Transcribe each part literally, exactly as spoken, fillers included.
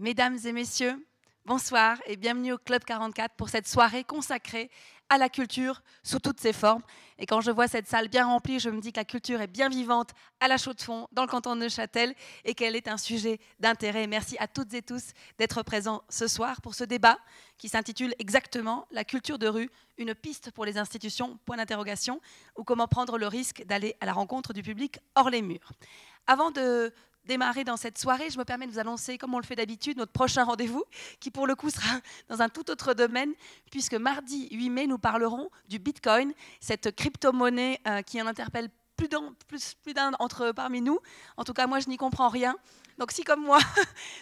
Mesdames et messieurs, bonsoir et bienvenue au Club quarante-quatre pour cette soirée consacrée à la culture sous toutes ses formes. Et quand je vois cette salle bien remplie, je me dis que la culture est bien vivante à la Chaux-de-Fonds, dans le canton de Neuchâtel, et qu'elle est un sujet d'intérêt. Merci à toutes et tous d'être présents ce soir pour ce débat qui s'intitule exactement « La culture de rue, une piste pour les institutions, point d'interrogation, ou comment prendre le risque d'aller à la rencontre du public hors les murs ». Avant de démarrer dans cette soirée, je me permets de vous annoncer, comme on le fait d'habitude, notre prochain rendez-vous, qui pour le coup sera dans un tout autre domaine, puisque mardi huit mai, nous parlerons du Bitcoin, cette crypto-monnaie euh, qui en interpelle plus d'un, plus, plus d'un entre euh, parmi nous. En tout cas, moi, je n'y comprends rien. Donc si, comme moi,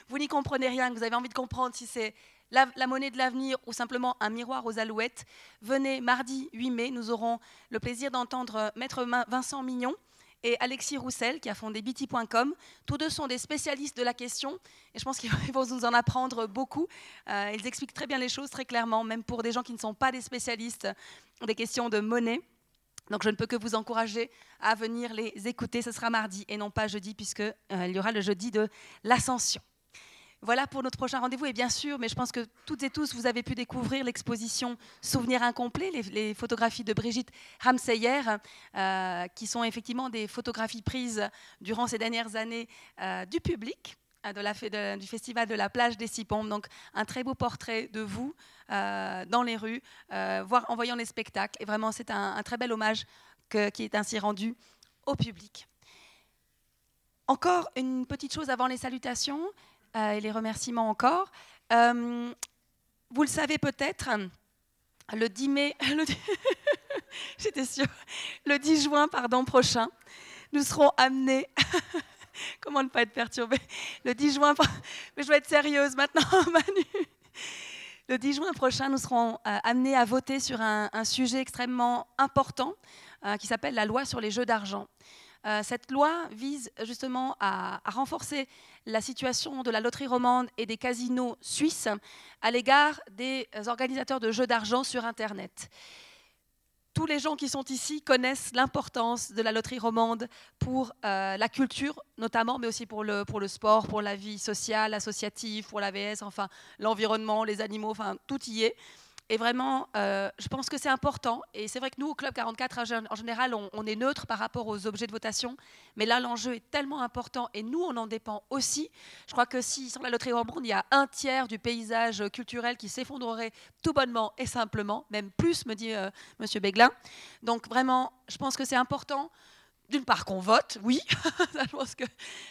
vous n'y comprenez rien, que vous avez envie de comprendre si c'est La, la monnaie de l'avenir ou simplement un miroir aux alouettes, venez mardi huit mai, nous aurons le plaisir d'entendre Maître Vincent Mignon et Alexis Roussel qui a fondé B T point com. Tous deux sont des spécialistes de la question et je pense qu'ils vont nous en apprendre beaucoup. Euh, ils expliquent très bien les choses, très clairement, même pour des gens qui ne sont pas des spécialistes des questions de monnaie. Donc je ne peux que vous encourager à venir les écouter. Ce sera mardi et non pas jeudi puisque euh, il y aura le jeudi de l'Ascension. Voilà pour notre prochain rendez-vous, et bien sûr, mais je pense que toutes et tous, vous avez pu découvrir l'exposition Souvenirs incomplets, les, les photographies de Brigitte Ramseyer, euh, qui sont effectivement des photographies prises durant ces dernières années euh, du public, euh, de la, de, du Festival de la Plage des Six Pommes, donc un très beau portrait de vous euh, dans les rues, euh, voire en voyant les spectacles, et vraiment c'est un, un très bel hommage que, qui est ainsi rendu au public. Encore une petite chose avant les salutations, Euh, et les remerciements encore. Euh, vous le savez peut-être, le dix mai, le dix... j'étais sûre, le dix juin pardon, prochain, nous serons amenés. Comment ne pas être perturbée ? Le dix juin, mais je vais être sérieuse maintenant, Manu. Le dix juin prochain, nous serons euh, amenés à voter sur un, un sujet extrêmement important euh, qui s'appelle la loi sur les jeux d'argent. Cette loi vise justement à, à renforcer la situation de la Loterie Romande et des casinos suisses à l'égard des organisateurs de jeux d'argent sur Internet. Tous les gens qui sont ici connaissent l'importance de la Loterie Romande pour euh, la culture notamment, mais aussi pour le, pour le sport, pour la vie sociale, associative, pour l'A V S, enfin l'environnement, les animaux, enfin tout y est. Et vraiment, euh, je pense que c'est important. Et c'est vrai que nous, au Club quarante-quatre, en général, on, on est neutre par rapport aux objets de votation. Mais là, l'enjeu est tellement important. Et nous, on en dépend aussi. Je crois que si, sans la Loterie Romande, il y a un tiers du paysage culturel qui s'effondrerait tout bonnement et simplement, même plus, me dit euh, M. Béglin. Donc vraiment, je pense que c'est important. D'une part qu'on vote, oui, je pense que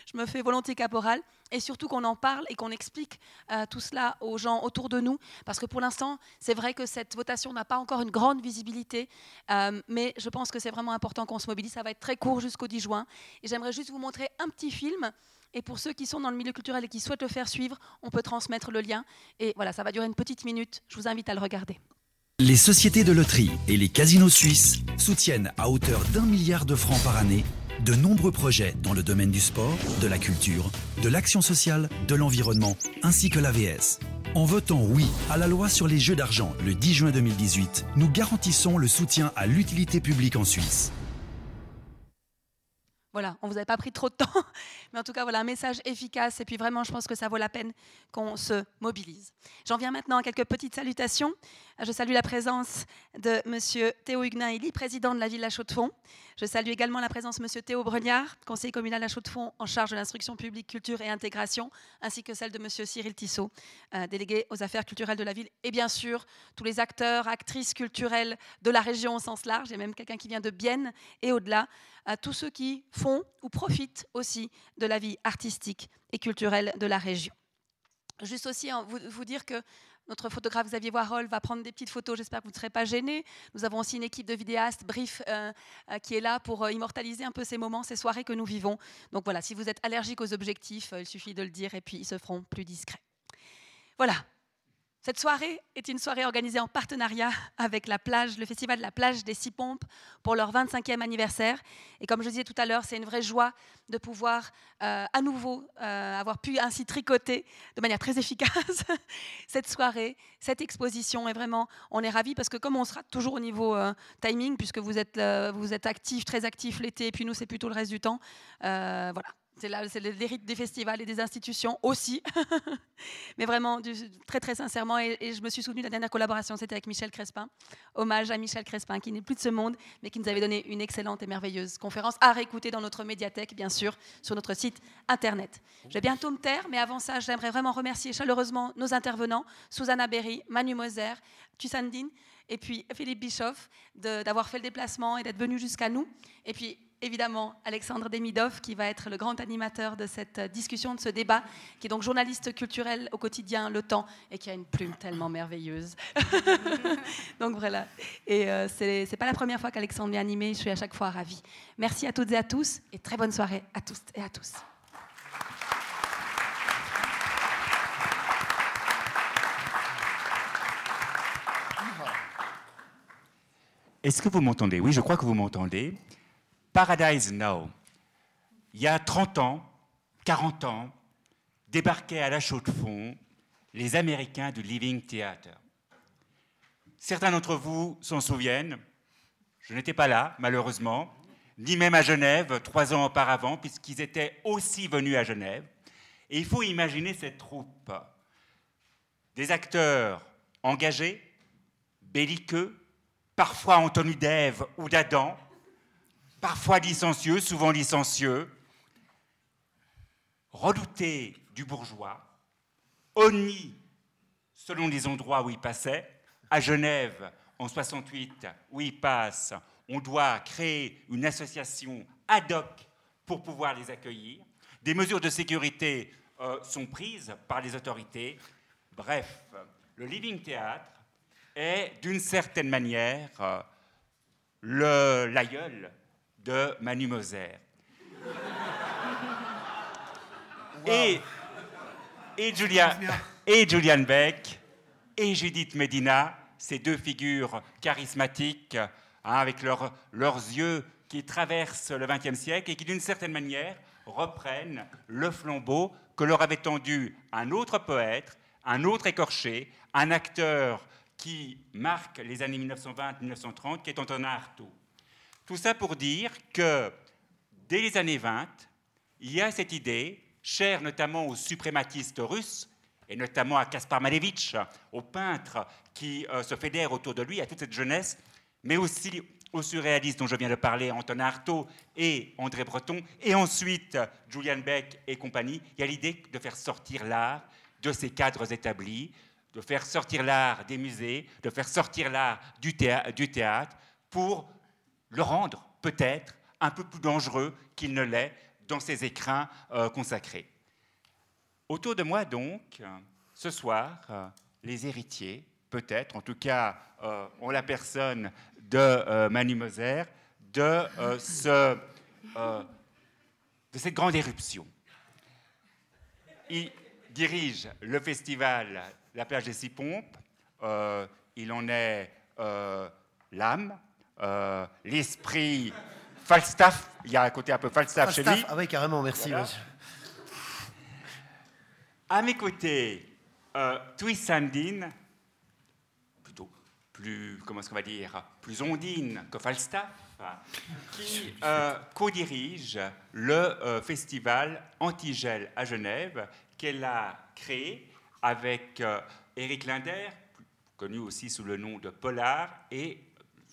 je me fais volontiers caporale, et surtout qu'on en parle et qu'on explique euh, tout cela aux gens autour de nous, parce que pour l'instant, c'est vrai que cette votation n'a pas encore une grande visibilité, euh, mais je pense que c'est vraiment important qu'on se mobilise, ça va être très court jusqu'au dix juin, et j'aimerais juste vous montrer un petit film, et pour ceux qui sont dans le milieu culturel et qui souhaitent le faire suivre, on peut transmettre le lien, et voilà, ça va durer une petite minute, je vous invite à le regarder. Les sociétés de loterie et les casinos suisses soutiennent à hauteur d'un milliard de francs par année de nombreux projets dans le domaine du sport, de la culture, de l'action sociale, de l'environnement ainsi que l'A V S. En votant oui à la loi sur les jeux d'argent le dix juin deux mille dix-huit, nous garantissons le soutien à l'utilité publique en Suisse. Voilà, on ne vous avait pas pris trop de temps, mais en tout cas, voilà un message efficace. Et puis vraiment, je pense que ça vaut la peine qu'on se mobilise. J'en viens maintenant à quelques petites salutations. Je salue la présence de M. Théo Bregnard, président de la ville de la Chaux-de-Fonds. Je salue également la présence de M. Théo Bregnard, conseiller communal à Chaux-de-Fonds en charge de l'instruction publique, culture et intégration, ainsi que celle de M. Cyril Tissot, euh, délégué aux affaires culturelles de la ville. Et bien sûr, tous les acteurs, actrices culturelles de la région au sens large. Il y a même quelqu'un qui vient de Bienne et au-delà. À tous ceux qui font ou profitent aussi de la vie artistique et culturelle de la région. Juste aussi vous, vous dire que notre photographe Xavier Voirol va prendre des petites photos, j'espère que vous ne serez pas gênés. Nous avons aussi une équipe de vidéastes, Brief, euh, euh, qui est là pour euh, immortaliser un peu ces moments, ces soirées que nous vivons. Donc voilà, si vous êtes allergique aux objectifs, euh, il suffit de le dire et puis ils se feront plus discrets. Voilà. Cette soirée est une soirée organisée en partenariat avec la plage, le Festival de la Plage des Six Pommes pour leur vingt-cinquième anniversaire. Et comme je disais tout à l'heure, c'est une vraie joie de pouvoir euh, à nouveau euh, avoir pu ainsi tricoter de manière très efficace cette soirée, cette exposition. Et vraiment, on est ravis parce que comme on sera toujours au niveau euh, timing, puisque vous êtes, euh, vous êtes actifs, très actifs l'été, et puis nous, c'est plutôt le reste du temps, euh, voilà. C'est là, c'est l'hérite des festivals et des institutions aussi. Mais vraiment, du, très très sincèrement, et, et je me suis souvenue de la dernière collaboration, c'était avec Michel Crespin. Hommage à Michel Crespin, qui n'est plus de ce monde, mais qui nous avait donné une excellente et merveilleuse conférence à réécouter dans notre médiathèque, bien sûr, sur notre site internet. Je vais bientôt me taire, mais avant ça, j'aimerais vraiment remercier chaleureusement nos intervenants, Susanna Berry, Manu Moser, Thysandine, et puis Philippe Bischoff, de, d'avoir fait le déplacement et d'être venu jusqu'à nous. Et puis, évidemment, Alexandre Demidoff, qui va être le grand animateur de cette discussion, de ce débat, qui est donc journaliste culturel au quotidien Le Temps et qui a une plume tellement merveilleuse. Donc voilà. Et euh, c'est, c'est pas la première fois qu'Alexandre vient animer, je suis à chaque fois ravie. Merci à toutes et à tous et très bonne soirée à tous et à tous. Est-ce que vous m'entendez? Oui, je crois que vous m'entendez. Paradise Now. Il y a trente ans, quarante ans, débarquaient à la Chaux-de-Fonds les Américains du Living Theater. Certains d'entre vous s'en souviennent. Je n'étais pas là, malheureusement, ni même à Genève, trois ans auparavant, puisqu'ils étaient aussi venus à Genève. Et il faut imaginer cette troupe. Des acteurs engagés, belliqueux, parfois en tenue d'Ève ou d'Adam, parfois licencieux, souvent licencieux, redoutés du bourgeois, honnis selon les endroits où ils passaient. À Genève, en soixante-huit, où ils passent, on doit créer une association ad hoc pour pouvoir les accueillir. Des mesures de sécurité euh, sont prises par les autorités. Bref, le Living Theatre est d'une certaine manière euh, le, l'aïeul de Manu Moser. Wow. et, et, Julia, et Julian Beck et Judith Medina, ces deux figures charismatiques, hein, avec leur, leurs yeux qui traversent le vingtième siècle et qui, d'une certaine manière, reprennent le flambeau que leur avait tendu un autre poète, un autre écorché, un acteur qui marque les années dix-neuf cent vingt dix-neuf cent trente, qui est Antonin Artaud. Tout ça pour dire que, dès les années vingt, il y a cette idée, chère notamment aux suprématistes russes, et notamment à Kaspar Malevitch, au peintre qui euh, se fédère autour de lui, à toute cette jeunesse, mais aussi aux surréalistes dont je viens de parler, Antonin Artaud et André Breton, et ensuite Julian Beck et compagnie. Il y a l'idée de faire sortir l'art de ces cadres établis, de faire sortir l'art des musées, de faire sortir l'art du, théâ- du théâtre pour le rendre peut-être un peu plus dangereux qu'il ne l'est dans ses écrins euh, consacrés. Autour de moi donc, ce soir, euh, les héritiers, peut-être, en tout cas euh, en la personne de euh, Manu Moser, de, euh, ce, euh, de cette grande éruption. Il dirige le festival La Plage des Six Pommes, euh, il en est euh, l'âme, Euh, l'esprit Falstaff, il y a un côté un peu Falstaff, Falstaff chez lui. Ah oui, carrément, merci. Voilà. À mes côtés, euh, Thysandine, plutôt plus, comment est-ce qu'on va dire, plus ondine que Falstaff, qui euh, co-dirige le euh, festival Antigel à Genève, qu'elle a créé avec euh, Eric Linder, connu aussi sous le nom de Polar, et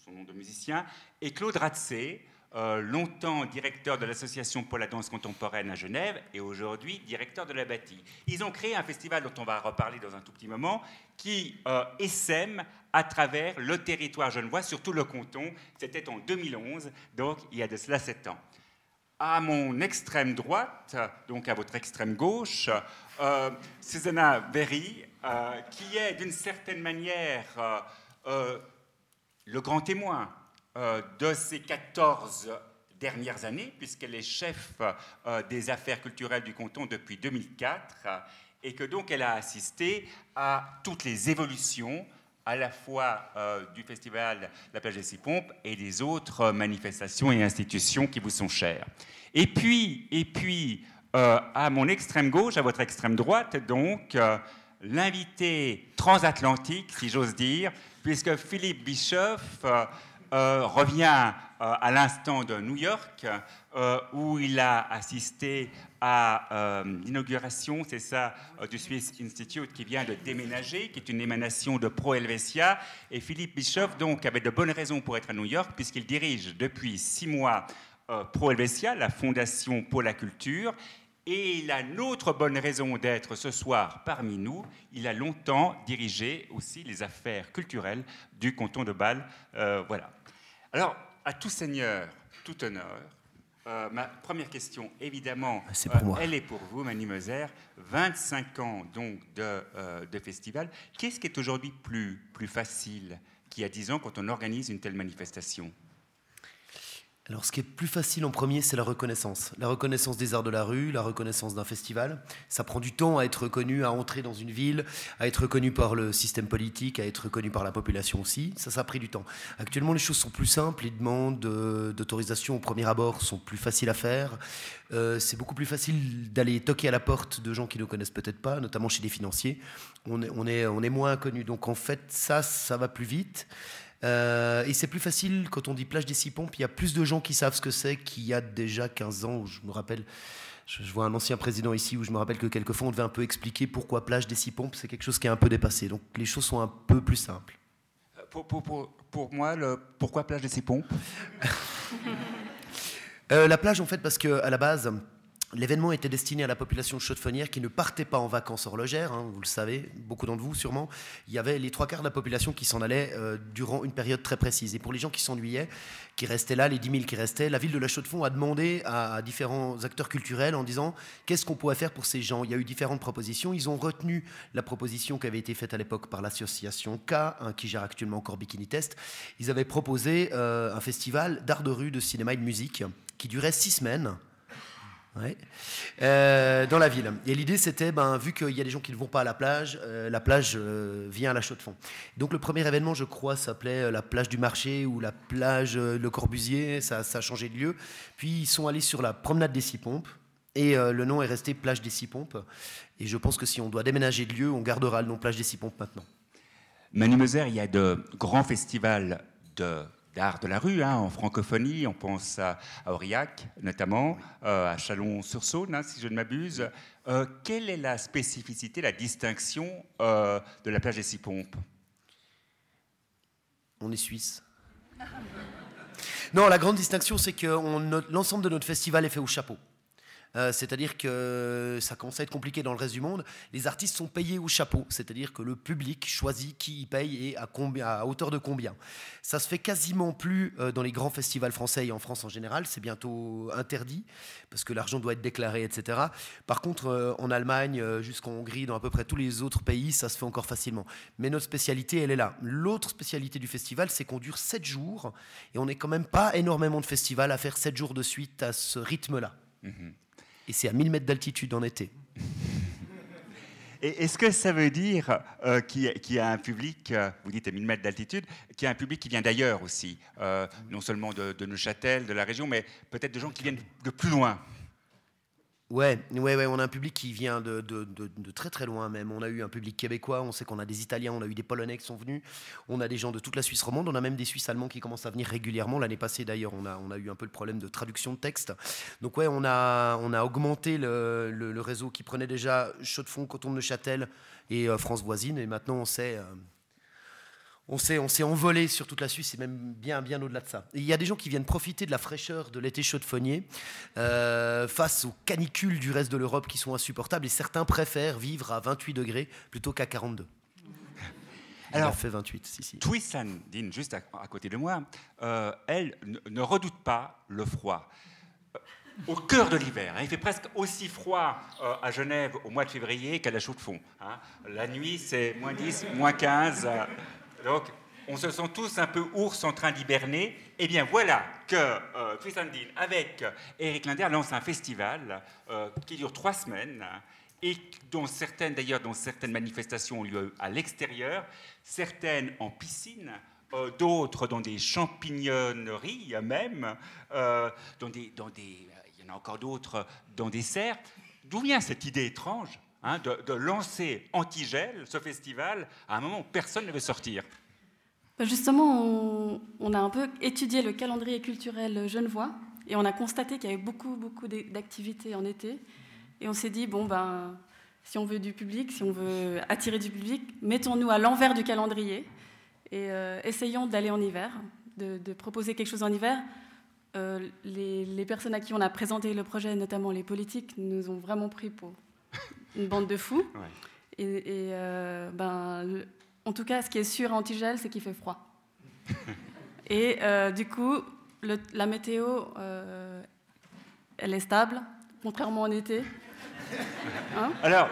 son nom de musicien, et Claude Ratzé, euh, longtemps directeur de l'association pour la danse contemporaine à Genève et aujourd'hui directeur de La Bâtie. Ils ont créé un festival dont on va reparler dans un tout petit moment, qui euh, essaime à travers le territoire genevois, surtout le canton. C'était en deux mille onze, donc il y a de cela sept ans. À mon extrême droite, donc à votre extrême gauche, euh, Susanna Berry, euh, qui est d'une certaine manière... Euh, euh, le grand témoin euh, de ces quatorze dernières années, puisqu'elle est chef euh, des affaires culturelles du canton depuis deux mille quatre, euh, et que donc elle a assisté à toutes les évolutions, à la fois euh, du festival La Plage des Six Pommes et des autres euh, manifestations et institutions qui vous sont chères. Et puis, et puis euh, à mon extrême gauche, à votre extrême droite, donc, euh, l'invité transatlantique, si j'ose dire, puisque Philippe Bischoff euh, euh, revient euh, à l'instant de New York, euh, où il a assisté à euh, l'inauguration, c'est ça, euh, du Swiss Institute qui vient de déménager, qui est une émanation de Pro Helvetia. Et Philippe Bischoff, donc, avait de bonnes raisons pour être à New York, puisqu'il dirige depuis six mois euh, Pro Helvetia, la Fondation pour la Culture. Et il a une autre bonne raison d'être ce soir parmi nous. Il a longtemps dirigé aussi les affaires culturelles du canton de Bâle. Euh, voilà. Alors, à tout seigneur, tout honneur, euh, ma première question, évidemment, euh, elle est pour vous, Manu Moser. vingt-cinq ans donc, de, euh, de festival. Qu'est-ce qui est aujourd'hui plus, plus facile qu'il y a dix ans quand on organise une telle manifestation ? Alors, ce qui est plus facile en premier, c'est la reconnaissance. La reconnaissance des arts de la rue, la reconnaissance d'un festival. Ça prend du temps à être reconnu, à entrer dans une ville, à être reconnu par le système politique, à être reconnu par la population aussi. Ça, ça a pris du temps. Actuellement, les choses sont plus simples. Les demandes d'autorisation au premier abord sont plus faciles à faire. Euh, c'est beaucoup plus facile d'aller toquer à la porte de gens qui ne connaissent peut-être pas, notamment chez les financiers. On est, on est, on est moins connus. Donc, en fait, ça, ça va plus vite. Euh, et c'est plus facile quand on dit plage des Six Pommes, il y a plus de gens qui savent ce que c'est qu'il y a déjà quinze ans où je me rappelle, je, je vois un ancien président ici où je me rappelle que quelquefois on devait un peu expliquer pourquoi plage des Six Pommes, c'est quelque chose qui est un peu dépassé, donc les choses sont un peu plus simples. Pour, pour, pour, pour moi, le, pourquoi plage des Six Pommes? euh, La plage en fait parce qu'à la base... L'événement était destiné à la population chaudefonnière qui ne partait pas en vacances horlogères, hein, vous le savez, beaucoup d'entre vous sûrement. Il y avait les trois quarts de la population qui s'en allait euh, durant une période très précise. Et pour les gens qui s'ennuyaient, qui restaient là, les dix mille qui restaient, la ville de la Chaux-de-Fonds a demandé à, à différents acteurs culturels en disant qu'est-ce qu'on pouvait faire pour ces gens. Il y a eu différentes propositions. Ils ont retenu la proposition qui avait été faite à l'époque par l'association K, hein, qui gère actuellement encore Bikini Test. Ils avaient proposé euh, un festival d'art de rue, de cinéma et de musique qui durait six semaines. Ouais. Euh, dans la ville. Et l'idée c'était, ben, vu qu'il y a des gens qui ne vont pas à la plage, euh, la plage euh, vient à la Chaux-de-Fonds. Donc le premier événement, je crois, s'appelait la plage du marché ou la plage euh, Le Corbusier, ça, ça a changé de lieu. Puis ils sont allés sur la promenade des Six Pompes et euh, le nom est resté plage des Six Pompes. Et je pense que si on doit déménager de lieu, on gardera le nom plage des Six Pompes maintenant. Manu Moser, il y a de grands festivals de... d'art de la rue, hein, en francophonie, on pense à, à Aurillac notamment, euh, à Chalon-sur-Saône, hein, si je ne m'abuse. Euh, quelle est la spécificité, la distinction euh, de la plage des Six Pompes ? On est suisse. Non, la grande distinction, c'est que on, notre, l'ensemble de notre festival est fait au chapeau. Euh, c'est-à-dire que ça commence à être compliqué dans le reste du monde. Les artistes sont payés au chapeau, c'est-à-dire que le public choisit qui y paye et à, combien, à hauteur de combien. Ça se fait quasiment plus euh, dans les grands festivals français et en France en général. C'est bientôt interdit parce que l'argent doit être déclaré, et cetera. Par contre, euh, en Allemagne, euh, jusqu'en Hongrie, dans à peu près tous les autres pays, ça se fait encore facilement. Mais notre spécialité, elle est là. L'autre spécialité du festival, c'est qu'on dure sept jours et on n'est quand même pas énormément de festivals à faire sept jours de suite à ce rythme-là. Mmh. Et c'est à mille mètres d'altitude en été. Et est-ce que ça veut dire euh, qu'il y a, qu'il y a un public, euh, vous dites à mille mètres d'altitude, qu'il y a un public qui vient d'ailleurs aussi, euh, non seulement de, de Neuchâtel, de la région, mais peut-être de gens qui viennent de plus loin? Ouais, ouais, ouais, on a un public qui vient de, de, de, de très très loin même. On a eu un public québécois, on sait qu'on a des Italiens, on a eu des Polonais qui sont venus, on a des gens de toute la Suisse romande, on a même des Suisses allemands qui commencent à venir régulièrement. L'année passée d'ailleurs, on a, on a eu un peu le problème de traduction de texte. Donc ouais, on a, on a augmenté le, le, le réseau qui prenait déjà Chaux-de-Fonds, Coton-Neuchâtel et euh, France voisine. Et maintenant, on sait... Euh, On s'est, on s'est envolé sur toute la Suisse et même bien, bien au-delà de ça. Il y a des gens qui viennent profiter de la fraîcheur de l'été chaudefonnier euh, face aux canicules du reste de l'Europe qui sont insupportables et certains préfèrent vivre à vingt-huit degrés plutôt qu'à quarante-deux. Il Alors, a fait vingt-huit, si, si. Thysandine, juste à, à côté de moi, euh, elle n- ne redoute pas le froid. Au cœur de l'hiver, hein, il fait presque aussi froid euh, à Genève au mois de février qu'à la Chaux-de-Fonds. Hein. La nuit, c'est moins dix, moins quinze... Euh, Donc, on se sent tous un peu ours en train d'hiberner. Eh bien, voilà que euh, Thysandine, avec Eric Linder, lance un festival euh, qui dure trois semaines et dont certaines, d'ailleurs, dont certaines manifestations ont lieu à l'extérieur, certaines en piscine, euh, d'autres dans des champignonneries même, euh, dans des, dans des, il y en a encore d'autres dans des serres. D'où vient cette idée étrange ? Hein, de, de lancer Antigel, ce festival, à un moment où personne ne veut sortir. Justement, on, on a un peu étudié le calendrier culturel genevois et on a constaté qu'il y avait beaucoup, beaucoup d'activités en été. Et on s'est dit, bon, ben, si on veut du public, si on veut attirer du public, mettons-nous à l'envers du calendrier et euh, essayons d'aller en hiver, de, de proposer quelque chose en hiver. Euh, les, les personnes à qui on a présenté le projet, notamment les politiques, nous ont vraiment pris pour une bande de fous. Ouais. Et, et euh, ben... Le, En tout cas, ce qui est sûr à Antigel, c'est qu'il fait froid. Et euh, du coup, le, la météo, euh, elle est stable, contrairement en été. Hein? Alors,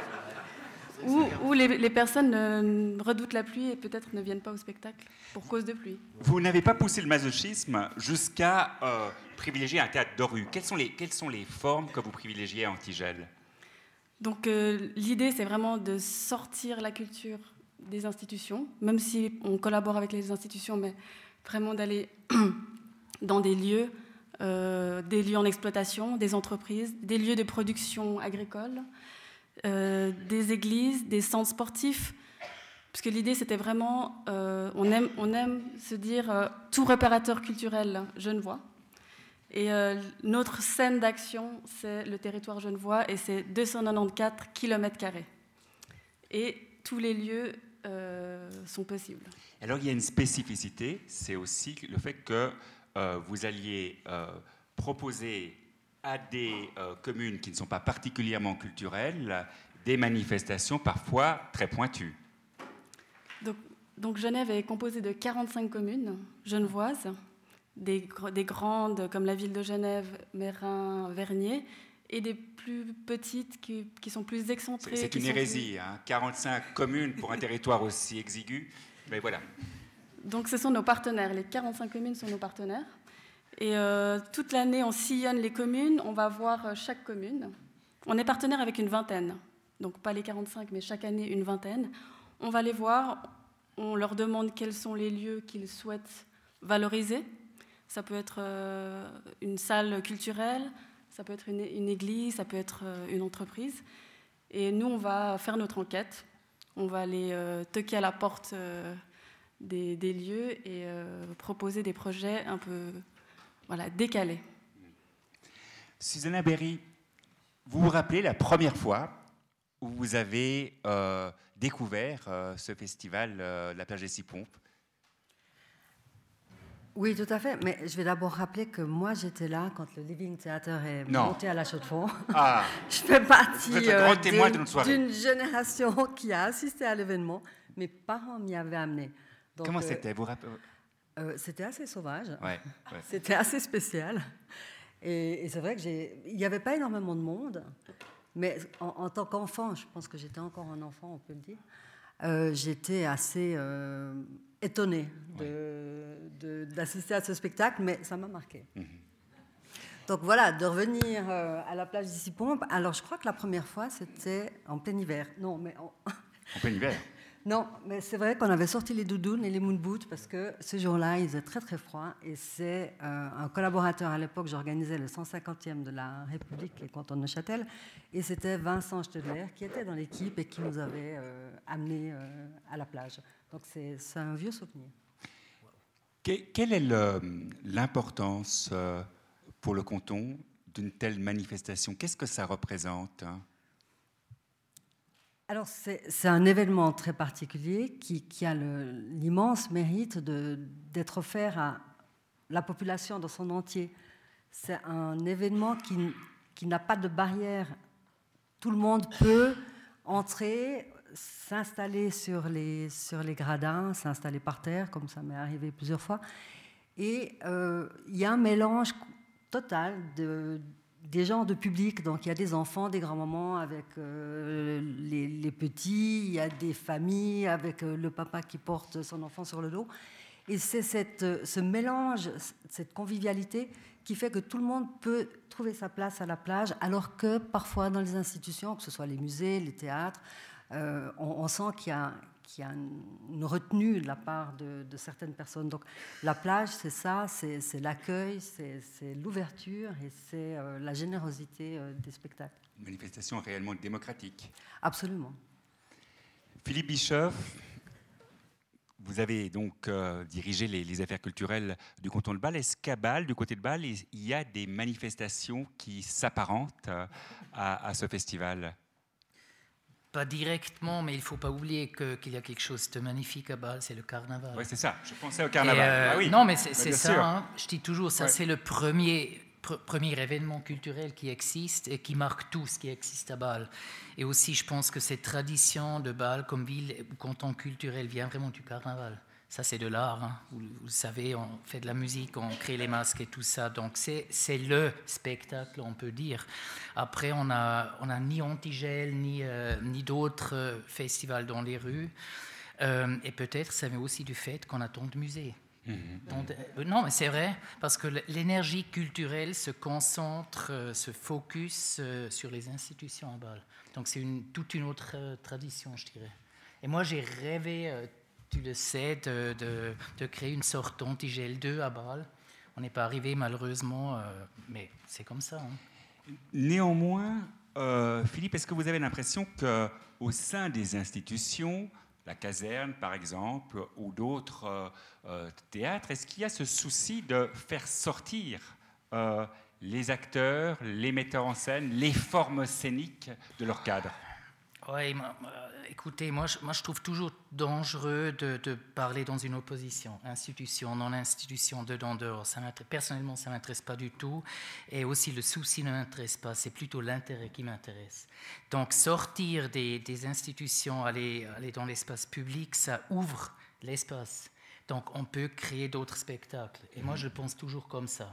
où, où les, les personnes euh, redoutent la pluie et peut-être ne viennent pas au spectacle pour cause de pluie. Vous n'avez pas poussé le masochisme jusqu'à euh, privilégier un théâtre de rue. Quelles sont les, quelles sont les formes que vous privilégiez à Antigel? Donc, euh, l'idée, c'est vraiment de sortir la culture des institutions, même si on collabore avec les institutions, mais vraiment d'aller dans des lieux, euh, des lieux en exploitation, des entreprises, des lieux de production agricole, euh, des églises, des centres sportifs, parce que l'idée c'était vraiment, euh, on aime, on aime se dire euh, tout repérateur culturel genevois, et euh, notre scène d'action c'est le territoire genevois et c'est deux cent quatre-vingt-quatorze kilomètres carrés, et tous les lieux Euh, sont possibles. Alors il y a une spécificité, c'est aussi le fait que euh, vous alliez euh, proposer à des euh, communes qui ne sont pas particulièrement culturelles des manifestations parfois très pointues. Donc, donc Genève est composée de quarante-cinq communes genevoises, des, des grandes comme la ville de Genève, Mérin, Vernier, et des plus petites qui, qui sont plus excentrées. C'est, c'est une hérésie, plus... hein, quarante-cinq communes pour un territoire aussi exigu, mais voilà. Donc ce sont nos partenaires, les quarante-cinq communes sont nos partenaires, et euh, toute l'année on sillonne les communes, on va voir chaque commune. On est partenaire avec une vingtaine, donc pas les quarante-cinq, mais chaque année une vingtaine. On va les voir, on leur demande quels sont les lieux qu'ils souhaitent valoriser. Ça peut être euh, une salle culturelle, ça peut être une, une église, ça peut être une entreprise. Et nous, on va faire notre enquête. On va aller euh, toquer à la porte euh, des, des lieux et euh, proposer des projets un peu voilà, décalés. Susanna Berry, vous vous rappelez la première fois où vous avez euh, découvert euh, ce festival euh, de la plage des Six Pommes? Oui, tout à fait. Mais je vais d'abord rappeler que moi, j'étais là quand le Living Theater est non. monté à la Chaux-de-Fonds. Ah. Je fais partie euh, d'une, d'une génération qui a assisté à l'événement. Mes parents m'y avaient amené. Donc, Comment euh, c'était vous rappelez... euh, C'était assez sauvage. Ouais, ouais. C'était assez spécial. Et, et c'est vrai qu'il n'y avait pas énormément de monde. Mais en, en tant qu'enfant, je pense que j'étais encore un enfant, on peut le dire, euh, j'étais assez... Euh, étonnée de, de, d'assister à ce spectacle, mais ça m'a marquée. Mmh. Donc voilà, de revenir euh, à la plage des Six Pommes. Alors je crois que la première fois, c'était en plein hiver. Non, mais en, en plein hiver. Non, mais c'est vrai qu'on avait sorti les doudounes et les moon boots parce que ce jour-là, il faisait très très froid. Et c'est euh, un collaborateur à l'époque, j'organisais le cent cinquantième de la République et canton de Neuchâtel, et c'était Vincent Stedler qui était dans l'équipe et qui nous avait euh, amenés euh, à la plage. Donc c'est, c'est un vieux souvenir. Que, quelle est le, l'importance euh, pour le canton d'une telle manifestation? Qu'est-ce que ça représente? Alors, c'est, c'est un événement très particulier qui, qui a le, l'immense mérite de, d'être offert à la population dans son entier. C'est un événement qui, qui n'a pas de barrière. Tout le monde peut entrer, s'installer sur les, sur les gradins, s'installer par terre, comme ça m'est arrivé plusieurs fois. Et euh, il y a un mélange total de... des genres de public, donc il y a des enfants, des grands-mamans avec euh, les, les petits, il y a des familles avec euh, le papa qui porte son enfant sur le dos. Et c'est cette, ce mélange, cette convivialité qui fait que tout le monde peut trouver sa place à la plage, alors que parfois dans les institutions, que ce soit les musées, les théâtres, euh, on, on sent qu'il y a, qu'il y a une retenue de la part de, de certaines personnes. Donc la plage, c'est ça, c'est, c'est l'accueil, c'est, c'est l'ouverture et c'est euh, la générosité euh, des spectacles. Une manifestation réellement démocratique. Absolument. Philippe Bischoff, vous vous avez donc euh, dirigé les, les affaires culturelles du canton de Bâle. Est-ce qu'à Bâle, du côté de Bâle, il y a des manifestations qui s'apparentent euh, à, à ce festival ? Pas directement, mais il ne faut pas oublier que, qu'il y a quelque chose de magnifique à Bâle, c'est le carnaval. Oui, c'est ça, je pensais au carnaval. Euh, ah oui. Non, mais c'est, bah, c'est ça, hein, je dis toujours, ça ouais. c'est le premier, pr- premier événement culturel qui existe et qui marque tout ce qui existe à Bâle. Et aussi, je pense que cette tradition de Bâle comme ville ou canton culturel vient vraiment du carnaval. Ça, c'est de l'art, hein. vous, vous le savez, on fait de la musique, on crée les masques et tout ça. Donc, c'est, c'est le spectacle, on peut dire. Après, on n'a on a ni Antigel, ni, euh, ni d'autres festivals dans les rues. Euh, et peut-être, ça vient aussi du fait qu'on a tant de musées. Mmh. Tant de, euh, non, mais c'est vrai, parce que l'énergie culturelle se concentre, euh, se focus euh, sur les institutions à Bâle. Donc, c'est une, toute une autre euh, tradition, je dirais. Et moi, j'ai rêvé... Euh, Tu le sais, de, de, de créer une sorte d'Antigel deux à Bâle. On n'est pas arrivé malheureusement, euh, mais c'est comme ça. Hein. Néanmoins, euh, Philippe, est-ce que vous avez l'impression qu'au sein des institutions, la caserne par exemple, ou d'autres euh, euh, théâtres, est-ce qu'il y a ce souci de faire sortir euh, les acteurs, les metteurs en scène, les formes scéniques de leur cadre ? Oui, écoutez, moi je, moi je trouve toujours dangereux de, de parler dans une opposition, institution, non-institution, dedans, dehors. Ça m'intéresse, personnellement, ça ne m'intéresse pas du tout. Et aussi, le souci ne m'intéresse pas, c'est plutôt l'intérêt qui m'intéresse. Donc, sortir des, des institutions, aller, aller dans l'espace public, ça ouvre l'espace. Donc, on peut créer d'autres spectacles. Et moi, je pense toujours comme ça.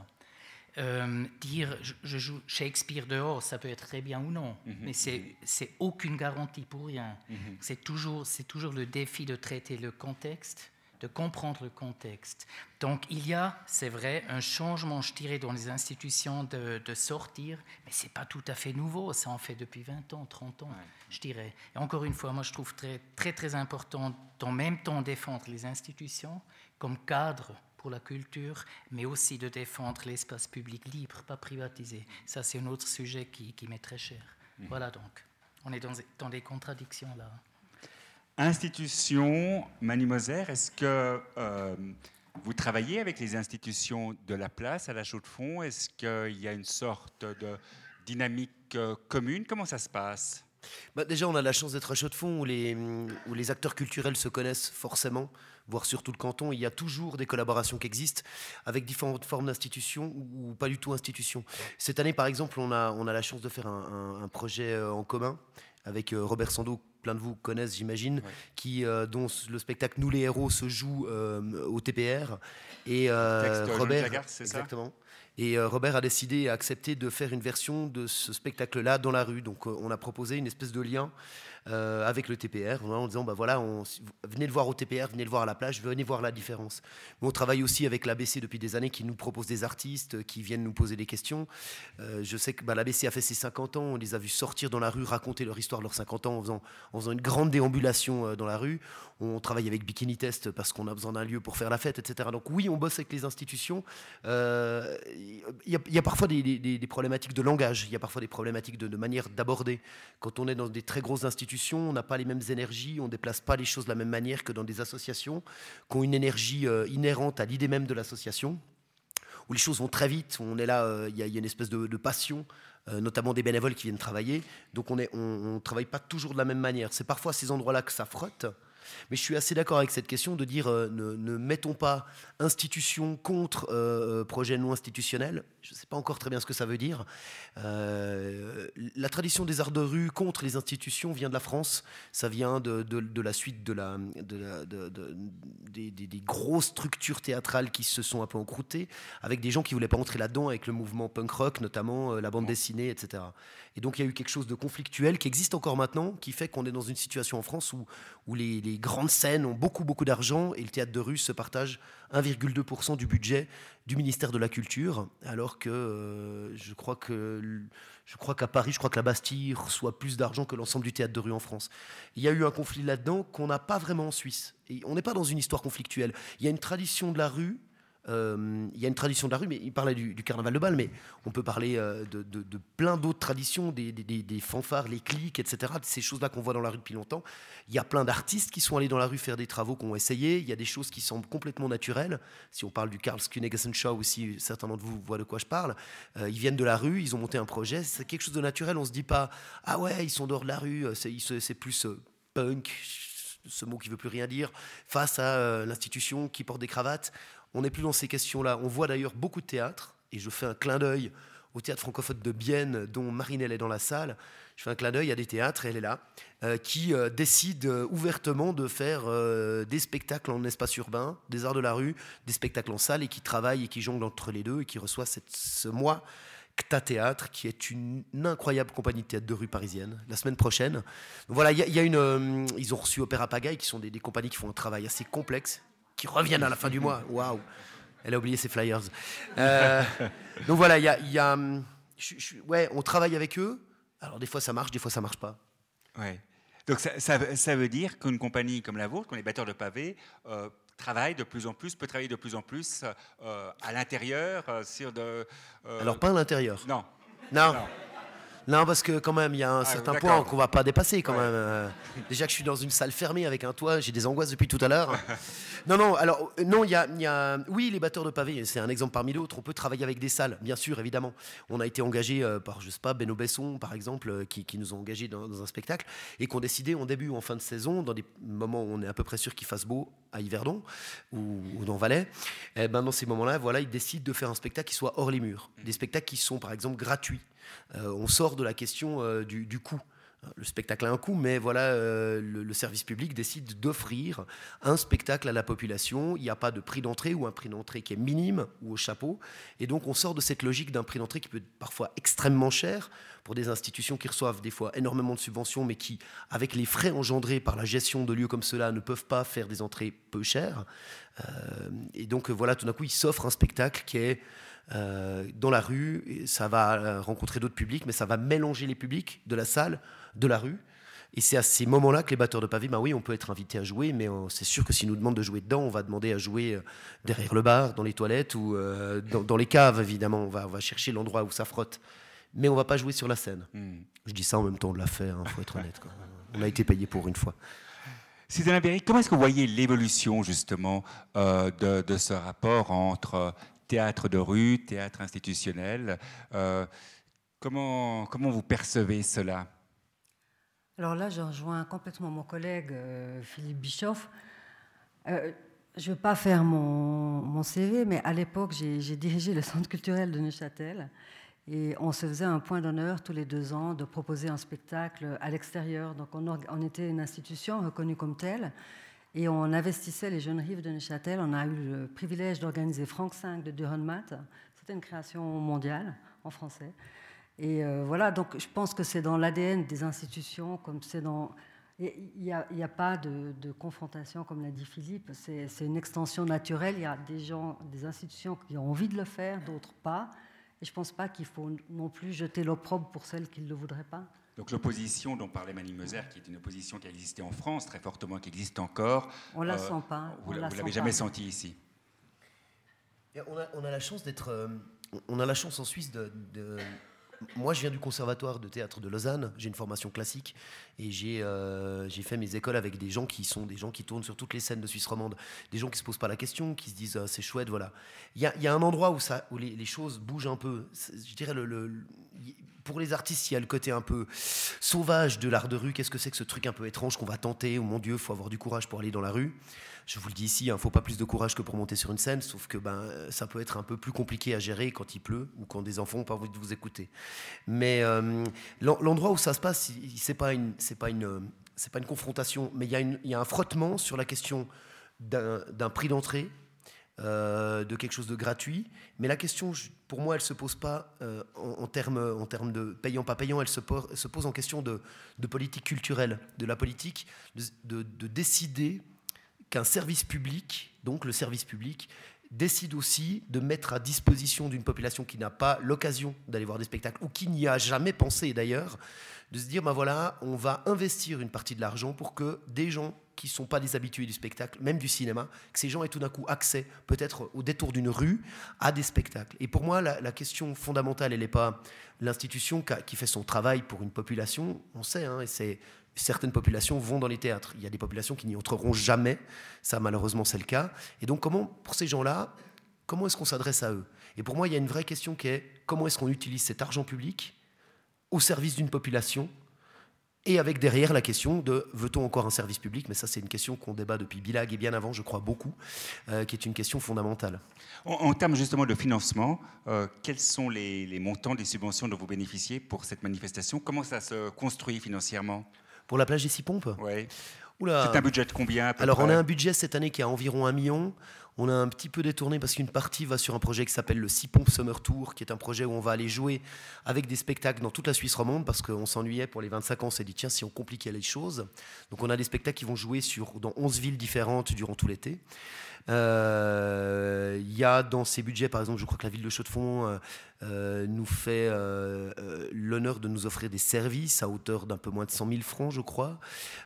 Euh, dire je, je joue Shakespeare dehors, ça peut être très bien ou non, mm-hmm. mais c'est, c'est aucune garantie pour rien. Mm-hmm. C'est toujours, c'est toujours le défi de traiter le contexte, de comprendre le contexte. Donc il y a, c'est vrai, un changement, je dirais, dans les institutions de, de sortir, mais c'est pas tout à fait nouveau, ça en fait depuis vingt ans, trente ans, ouais. je dirais. Et encore une fois, moi je trouve très, très, très important d'en même temps défendre les institutions comme cadre pour la culture, mais aussi de défendre l'espace public libre, pas privatisé. Ça, c'est un autre sujet qui, qui m'est très cher. Mmh. Voilà donc, on est dans, dans des contradictions là. Institutions, Manu Moser, est-ce que euh, vous travaillez avec les institutions de la place à la Chaux-de-Fonds ? Est-ce qu'il y a une sorte de dynamique commune ? Comment ça se passe ? Bah déjà, on a la chance d'être à Chaux-de-Fonds où les, où les acteurs culturels se connaissent forcément, voire sur tout le canton. Il y a toujours des collaborations qui existent avec différentes formes d'institutions ou pas du tout institutions. Cette année, par exemple, on a, on a la chance de faire un, un, un projet en commun avec Robert Sando, plein de vous connaissent, j'imagine, ouais. qui, euh, dont le spectacle Nous les héros se joue euh, au T P R. Et euh, texte Robert, Jean-Pierre, c'est exactement. Ça Et Robert a décidé et a accepté de faire une version de ce spectacle-là dans la rue. Donc, on a proposé une espèce de lien euh, avec le T P R en disant bah voilà, on, venez le voir au T P R, venez le voir à la plage, venez voir la différence. Mais on travaille aussi avec l'A B C depuis des années qui nous propose des artistes, qui viennent nous poser des questions. Euh, je sais que bah, l'A B C a fait ses cinquante ans, on les a vus sortir dans la rue, raconter leur histoire de leurs cinquante ans en faisant, en faisant une grande déambulation dans la rue. On travaille avec Bikini Test parce qu'on a besoin d'un lieu pour faire la fête, et cetera. Donc, oui, on bosse avec les institutions. Euh, Il y, a, il y a parfois des, des, des problématiques de langage, il y a parfois des problématiques de, de manière d'aborder. Quand on est dans des très grosses institutions, on n'a pas les mêmes énergies, on ne déplace pas les choses de la même manière que dans des associations qui ont une énergie euh, inhérente à l'idée même de l'association, où les choses vont très vite, on est là, euh, il y a, il y a une espèce de, de passion, euh, notamment des bénévoles qui viennent travailler. Donc on ne travaille pas toujours de la même manière. C'est parfois à ces endroits-là que ça frotte. Mais je suis assez d'accord avec cette question de dire euh, ne, ne mettons pas institution contre euh, projet non institutionnel. Je ne sais pas encore très bien ce que ça veut dire. Euh, la tradition des arts de rue contre les institutions vient de la France. Ça vient de, de, de la suite de la, de la, de, de, des, des, des grosses structures théâtrales qui se sont un peu encroutées, avec des gens qui ne voulaient pas entrer là-dedans, avec le mouvement punk rock, notamment euh, la bande dessinée, et cetera. Et donc il y a eu quelque chose de conflictuel qui existe encore maintenant, qui fait qu'on est dans une situation en France où, où les, les grandes scènes ont beaucoup, beaucoup d'argent et le théâtre de rue se partage un virgule deux pour cent du budget du ministère de la Culture, alors que euh, je crois que je crois qu'à Paris, je crois que la Bastille reçoit plus d'argent que l'ensemble du théâtre de rue en France. Il y a eu un conflit là-dedans qu'on n'a pas vraiment en Suisse. Et on n'est pas dans une histoire conflictuelle. Il y a une tradition de la rue Euh, il y a une tradition de la rue, mais il parlait du, du carnaval de Bâle, mais on peut parler euh, de, de, de plein d'autres traditions, des, des, des fanfares, les clics, et cetera. Ces choses-là qu'on voit dans la rue depuis longtemps. Il y a plein d'artistes qui sont allés dans la rue faire des travaux, qui ont essayé. Il y a des choses qui semblent complètement naturelles. Si on parle du Karls Königssenschau aussi, certains d'entre vous voient de quoi je parle. Euh, ils viennent de la rue, ils ont monté un projet. C'est quelque chose de naturel. On ne se dit pas « Ah ouais, ils sont dehors de la rue, c'est, c'est plus euh, punk ». Ce mot qui ne veut plus rien dire, face à euh, l'institution qui porte des cravates. On n'est plus dans ces questions-là. On voit d'ailleurs beaucoup de théâtre, et je fais un clin d'œil au théâtre francophone de Bienne, dont Marinelle est dans la salle. Je fais un clin d'œil à des théâtres, et elle est là, euh, qui euh, décident euh, ouvertement de faire euh, des spectacles en espace urbain, des arts de la rue, des spectacles en salle, et qui travaillent et qui jonglent entre les deux, et qui reçoit cette, ce mois Cta Théâtre, qui est une incroyable compagnie de théâtre de rue parisienne, la semaine prochaine. Donc voilà, il y, y a une, euh, ils ont reçu Opéra Pagaille, qui sont des, des compagnies qui font un travail assez complexe, qui reviennent à la fin du mois. Waouh, elle a oublié ses flyers. Euh, donc voilà, il y a, y a je, je, ouais, on travaille avec eux. Alors des fois ça marche, des fois ça marche pas. Ouais. Donc ça, ça, ça veut dire qu'une compagnie comme la vôtre, comme les Batteurs de pavés, euh, travaille de plus en plus, peut travailler de plus en plus euh, à l'intérieur, euh, sur de... Euh... Alors, pas à l'intérieur. Non. Non. Non. Non, parce que quand même, il y a un ah, certain d'accord. point qu'on ne va pas dépasser quand ouais. même. Euh, déjà que je suis dans une salle fermée avec un toit, j'ai des angoisses depuis tout à l'heure. non, non, alors, non, il y a, y a... Oui, les Batteurs de pavés, c'est un exemple parmi d'autres. On peut travailler avec des salles, bien sûr, évidemment. On a été engagés euh, par, je ne sais pas, Benoît Besson, par exemple, euh, qui, qui nous ont engagés dans, dans un spectacle et qu'on décidait en début ou en fin de saison, dans des moments où on est à peu près sûr qu'il fasse beau, à Yverdon ou, ou dans Valais, eh ben, dans ces moments-là, voilà, ils décident de faire un spectacle qui soit hors les murs. Des spectacles qui sont, par exemple, gratuits. Euh, on sort de la question euh, du, du coût. Le spectacle a un coût, mais voilà, euh, le, le service public décide d'offrir un spectacle à la population. Il n'y a pas de prix d'entrée ou un prix d'entrée qui est minime ou au chapeau. Et donc, on sort de cette logique d'un prix d'entrée qui peut être parfois extrêmement cher pour des institutions qui reçoivent des fois énormément de subventions, mais qui, avec les frais engendrés par la gestion de lieux comme cela, ne peuvent pas faire des entrées peu chères. Euh, et donc, voilà, tout d'un coup, il s'offre un spectacle qui est... Euh, dans la rue, et ça va rencontrer d'autres publics, mais ça va mélanger les publics de la salle, de la rue. Et c'est à ces moments-là que les Batteurs de pavés, bah oui, on peut être invité à jouer, mais on, c'est sûr que s'ils nous demandent de jouer dedans, on va demander à jouer derrière le bar, dans les toilettes ou euh, dans, dans les caves, évidemment. On va, on va chercher l'endroit où ça frotte. Mais on ne va pas jouer sur la scène. Mmh. Je dis ça en même temps, on l'a fait, hein, faut être honnête, quoi. On a été payé pour une fois. Susanna Berry, comment est-ce que vous voyez l'évolution, justement, euh, de, de ce rapport entre... théâtre de rue, théâtre institutionnel. Euh, comment, comment vous percevez cela ? Alors là, je rejoins complètement mon collègue euh, Philippe Bischoff. Euh, je ne veux pas faire mon, mon C V, mais à l'époque, j'ai, j'ai dirigé le centre culturel de Neuchâtel et on se faisait un point d'honneur tous les deux ans de proposer un spectacle à l'extérieur. Donc on, on était une institution reconnue comme telle. Et on investissait les jeunes rives de Neuchâtel. On a eu le privilège d'organiser Franck cinq de Dürrenmatt. C'était une création mondiale, en français. Et euh, voilà, donc je pense que c'est dans l'A D N des institutions, comme c'est dans... Il n'y a, a pas de, de confrontation, comme l'a dit Philippe. C'est, c'est une extension naturelle. Il y a des gens, des institutions qui ont envie de le faire, d'autres pas. Et je ne pense pas qu'il faut non plus jeter l'opprobre pour celles qui ne le voudraient pas. Donc l'opposition dont parlait Manu Moser, qui est une opposition qui a existé en France, très fortement, qui existe encore. On ne la euh, sent pas. Vous ne la, l'avez jamais sentie ici. On a, on a la chance d'être... Euh, on a la chance en Suisse de... de... Moi, je viens du conservatoire de théâtre de Lausanne. J'ai une formation classique et j'ai, euh, j'ai fait mes écoles avec des gens qui sont des gens qui tournent sur toutes les scènes de Suisse romande, des gens qui se posent pas la question, qui se disent ah, c'est chouette, voilà. Il y a, y a un endroit où ça, où les, les choses bougent un peu. C'est, je dirais le, le, le pour les artistes, il y a le côté un peu sauvage de l'art de rue. Qu'est-ce que c'est que ce truc un peu étrange qu'on va tenter ? Oh mon Dieu, faut avoir du courage pour aller dans la rue. Je vous le dis ici, hein, faut pas plus de courage que pour monter sur une scène, sauf que ben, ça peut être un peu plus compliqué à gérer quand il pleut ou quand des enfants n'ont pas envie de vous écouter. Mais euh, l'endroit où ça se passe, c'est pas une, c'est pas une, c'est pas une confrontation, mais il y a une, il y a un frottement sur la question d'un, d'un prix d'entrée, euh, de quelque chose de gratuit. Mais la question, pour moi, elle se pose pas euh, en, en termes, en termes de payant pas payant. Elle se pose, elle se pose en question de, de politique culturelle, de la politique, de, de, de décider qu'un service public, donc le service public, décide aussi de mettre à disposition d'une population qui n'a pas l'occasion d'aller voir des spectacles ou qui n'y a jamais pensé d'ailleurs, de se dire, ben voilà, on va investir une partie de l'argent pour que des gens qui ne sont pas des habitués du spectacle, même du cinéma, que ces gens aient tout d'un coup accès, peut-être au détour d'une rue, à des spectacles. Et pour moi, la, la question fondamentale, elle n'est pas l'institution qui fait son travail pour une population, on sait, hein, et c'est... certaines populations vont dans les théâtres. Il y a des populations qui n'y entreront jamais. Ça, malheureusement, c'est le cas. Et donc, comment, pour ces gens-là, comment est-ce qu'on s'adresse à eux ? Et pour moi, il y a une vraie question qui est comment est-ce qu'on utilise cet argent public au service d'une population ? Et avec derrière la question de veut-on encore un service public ? Mais ça, c'est une question qu'on débat depuis Bilag et bien avant, je crois, beaucoup, euh, qui est une question fondamentale. En, en termes justement de financement, euh, quels sont les, les montants des subventions dont vous bénéficiez pour cette manifestation ? Comment ça se construit financièrement ? Pour la plage des Six Pommes ? Oui. Oula. C'est un budget de combien ? Alors, on a un budget cette année qui est à environ un million. On a un petit peu détourné parce qu'une partie va sur un projet qui s'appelle le Six Pommes Summer Tour, qui est un projet où on va aller jouer avec des spectacles dans toute la Suisse romande parce qu'on s'ennuyait pour les vingt-cinq ans. On s'est dit, tiens, si on compliquait les choses. Donc, on a des spectacles qui vont jouer sur, dans onze villes différentes durant tout l'été. Il euh, y a dans ces budgets, par exemple, je crois que la ville de Chaux-de-Fonds euh, nous fait euh, euh, l'honneur de nous offrir des services à hauteur d'un peu moins de cent mille francs, je crois.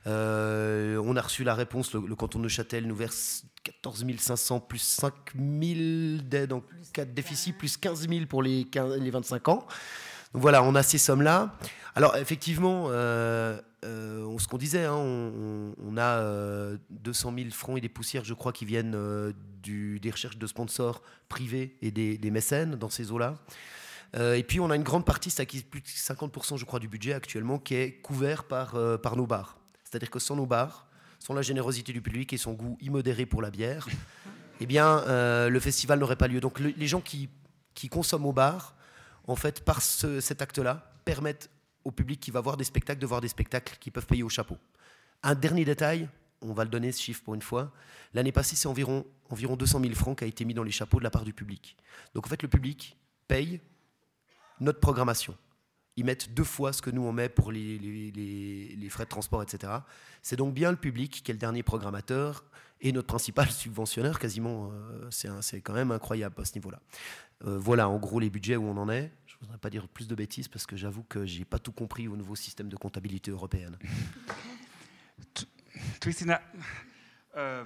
Euh, on a reçu la réponse, le, le canton de Neuchâtel nous verse quatorze mille cinq cents plus cinq mille d'aides en cas de déficit, plus quinze mille pour les, quinze, les vingt-cinq ans. Donc voilà, on a ces sommes-là. Alors effectivement... Euh, Euh, on, ce qu'on disait, hein, on, on a euh, deux cent mille francs et des poussières, je crois, qui viennent euh, du, des recherches de sponsors privés et des, des mécènes dans ces eaux-là. Euh, et puis, on a une grande partie, ça qui plus de cinquante pour cent, je crois, du budget actuellement, qui est couvert par, euh, par nos bars. C'est-à-dire que sans nos bars, sans la générosité du public et son goût immodéré pour la bière, eh bien, euh, le festival n'aurait pas lieu. Donc, le, les gens qui, qui consomment au bar, en fait, par ce, cet acte-là, permettent au public qui va voir des spectacles, de voir des spectacles qui peuvent payer au chapeau. Un dernier détail, on va le donner ce chiffre pour une fois, l'année passée c'est environ, environ deux cent mille francs qui a été mis dans les chapeaux de la part du public. Donc en fait le public paye notre programmation. Ils mettent deux fois ce que nous on met pour les, les, les, les frais de transport, et cetera. C'est donc bien le public qui est le dernier programmateur et notre principal subventionnaire quasiment, euh, c'est, un, c'est quand même incroyable à ce niveau-là. Euh, voilà en gros les budgets où on en est. Je ne voudrais pas dire plus de bêtises parce que j'avoue que je n'ai pas tout compris au nouveau système de comptabilité européenne. Christina, euh,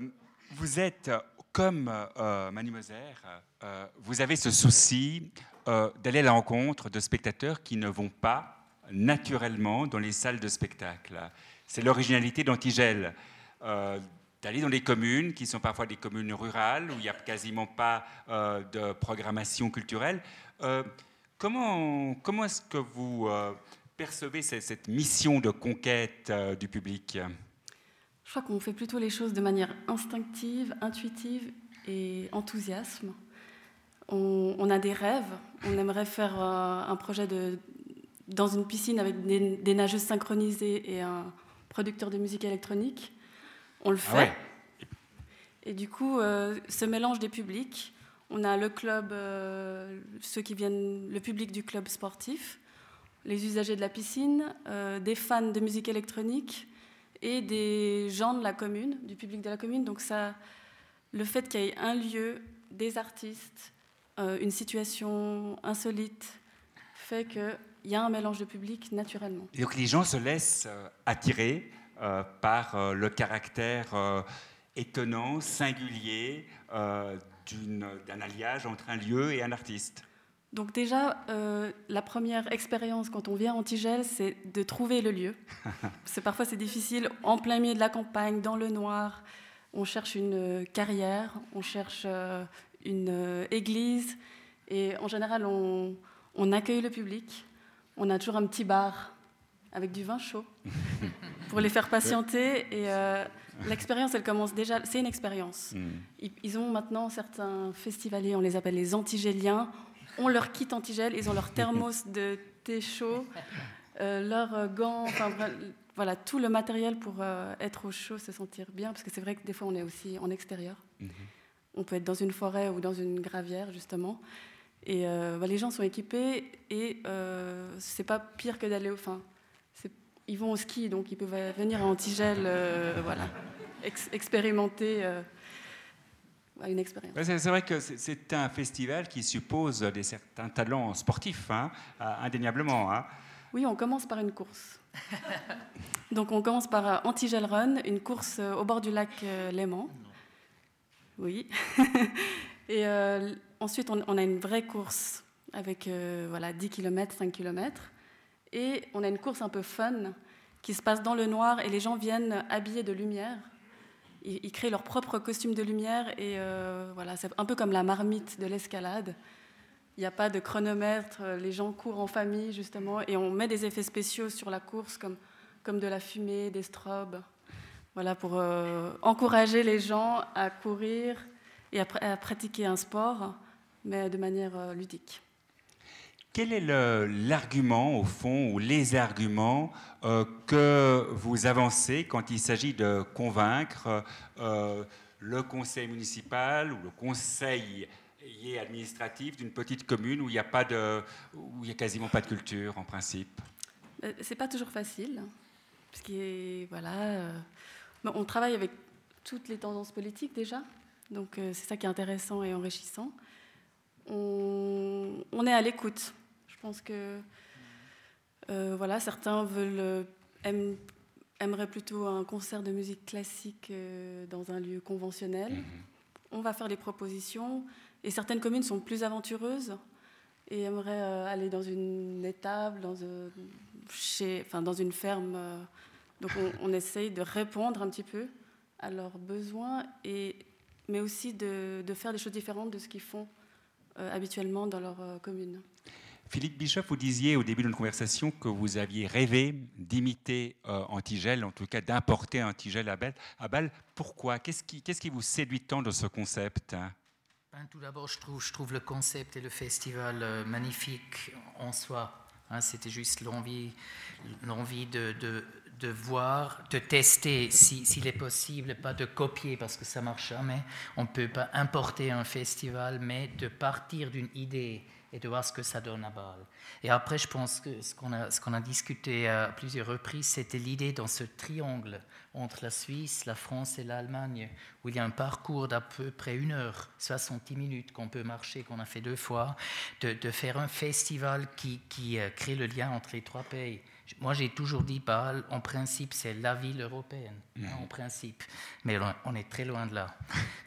vous êtes comme euh, Manu Moser, euh, vous avez ce souci euh, d'aller à la rencontre de spectateurs qui ne vont pas naturellement dans les salles de spectacle. C'est l'originalité d'Antigel, euh, d'aller dans les communes qui sont parfois des communes rurales où il n'y a quasiment pas euh, de programmation culturelle. Euh, Comment, comment est-ce que vous euh, percevez cette, cette mission de conquête euh, du public ? Je crois qu'on fait plutôt les choses de manière instinctive, intuitive et enthousiasme. On, on a des rêves. On aimerait faire euh, un projet de, dans une piscine avec des, des nageuses synchronisées et un producteur de musique électronique. On le fait. Ah ouais. Et du coup, euh, ce mélange des publics... On a le club, euh, ceux qui viennent, le public du club sportif, les usagers de la piscine, euh, des fans de musique électronique et des gens de la commune, du public de la commune. Donc ça, le fait qu'il y ait un lieu, des artistes, euh, une situation insolite, fait qu'il y a un mélange de public naturellement. Et donc les gens se laissent euh, attirer euh, par euh, le caractère euh, étonnant, singulier, euh, D'une, d'un alliage entre un lieu et un artiste. Donc déjà, euh, la première expérience quand on vient à Antigel, c'est de trouver le lieu. c'est, parfois, c'est difficile, en plein milieu de la campagne, dans le noir. On cherche une euh, carrière, on cherche euh, une euh, église. Et en général, on, on accueille le public. On a toujours un petit bar avec du vin chaud pour les faire patienter. Et... Euh, L'expérience, elle commence déjà... C'est une expérience. Mmh. Ils ont maintenant certains festivaliers, on les appelle les Antigéliens. On leur kit Antigel, ils ont leur thermos de thé chaud, euh, leurs gants, enfin voilà, tout le matériel pour euh, être au chaud, se sentir bien, parce que c'est vrai que des fois, on est aussi en extérieur. Mmh. On peut être dans une forêt ou dans une gravière, justement. Et euh, bah, les gens sont équipés et euh, c'est pas pire que d'aller au... Enfin, c'est ils vont au ski, donc ils peuvent venir à Antigel, euh, voilà, ex- expérimenter euh, une expérience. C'est vrai que c'est un festival qui suppose des certains talents sportifs, hein, indéniablement. Hein. Oui, on commence par une course. Donc on commence par Antigel Run, une course au bord du lac Léman. Oui. Et euh, ensuite, on, on a une vraie course avec euh, voilà, dix kilomètres, cinq kilomètres. Et on a une course un peu fun qui se passe dans le noir et les gens viennent habillés de lumière. Ils, ils créent leur propre costume de lumière et euh, voilà, c'est un peu comme la marmite de l'escalade. Il n'y a pas de chronomètre, les gens courent en famille justement et on met des effets spéciaux sur la course comme, comme de la fumée, des strobes, voilà, pour euh, encourager les gens à courir et à, à pratiquer un sport, mais de manière euh, ludique. Quel est le, l'argument, au fond, ou les arguments euh, que vous avancez quand il s'agit de convaincre euh, le conseil municipal ou le conseil administratif d'une petite commune où il n'y a pas de, où il y a quasiment pas de culture en principe? C'est pas toujours facile, parce que voilà, euh, on travaille avec toutes les tendances politiques déjà, donc euh, c'est ça qui est intéressant et enrichissant. On, on est à l'écoute. Je pense que euh, voilà, certains veulent aiment, aimeraient plutôt un concert de musique classique euh, dans un lieu conventionnel. Mmh. On va faire des propositions. Et certaines communes sont plus aventureuses et aimeraient euh, aller dans une étable, dans, euh, chez, enfin, dans une ferme. Euh, donc on, on essaye de répondre un petit peu à leurs besoins, et, mais aussi de, de faire des choses différentes de ce qu'ils font euh, habituellement dans leur euh, commune. Philippe Bischoff, vous disiez au début de notre conversation que vous aviez rêvé d'imiter euh, Antigel, en tout cas d'importer Antigel à Bâle. À Bâle. Pourquoi ? Qu'est-ce qui, qu'est-ce qui vous séduit tant dans ce concept, hein ? Tout d'abord, je trouve, je trouve le concept et le festival magnifique en soi. Hein, c'était juste l'envie, l'envie de, de, de voir, de tester si, s'il est possible, pas de copier parce que ça ne marche jamais. On ne peut pas importer un festival, mais de partir d'une idée et de voir ce que ça donne à Bâle. Et après, je pense que ce qu'on a, ce qu'on a discuté à plusieurs reprises, c'était l'idée dans ce triangle entre la Suisse, la France et l'Allemagne, où il y a un parcours d'à peu près une heure, soixante-dix minutes, qu'on peut marcher, qu'on a fait deux fois, de, de faire un festival qui, qui crée le lien entre les trois pays. Moi, j'ai toujours dit, Bâle, en principe, c'est la ville européenne, mmh. en principe. Mais on est très loin de là.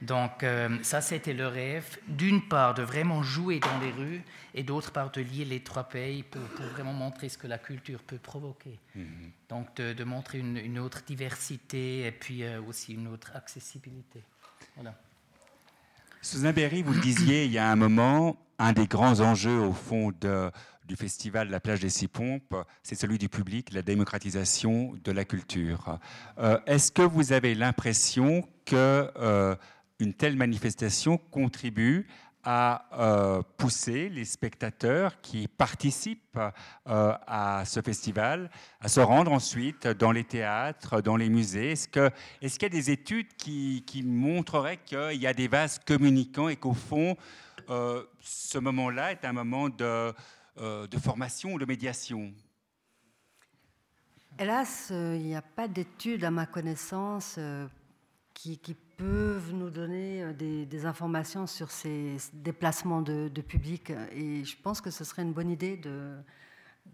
Donc, euh, ça, c'était le rêve, d'une part, de vraiment jouer dans les rues, et d'autre part, de lier les trois pays pour, pour vraiment montrer ce que la culture peut provoquer. Mmh. Donc, de, de montrer une, une autre diversité, et puis euh, aussi une autre accessibilité. Voilà. Susanna Berry, vous le disiez il y a un moment, un des grands enjeux, au fond, de... du festival de la Plage des Six Pommes, c'est celui du public, la démocratisation de la culture. Euh, est-ce que vous avez l'impression que euh, une telle manifestation contribue à euh, pousser les spectateurs qui participent euh, à ce festival à se rendre ensuite dans les théâtres, dans les musées? Est-ce que, est-ce qu'il y a des études qui, qui montreraient qu'il y a des vases communicants et qu'au fond, euh, ce moment-là est un moment de de formation ou de médiation? Hélas, il n'y a pas d'études à ma connaissance qui, qui peuvent nous donner des, des informations sur ces déplacements de, de public. Et je pense que ce serait une bonne idée de,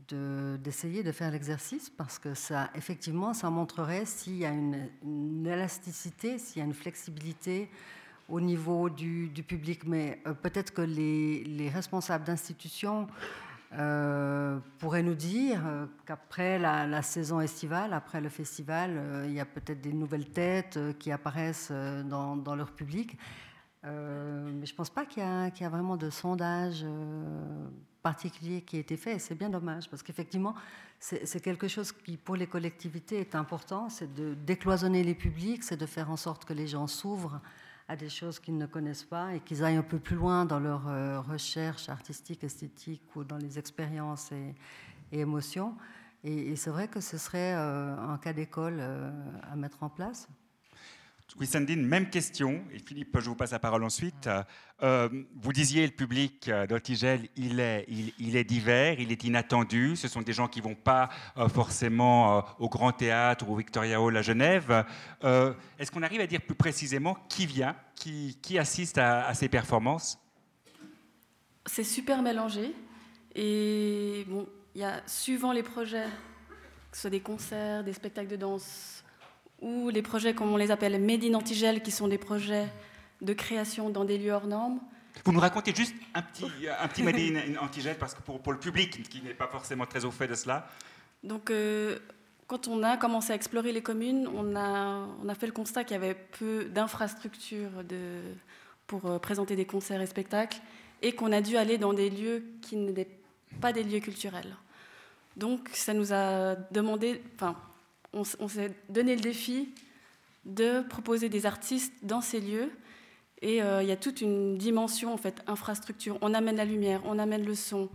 de, d'essayer de faire l'exercice, parce que ça, effectivement, ça montrerait s'il y a une, une élasticité, s'il y a une flexibilité au niveau du, du public. Mais euh, peut-être que les, les responsables d'institutions Euh, pourrait nous dire euh, qu'après la, la saison estivale, après le festival, euh, il y a peut-être des nouvelles têtes euh, qui apparaissent euh, dans, dans leur public. Euh, mais je ne pense pas qu'il y a, qu'il y a vraiment de sondage euh, particulier qui a été fait. Et c'est bien dommage, parce qu'effectivement, c'est, c'est quelque chose qui, pour les collectivités, est important. C'est de décloisonner les publics, c'est de faire en sorte que les gens s'ouvrent à des choses qu'ils ne connaissent pas et qu'ils aillent un peu plus loin dans leurs euh, recherches artistiques, esthétiques ou dans les expériences et, et émotions. Et, et c'est vrai que ce serait euh, un cas d'école euh, à mettre en place. Oui, Thysandine, même question. Et Philippe, je vous passe la parole ensuite. Euh, vous disiez, le public d'Antigel, il est, il, il est divers, il est inattendu. Ce sont des gens qui ne vont pas euh, forcément euh, au Grand Théâtre ou au Victoria Hall à Genève. Euh, est-ce qu'on arrive à dire plus précisément qui vient, qui, qui assiste à, à ces performances ? C'est super mélangé. Et bon, il y a, suivant les projets, que ce soit des concerts, des spectacles de danse, ou les projets, comme on les appelle, Made in Antigel, qui sont des projets de création dans des lieux hors normes. Vous nous racontez juste un petit, un petit Made in Antigel, parce que pour, pour le public, qui n'est pas forcément très au fait de cela. Donc, euh, quand on a commencé à explorer les communes, on a, on a fait le constat qu'il y avait peu d'infrastructures de, pour euh, présenter des concerts et spectacles, et qu'on a dû aller dans des lieux qui n'étaient pas des lieux culturels. Donc, ça nous a demandé... Enfin, on, on s'est donné le défi de proposer des artistes dans ces lieux. Et euh, il y a toute une dimension, en fait, infrastructure. On amène la lumière, on amène le son,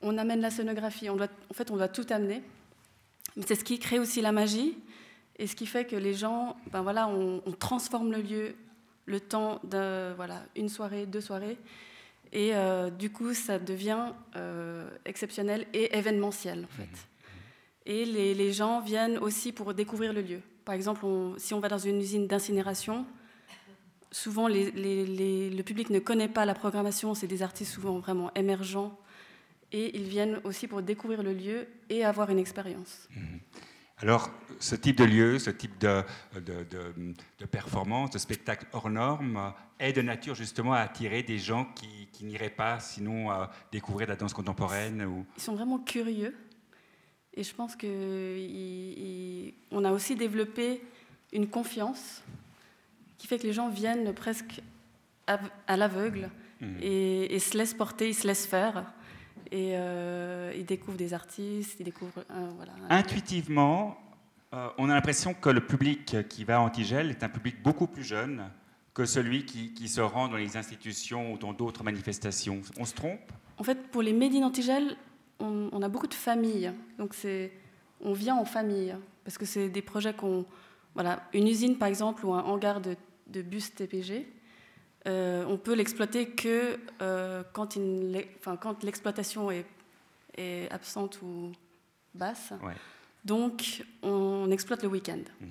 on amène la scénographie. On doit, en fait, on doit tout amener. Mais c'est ce qui crée aussi la magie et ce qui fait que les gens... Ben voilà, on, on transforme le lieu, le temps d'une voilà, soirée, deux soirées. Et euh, du coup, ça devient euh, exceptionnel et événementiel, en fait. Et les, les gens viennent aussi pour découvrir le lieu. Par exemple, on, si on va dans une usine d'incinération, souvent les, les, les, le public ne connaît pas la programmation. C'est des artistes souvent vraiment émergents. Et ils viennent aussi pour découvrir le lieu et avoir une expérience. Mmh. Alors, ce type de lieu, ce type de, de, de, de performance, de spectacle hors norme, est de nature justement à attirer des gens qui, qui n'iraient pas sinon euh, découvrir la danse contemporaine ou... Ils sont vraiment curieux. Et je pense qu'on a aussi développé une confiance qui fait que les gens viennent presque à, à l'aveugle mmh. et, et se laissent porter, ils se laissent faire. Et euh, ils découvrent des artistes, ils découvrent... Euh, voilà. Intuitivement, euh, on a l'impression que le public qui va à Antigel est un public beaucoup plus jeune que celui qui, qui se rend dans les institutions ou dans d'autres manifestations. On se trompe ? En fait, pour les Made in Antigel, on, on a beaucoup de familles. Donc, c'est, on vient en famille. Parce que c'est des projets qu'on... Voilà, une usine, par exemple, ou un hangar de, de bus T P G... Euh, on peut l'exploiter que euh, quand, il, enfin, quand l'exploitation est, est absente ou basse. Ouais. Donc, on exploite le week-end. Mmh.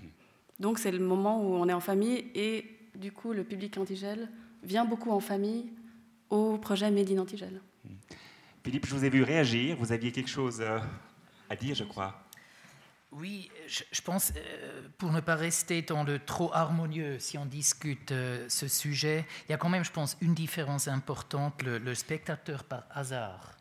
Donc, c'est le moment où on est en famille et du coup, le public Antigel vient beaucoup en famille au projet Made in Antigel. Mmh. Philippe, je vous ai vu réagir. Vous aviez quelque chose euh, à dire, je crois. Oui, je pense, pour ne pas rester dans le trop harmonieux, si on discute ce sujet, il y a quand même, je pense, une différence importante, le, le spectateur par hasard.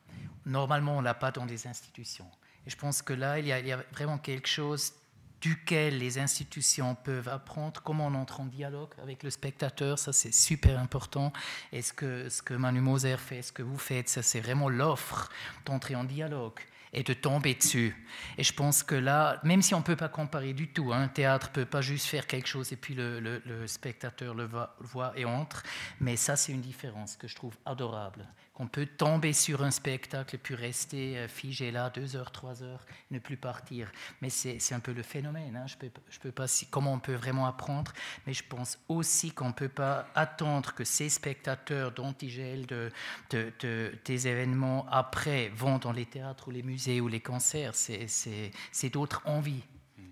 Normalement, on ne l'a pas dans les institutions. Et je pense que là, il y a, il y a vraiment quelque chose duquel les institutions peuvent apprendre, comment on entre en dialogue avec le spectateur, ça c'est super important. Et ce que, ce que Manu Moser fait, ce que vous faites, ça c'est vraiment l'offre d'entrer en dialogue et de tomber dessus. Et je pense que là, même si on ne peut pas comparer du tout, hein, un théâtre ne peut pas juste faire quelque chose et puis le, le, le spectateur le va, voit et entre, mais ça, c'est une différence que je trouve adorable. Qu'on peut tomber sur un spectacle et puis rester figé là, deux heures, trois heures, ne plus partir. Mais c'est, c'est un peu le phénomène. Hein. Je peux, je peux pas, comment on peut vraiment apprendre, mais je pense aussi qu'on ne peut pas attendre que ces spectateurs d'Antigel, de, de, de, des événements après, vont dans les théâtres ou les musées ou les cancers, c'est, c'est, c'est d'autres envies.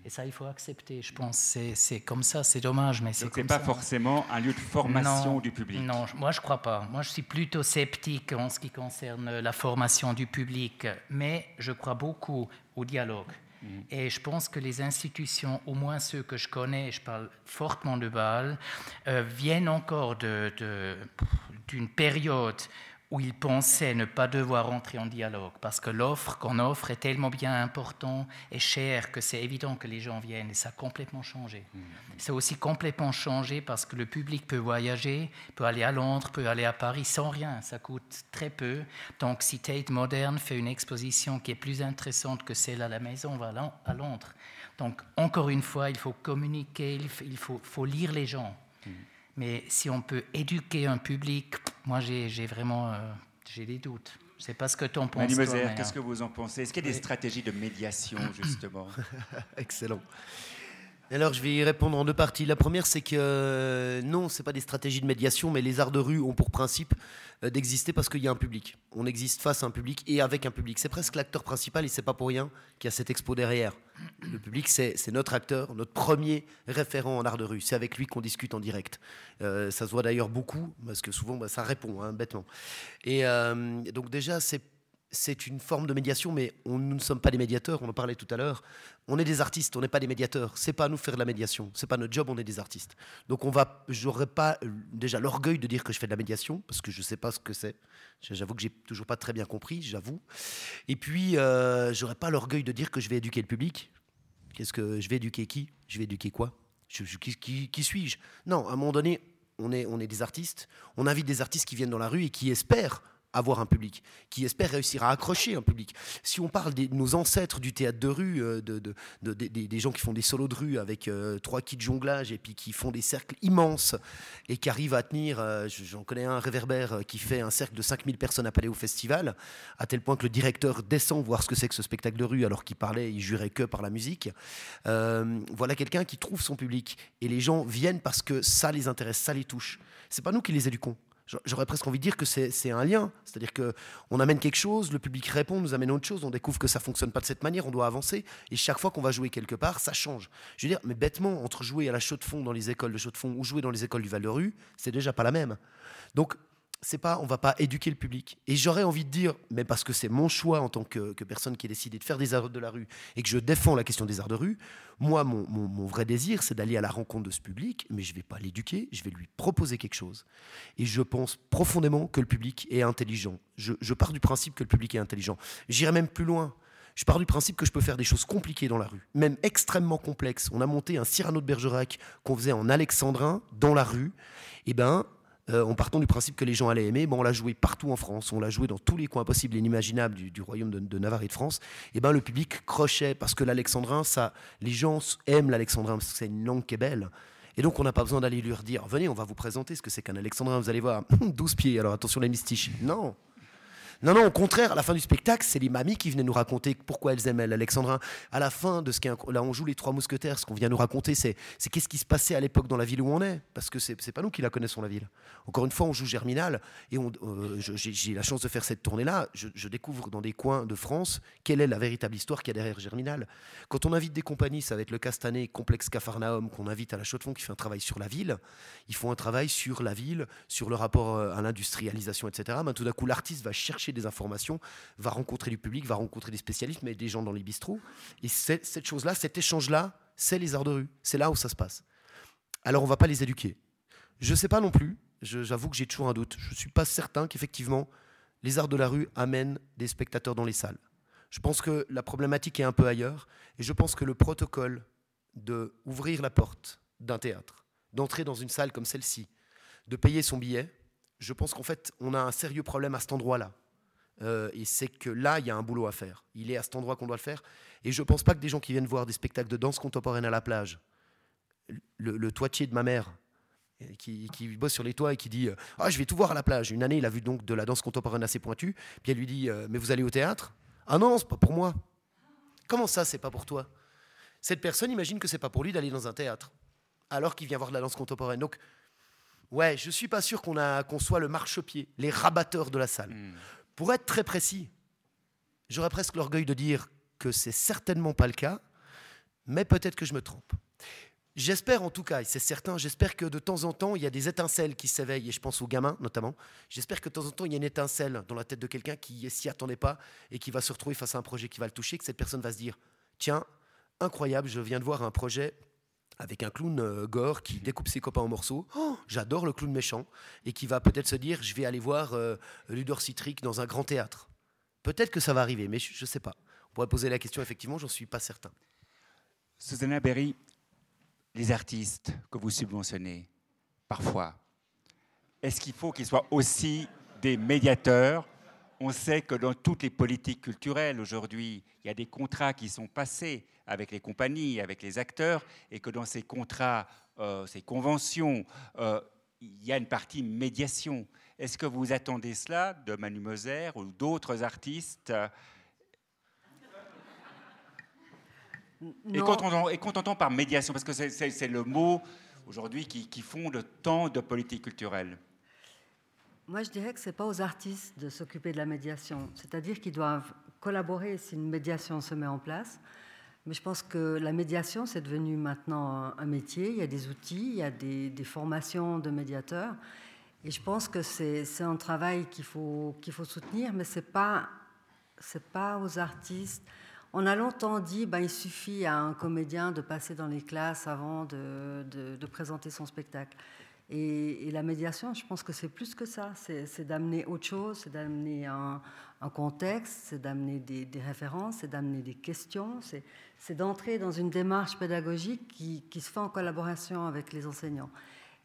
Et ça, il faut accepter, je pense. C'est, c'est comme ça, c'est dommage, mais c'est donc comme ça. Ce n'est pas forcément un lieu de formation non, du public. Non, moi, je ne crois pas. Moi, je suis plutôt sceptique en ce qui concerne la formation du public, mais je crois beaucoup au dialogue. Mmh. Et je pense que les institutions, au moins ceux que je connais, je parle fortement de Bâle, euh, viennent encore de, de, d'une période où ils pensaient ne pas devoir entrer en dialogue, parce que l'offre qu'on offre est tellement bien importante et chère que c'est évident que les gens viennent, et ça a complètement changé. Mmh. C'est aussi complètement changé parce que le public peut voyager, peut aller à Londres, peut aller à Paris sans rien, ça coûte très peu. Donc si Tate Modern fait une exposition qui est plus intéressante que celle à la maison, on va à Londres. Donc encore une fois, il faut communiquer, il faut, il faut, faut lire les gens. Mmh. Mais si on peut éduquer un public, moi j'ai, j'ai vraiment euh, j'ai des doutes. Je ne sais pas ce que tu en penses. Manu Moser, mais... qu'est-ce que vous en pensez ? Est-ce qu'il y a des oui. stratégies de médiation, justement ? Excellent. Alors, je vais y répondre en deux parties. La première, c'est que euh, non, ce n'est pas des stratégies de médiation, mais les arts de rue ont pour principe euh, d'exister parce qu'il y a un public. On existe face à un public et avec un public. C'est presque l'acteur principal et ce n'est pas pour rien qu'il y a cette expo derrière. Le public, c'est, c'est notre acteur, notre premier référent en art de rue. C'est avec lui qu'on discute en direct. Euh, ça se voit d'ailleurs beaucoup, parce que souvent, bah, ça répond, hein, bêtement. Et euh, donc déjà, c'est c'est une forme de médiation, mais on, nous ne sommes pas des médiateurs, on en parlait tout à l'heure. On est des artistes, on n'est pas des médiateurs. C'est pas à nous faire de la médiation, c'est pas notre job, on est des artistes. Donc on va, j'aurais pas déjà l'orgueil de dire que je fais de la médiation, parce que je sais pas ce que c'est. J'avoue que j'ai toujours pas très bien compris, j'avoue. Et puis, euh, j'aurais pas l'orgueil de dire que je vais éduquer le public. Qu'est-ce que je vais éduquer qui ? Je vais éduquer quoi ? je, je, qui, qui, qui suis-je ? Non, à un moment donné, on est, on est des artistes. On invite des artistes qui viennent dans la rue et qui espèrent avoir un public, qui espère réussir à accrocher un public. Si on parle de nos ancêtres du théâtre de rue, euh, de, de, de, de, des gens qui font des solos de rue avec euh, trois kits de jonglage et puis qui font des cercles immenses et qui arrivent à tenir, euh, j'en connais un, Réverbère, qui fait un cercle de cinq mille personnes à Palais au festival, à tel point que le directeur descend voir ce que c'est que ce spectacle de rue alors qu'il parlait, il jurait que par la musique. Euh, voilà quelqu'un qui trouve son public et les gens viennent parce que ça les intéresse, ça les touche. C'est pas nous qui les éduquons. J'aurais presque envie de dire que c'est, c'est un lien, c'est-à-dire qu'on amène quelque chose, le public répond, nous amène autre chose, on découvre que ça ne fonctionne pas de cette manière, on doit avancer, et chaque fois qu'on va jouer quelque part, ça change. Je veux dire, mais bêtement, entre jouer à la Chaux-de-Fonds dans les écoles de Chaux-de-Fonds ou jouer dans les écoles du Val-de-Rue, c'est déjà pas la même. Donc, c'est pas, on va pas éduquer le public. Et j'aurais envie de dire, mais parce que c'est mon choix en tant que, que personne qui a décidé de faire des arts de la rue et que je défends la question des arts de rue, moi, mon, mon, mon vrai désir, c'est d'aller à la rencontre de ce public, mais je vais pas l'éduquer, je vais lui proposer quelque chose. Et je pense profondément que le public est intelligent. Je, je pars du principe que le public est intelligent. J'irai même plus loin. Je pars du principe que je peux faire des choses compliquées dans la rue, même extrêmement complexes. On a monté un Cyrano de Bergerac qu'on faisait en alexandrin, dans la rue. Eh ben, Euh, en partant du principe que les gens allaient aimer, ben on l'a joué partout en France, on l'a joué dans tous les coins possibles et inimaginables du, du royaume de, de Navarre et de France, et ben le public crochait, parce que l'alexandrin, ça, les gens aiment l'alexandrin, parce que c'est une langue qui est belle, et donc on n'a pas besoin d'aller lui dire, venez, on va vous présenter ce que c'est qu'un alexandrin, vous allez voir, douze pieds, alors attention les mystiches, non Non, non, au contraire, à la fin du spectacle, c'est les mamies qui venaient nous raconter pourquoi elles aimaient l'alexandrin. À la fin de ce qu'est, là, on joue les Trois Mousquetaires. Ce qu'on vient nous raconter, c'est, c'est qu'est-ce qui se passait à l'époque dans la ville où on est. Parce que c'est, c'est pas nous qui la connaissons, la ville. Encore une fois, on joue Germinal et on, euh, je, j'ai, j'ai la chance de faire cette tournée-là. Je, je découvre dans des coins de France quelle est la véritable histoire qu'il y a derrière Germinal. Quand on invite des compagnies, ça va être le Castanet, Complexe Capharnaüm, qu'on invite à la Chaux-de-Fonds, qui fait un travail sur la ville. Ils font un travail sur la ville, sur le rapport à l'industrialisation, et cetera. Ben, tout d'un coup, l'artiste va chercher des informations, va rencontrer du public, va rencontrer des spécialistes, mais des gens dans les bistrots. Et cette chose-là, cet échange-là, c'est les arts de rue. C'est là où ça se passe. Alors, on ne va pas les éduquer. Je ne sais pas non plus. Je, j'avoue que j'ai toujours un doute. Je ne suis pas certain qu'effectivement, les arts de la rue amènent des spectateurs dans les salles. Je pense que la problématique est un peu ailleurs. Et je pense que le protocole d'ouvrir la porte d'un théâtre, d'entrer dans une salle comme celle-ci, de payer son billet, je pense qu'en fait, on a un sérieux problème à cet endroit-là. Euh, et c'est que là, il y a un boulot à faire. Il est à cet endroit qu'on doit le faire. Et je ne pense pas que des gens qui viennent voir des spectacles de danse contemporaine à la plage, le, le toitier de ma mère qui, qui bosse sur les toits et qui dit « Ah, je vais tout voir à la plage ». Une année, il a vu donc de la danse contemporaine assez pointue. Puis elle lui dit « Mais vous allez au théâtre ?»« Ah non, c'est pas pour moi. » Comment ça, c'est pas pour toi ? Cette personne imagine que c'est pas pour lui d'aller dans un théâtre, alors qu'il vient voir de la danse contemporaine. Donc, ouais, je ne suis pas sûr qu'on, a, qu'on soit le marchepied, les rabatteurs de la salle. Mmh. Pour être très précis, j'aurais presque l'orgueil de dire que c'est certainement pas le cas, mais peut-être que je me trompe. J'espère en tout cas, et c'est certain, j'espère que de temps en temps, il y a des étincelles qui s'éveillent, et je pense aux gamins notamment. J'espère que de temps en temps, il y a une étincelle dans la tête de quelqu'un qui ne s'y attendait pas et qui va se retrouver face à un projet qui va le toucher, que cette personne va se dire « Tiens, incroyable, je viens de voir un projet » avec un clown euh, gore qui découpe ses copains en morceaux. Oh, j'adore le clown méchant. Et qui va peut-être se dire, je vais aller voir euh, Ludor Citric dans un grand théâtre. Peut-être que ça va arriver, mais je ne sais pas. On pourrait poser la question, effectivement, j'en suis pas certain. Susanna Berry, les artistes que vous subventionnez, parfois, est-ce qu'il faut qu'ils soient aussi des médiateurs ? On sait que dans toutes les politiques culturelles, aujourd'hui, il y a des contrats qui sont passés avec les compagnies, avec les acteurs, et que dans ces contrats, euh, ces conventions, euh, il y a une partie médiation. Est-ce que vous attendez cela de Manu Moser ou d'autres artistes ? et, quand on, et quand on entend par médiation, parce que c'est, c'est, c'est le mot aujourd'hui qui, qui fonde tant de politiques culturelles. Moi, je dirais que ce n'est pas aux artistes de s'occuper de la médiation. C'est-à-dire qu'ils doivent collaborer si une médiation se met en place. Mais je pense que la médiation, c'est devenu maintenant un métier. Il y a des outils, il y a des, des formations de médiateurs. Et je pense que c'est, c'est un travail qu'il faut, qu'il faut soutenir, mais ce n'est pas c'est pas aux artistes. On a longtemps dit ben, il suffit à un comédien de passer dans les classes avant de, de, de présenter son spectacle. Et, et la médiation, je pense que c'est plus que ça. C'est, c'est d'amener autre chose, c'est d'amener un, un contexte, c'est d'amener des, des références, c'est d'amener des questions, c'est, c'est d'entrer dans une démarche pédagogique qui, qui se fait en collaboration avec les enseignants.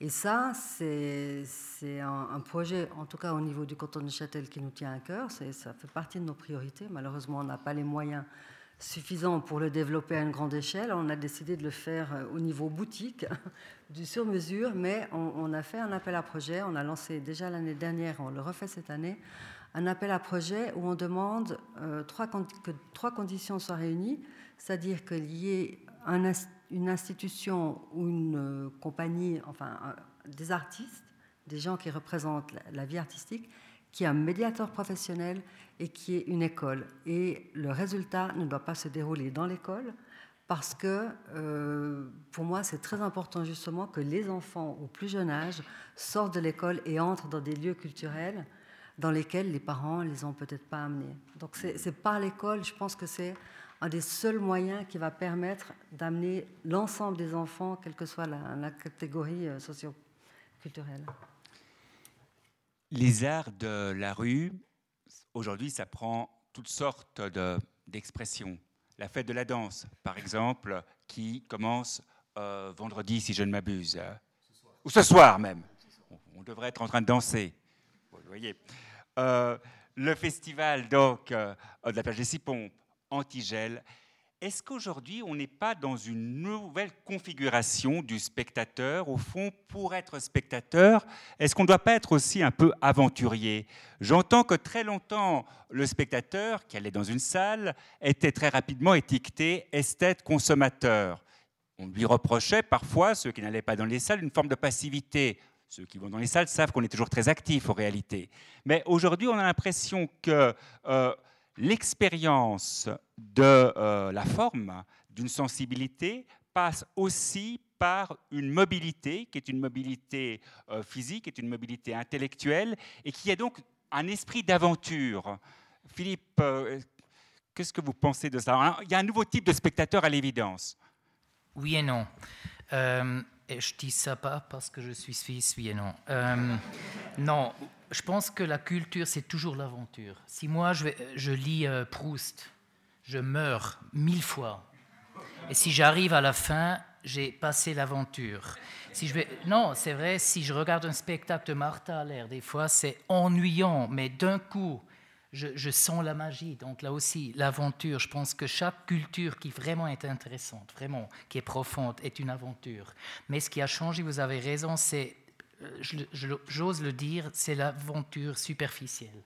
Et ça, c'est, c'est un, un projet, en tout cas au niveau du canton de Neuchâtel, qui nous tient à cœur. C'est, ça fait partie de nos priorités. Malheureusement, on n'a pas les moyens suffisant pour le développer à une grande échelle. On a décidé de le faire au niveau boutique, du sur-mesure, mais on, on a fait un appel à projet. On a lancé déjà l'année dernière, on le refait cette année, un appel à projet où on demande euh, trois, que trois conditions soient réunies, c'est-à-dire qu'il y ait un, une institution ou une euh, compagnie, enfin un, des artistes, des gens qui représentent la, la vie artistique, qui est un médiateur professionnel et qui est une école. Et le résultat ne doit pas se dérouler dans l'école parce que, euh, pour moi, c'est très important justement que les enfants au plus jeune âge sortent de l'école et entrent dans des lieux culturels dans lesquels les parents ne les ont peut-être pas amenés. Donc c'est, c'est par l'école, je pense que c'est un des seuls moyens qui va permettre d'amener l'ensemble des enfants, quelle que soit la, la catégorie socio-culturelle. Les arts de la rue, aujourd'hui, ça prend toutes sortes de, d'expressions. La fête de la danse, par exemple, qui commence euh, vendredi, si je ne m'abuse. Ce soir. Ou ce soir même. Ce soir. On, on devrait être en train de danser. Vous voyez. Euh, le festival donc, euh, de la Plage des Six Pommes, Antigel. Est-ce qu'aujourd'hui, on n'est pas dans une nouvelle configuration du spectateur? Au fond, pour être spectateur, est-ce qu'on ne doit pas être aussi un peu aventurier? J'entends que très longtemps, le spectateur qui allait dans une salle était très rapidement étiqueté esthète-consommateur. On lui reprochait parfois, ceux qui n'allaient pas dans les salles, une forme de passivité. Ceux qui vont dans les salles savent qu'on est toujours très actifs en réalité. Mais aujourd'hui, on a l'impression que... Euh, l'expérience de euh, la forme, d'une sensibilité, passe aussi par une mobilité, qui est une mobilité euh, physique, qui est une mobilité intellectuelle, et qui a donc un esprit d'aventure. Philippe, euh, qu'est-ce que vous pensez de ça? Il y a un nouveau type de spectateur à l'évidence. Oui et non. Euh, et je ne dis ça pas parce que je suis suisse, oui et non. Euh, non. Je pense que la culture, c'est toujours l'aventure. Si moi, je, je lis euh, Proust, je meurs mille fois. Et si j'arrive à la fin, j'ai passé l'aventure. Si je vais... Non, c'est vrai, si je regarde un spectacle de Martha Allaire, des fois, c'est ennuyant, mais d'un coup, je, je sens la magie. Donc là aussi, l'aventure, je pense que chaque culture qui vraiment est intéressante, vraiment, qui est profonde, est une aventure. Mais ce qui a changé, vous avez raison, c'est... Je, je, j'ose le dire, c'est l'aventure superficielle.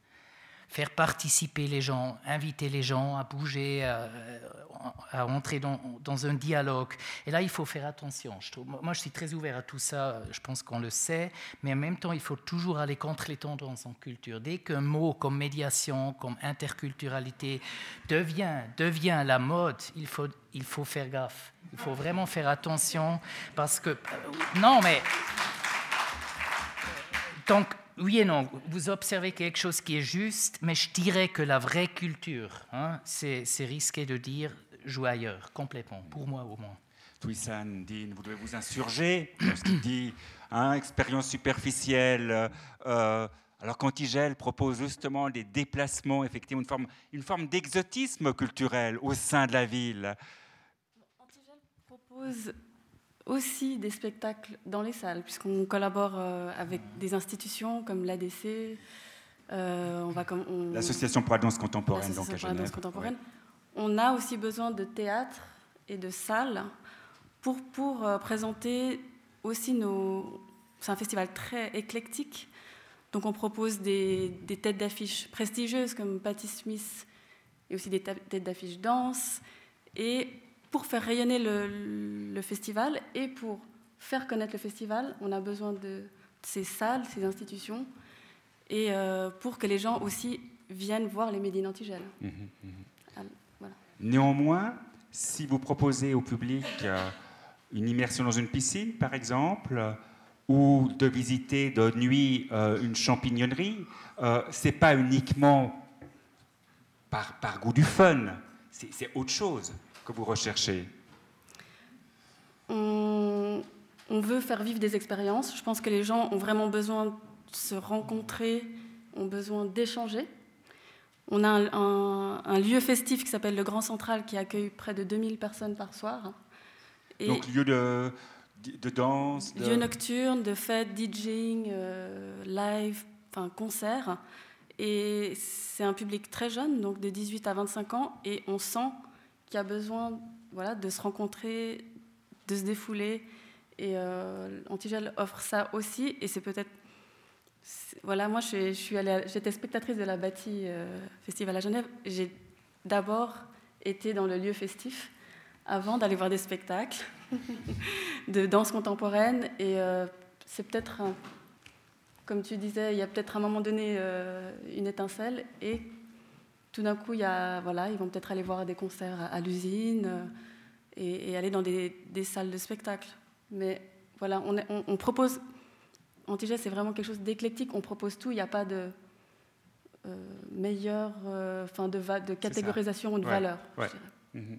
Faire participer les gens, inviter les gens à bouger, à, à entrer dans, dans un dialogue. Et là, il faut faire attention. Je trouve, moi, je suis très ouvert à tout ça, je pense qu'on le sait, mais en même temps, il faut toujours aller contre les tendances en culture. Dès qu'un mot comme médiation, comme interculturalité devient, devient la mode, il faut, il faut faire gaffe. Il faut vraiment faire attention parce que... Non, mais... Donc, oui et non, vous observez quelque chose qui est juste, mais je dirais que la vraie culture, hein, c'est, c'est risqué de dire « joue ailleurs », complètement, pour moi au moins. Thysandine, vous devez vous insurger, parce qu'il dit hein, « expérience superficielle euh, ». Alors qu'Antigel propose justement des déplacements, effectivement, une forme, une forme d'exotisme culturel au sein de la ville. Antigel propose... aussi des spectacles dans les salles, puisqu'on collabore euh, avec des institutions comme l'A D C, euh, on va comme on... l'association pour la danse contemporaine, donc à Genève. La danse contemporaine. Ouais. On a aussi besoin de théâtre et de salles pour pour euh, présenter aussi nos. C'est un festival très éclectique, donc on propose des des têtes d'affiche prestigieuses comme Patti Smith et aussi des ta- têtes d'affiche danse et pour faire rayonner le, le festival et pour faire connaître le festival, on a besoin de ces salles, ces institutions, et euh, pour que les gens aussi viennent voir les Médines Antigel. Mmh, mmh. Voilà. Néanmoins, si vous proposez au public euh, une immersion dans une piscine, par exemple, ou de visiter de nuit euh, une champignonnerie, euh, c'est pas uniquement par, par goût du fun. C'est, c'est autre chose que vous recherchez. On, on veut faire vivre des expériences. Je pense que les gens ont vraiment besoin de se rencontrer, ont besoin d'échanger. On a un, un, un lieu festif qui s'appelle le Grand Central, qui accueille près de deux mille personnes par soir. Et donc lieu de, de danse de... Lieu nocturne, de fêtes, DJing, euh, live, enfin concert. Et c'est un public très jeune, donc de dix-huit à vingt-cinq ans. Et on sent qu'il y a besoin voilà, de se rencontrer, de se défouler. Et euh, Antigel offre ça aussi. Et c'est peut-être... Voilà, moi, je suis, je suis allée, j'étais spectatrice de la Bâtie euh, Festival à Genève. J'ai d'abord été dans le lieu festif avant d'aller voir des spectacles de danse contemporaine. Et euh, c'est peut-être, un, comme tu disais, il y a peut-être à un moment donné euh, une étincelle. Et tout d'un coup, il y a, voilà, ils vont peut-être aller voir des concerts à, à l'usine euh, et, et aller dans des, des salles de spectacle. Mais voilà, on, est, on, on propose... Antigel, c'est vraiment quelque chose d'éclectique. On propose tout. Il n'y a pas de euh, meilleure, euh, enfin de, va- de catégorisation ou de ouais. valeur. Ouais. Mm-hmm.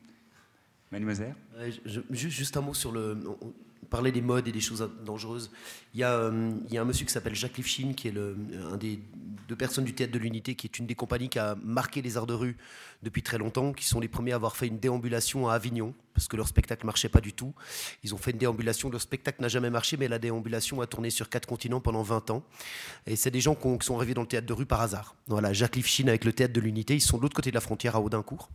Manu Moser. Ouais, juste un mot sur le. On parlait des modes et des choses dangereuses. Il y a, euh, il y a un monsieur qui s'appelle Jacques Lifshin, qui est le, un des deux personnes du Théâtre de l'Unité, qui est une des compagnies qui a marqué les arts de rue depuis très longtemps, qui sont les premiers à avoir fait une déambulation à Avignon, parce que leur spectacle ne marchait pas du tout. Ils ont fait une déambulation, leur spectacle n'a jamais marché, mais la déambulation a tourné sur quatre continents pendant vingt ans. Et c'est des gens qui sont arrivés dans le théâtre de rue par hasard. Voilà, Jacques Lifshin avec le Théâtre de l'Unité, ils sont de l'autre côté de la frontière, à Audincourt.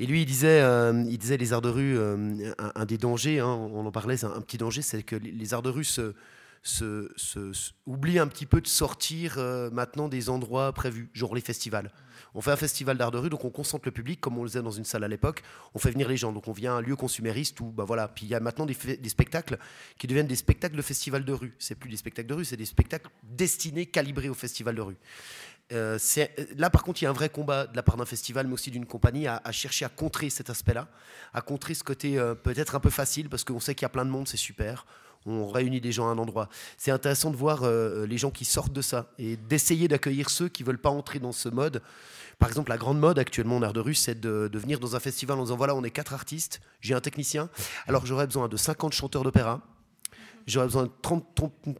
Et lui, il disait, euh, il disait les arts de rue, euh, un, un des dangers, hein, on en parlait, c'est un, un petit danger, c'est que les arts de rue se, se, se, se oublient un petit peu de sortir euh, maintenant des endroits prévus, genre les festivals. On fait un festival d'arts de rue, donc on concentre le public, comme on le faisait dans une salle à l'époque, on fait venir les gens, donc on vient à un lieu consumériste, où, bah voilà. Puis il y a maintenant des, des spectacles qui deviennent des spectacles de festival de rue. C'est plus des spectacles de rue, c'est des spectacles destinés, calibrés au festival de rue. Euh, c'est, là par contre il y a un vrai combat de la part d'un festival mais aussi d'une compagnie à, à chercher à contrer cet aspect-là, à contrer ce côté euh, peut-être un peu facile parce qu'on sait qu'il y a plein de monde, c'est super, on réunit des gens à un endroit. C'est intéressant de voir euh, les gens qui sortent de ça et d'essayer d'accueillir ceux qui ne veulent pas entrer dans ce mode. Par exemple, la grande mode actuellement en art de rue, c'est de, de venir dans un festival en disant voilà on est quatre artistes, j'ai un technicien, alors j'aurais besoin de cinquante chanteurs d'opéra. J'aurais besoin de trente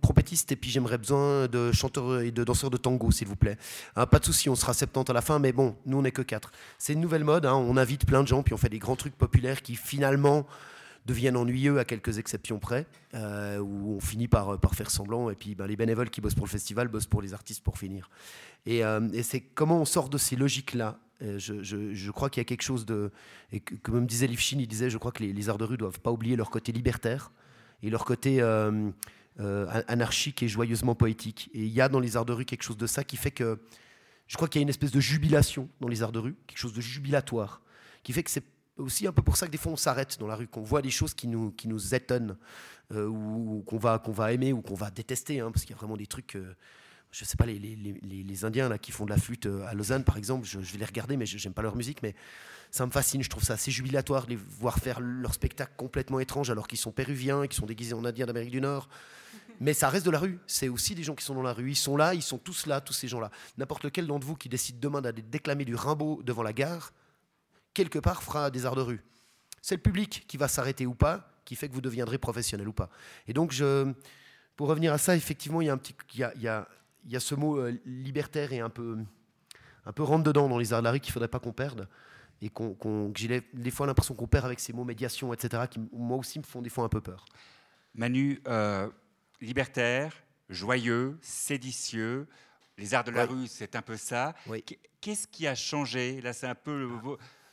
trompettistes et puis j'aimerais besoin de chanteurs et de danseurs de tango, s'il vous plaît. Hein, pas de souci, on sera soixante-dix à la fin, mais bon, nous, on n'est que quatre. C'est une nouvelle mode, hein, on invite plein de gens, puis on fait des grands trucs populaires qui, finalement, deviennent ennuyeux à quelques exceptions près, euh, où on finit par, par faire semblant, et puis ben, les bénévoles qui bossent pour le festival bossent pour les artistes pour finir. Et, euh, et c'est comment on sort de ces logiques-là. Je, je, je crois qu'il y a quelque chose de... Et que, comme me disait Lifshin, il disait, je crois que les, les arts de rue ne doivent pas oublier leur côté libertaire, et leur côté euh, euh, anarchique et joyeusement poétique. Et il y a dans les arts de rue quelque chose de ça qui fait que... Je crois qu'il y a une espèce de jubilation dans les arts de rue, quelque chose de jubilatoire, qui fait que c'est aussi un peu pour ça que des fois on s'arrête dans la rue, qu'on voit des choses qui nous, qui nous étonnent, euh, ou, ou qu'on va, qu'on va aimer, ou qu'on va détester, hein, parce qu'il y a vraiment des trucs... Euh, je ne sais pas, les, les, les, les Indiens là, qui font de la flûte à Lausanne, par exemple, je, je vais les regarder, mais je n'aime pas leur musique, mais... Ça me fascine, je trouve ça assez jubilatoire de les voir faire leur spectacle complètement étrange alors qu'ils sont péruviens, qu'ils sont déguisés en indiens d'Amérique du Nord. Mais ça reste de la rue, c'est aussi des gens qui sont dans la rue. Ils sont là, ils sont tous là, tous ces gens-là. N'importe lequel d'entre vous qui décide demain d'aller déclamer du Rimbaud devant la gare, quelque part fera des arts de rue. C'est le public qui va s'arrêter ou pas, qui fait que vous deviendrez professionnel ou pas. Et donc, je, pour revenir à ça, effectivement, il y a un petit, il y a, il y a, il y a ce mot euh, libertaire et un peu, un peu rentre-dedans dans les arts de la rue qu'il ne faudrait pas qu'on perde. Et qu'on, qu'on, que j'ai des fois l'impression qu'on perd avec ces mots médiation, et cetera, qui moi aussi me font des fois un peu peur. Manu, euh, libertaire, joyeux, séditieux, les arts de la oui. rue, c'est un peu ça. Oui. Qu'est-ce qui a changé ? Là, c'est un peu le,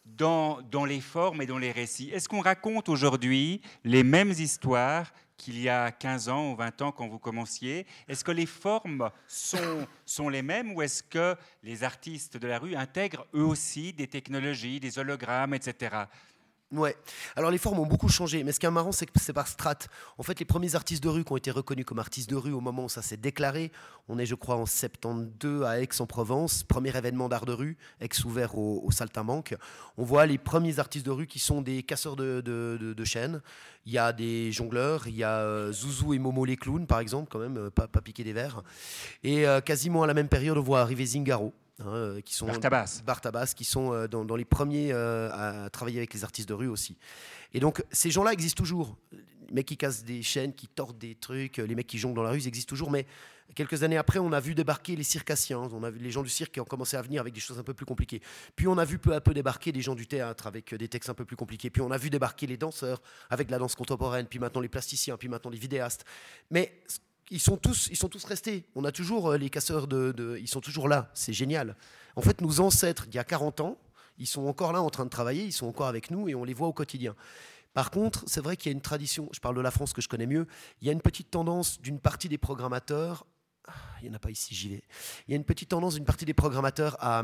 dans, dans les formes et dans les récits. Est-ce qu'on raconte aujourd'hui les mêmes histoires qu'il y a quinze ans ou vingt ans quand vous commenciez ? Est-ce que les formes sont, sont les mêmes ou est-ce que les artistes de la rue intègrent eux aussi des technologies, des hologrammes, et cetera ? Ouais. Alors les formes ont beaucoup changé, mais ce qui est marrant, c'est que c'est par strates. En fait, les premiers artistes de rue qui ont été reconnus comme artistes de rue au moment où ça s'est déclaré, on est, je crois, en soixante-douze à Aix-en-Provence, premier événement d'art de rue, Aix ouvert au, au saltimbanque. On voit les premiers artistes de rue qui sont des casseurs de, de, de, de chaînes. Il y a des jongleurs, il y a Zouzou et Momo les clowns, par exemple, quand même, pas, pas piquer des verres. Et euh, quasiment à la même période, on voit arriver Zingaro. hein, qui sont Bartabas, Bartabas qui sont dans, dans les premiers euh, à travailler avec les artistes de rue aussi. Et donc ces gens-là existent toujours. Les mecs qui cassent des chaînes, qui tordent des trucs, les mecs qui jonglent dans la rue, ils existent toujours. Mais quelques années après, on a vu débarquer les circassiens, on a vu les gens du cirque qui ont commencé à venir avec des choses un peu plus compliquées. Puis on a vu peu à peu débarquer des gens du théâtre avec des textes un peu plus compliqués. Puis on a vu débarquer les danseurs avec de la danse contemporaine, puis maintenant les plasticiens, puis maintenant les vidéastes. Mais ils sont tous, ils sont tous restés. On a toujours les casseurs de, de... Ils sont toujours là, c'est génial. En fait, nos ancêtres, il y a quarante ans, ils sont encore là en train de travailler, ils sont encore avec nous et on les voit au quotidien. Par contre, c'est vrai qu'il y a une tradition, je parle de la France que je connais mieux, il y a une petite tendance d'une partie des programmateurs, il n'y en a pas ici, j'y vais, il y a une petite tendance d'une partie des programmateurs à,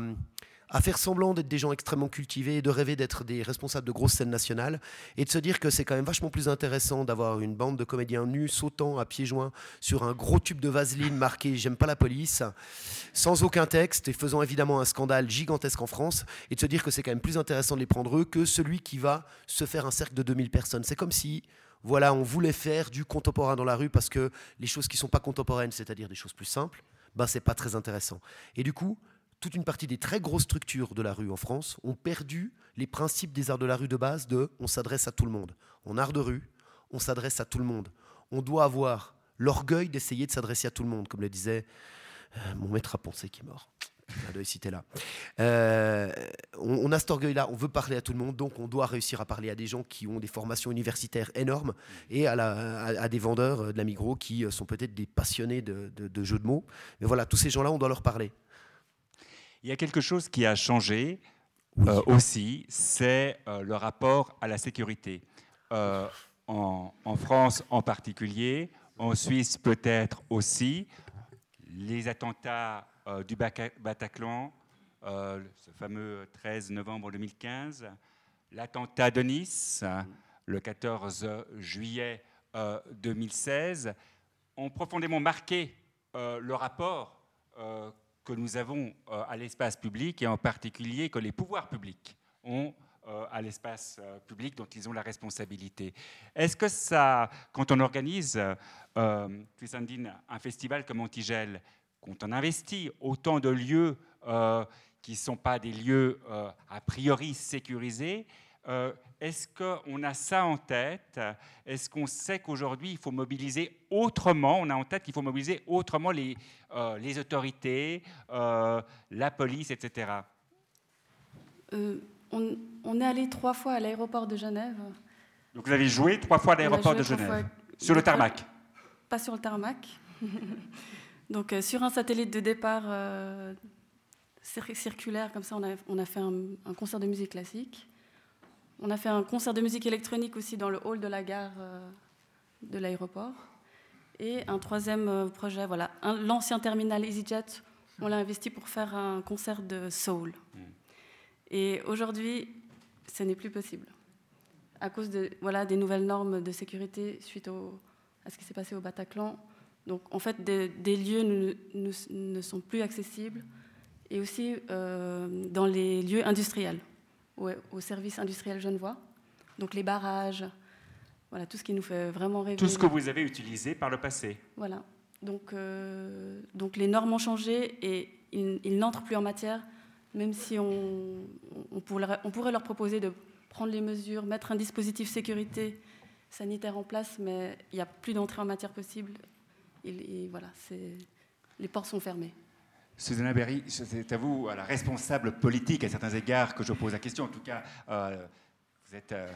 à faire semblant d'être des gens extrêmement cultivés, de rêver d'être des responsables de grosses scènes nationales, et de se dire que c'est quand même vachement plus intéressant d'avoir une bande de comédiens nus sautant à pieds joints sur un gros tube de vaseline marqué « J'aime pas la police », sans aucun texte, et faisant évidemment un scandale gigantesque en France, et de se dire que c'est quand même plus intéressant de les prendre eux que celui qui va se faire un cercle de deux mille personnes. C'est comme si... Voilà, on voulait faire du contemporain dans la rue parce que les choses qui ne sont pas contemporaines, c'est-à-dire des choses plus simples, ben c'est pas très intéressant. Et du coup, toute une partie des très grosses structures de la rue en France ont perdu les principes des arts de la rue de base de on s'adresse à tout le monde. En art de rue, on s'adresse à tout le monde. On doit avoir l'orgueil d'essayer de s'adresser à tout le monde, comme le disait euh, mon maître à penser qui est mort. Là. Euh, on, on a cet orgueil-là, on veut parler à tout le monde, donc on doit réussir à parler à des gens qui ont des formations universitaires énormes et à, la, à, à des vendeurs de la Migros qui sont peut-être des passionnés de, de, de jeux de mots. Mais voilà, tous ces gens-là, on doit leur parler. Il y a quelque chose qui a changé oui. euh, aussi, c'est euh, le rapport à la sécurité. Euh, en, en France en particulier, en Suisse peut-être aussi, les attentats... Euh, du Bataclan, euh, ce fameux treize novembre deux mille quinze, l'attentat de Nice, le quatorze juillet euh, deux mille seize, ont profondément marqué euh, le rapport euh, que nous avons euh, à l'espace public et en particulier que les pouvoirs publics ont euh, à l'espace euh, public dont ils ont la responsabilité. Est-ce que ça, quand on organise, euh, Thysandine, un festival comme Antigel, quand on investit autant de lieux euh, qui ne sont pas des lieux euh, a priori sécurisés, euh, est-ce qu'on a ça en tête? Est-ce qu'on sait qu'aujourd'hui, il faut mobiliser autrement? On a en tête qu'il faut mobiliser autrement les, euh, les autorités, euh, la police, et cetera. Euh, on, on est allé trois fois à l'aéroport de Genève. Donc vous avez joué trois fois à l'aéroport de Genève, fois... sur le tarmac? Pas sur le tarmac. Donc, euh, sur un satellite de départ euh, cir- circulaire, comme ça, on a, on a fait un, un concert de musique classique. On a fait un concert de musique électronique aussi dans le hall de la gare euh, de l'aéroport. Et un troisième projet, voilà, un, l'ancien terminal EasyJet, on l'a investi pour faire un concert de soul. Et aujourd'hui, ce n'est plus possible. À cause de, voilà, des nouvelles normes de sécurité suite au, à ce qui s'est passé au Bataclan. Donc, en fait, des, des lieux ne, ne, ne sont plus accessibles et aussi euh, dans les lieux industriels, au, au service industriel genevois. Donc, les barrages, voilà, tout ce qui nous fait vraiment rêver. Tout ce que vous avez utilisé par le passé. Voilà. Donc, euh, donc les normes ont changé et ils, ils n'entrent plus en matière, même si on, on, pourrait, on pourrait leur proposer de prendre les mesures, mettre un dispositif sécurité sanitaire en place, mais il n'y a plus d'entrée en matière possible. Et, et voilà, c'est... les portes sont fermées. Susanna Berry, c'est à vous, à la responsable politique, à certains égards, que je pose la question. En tout cas, euh, vous êtes euh,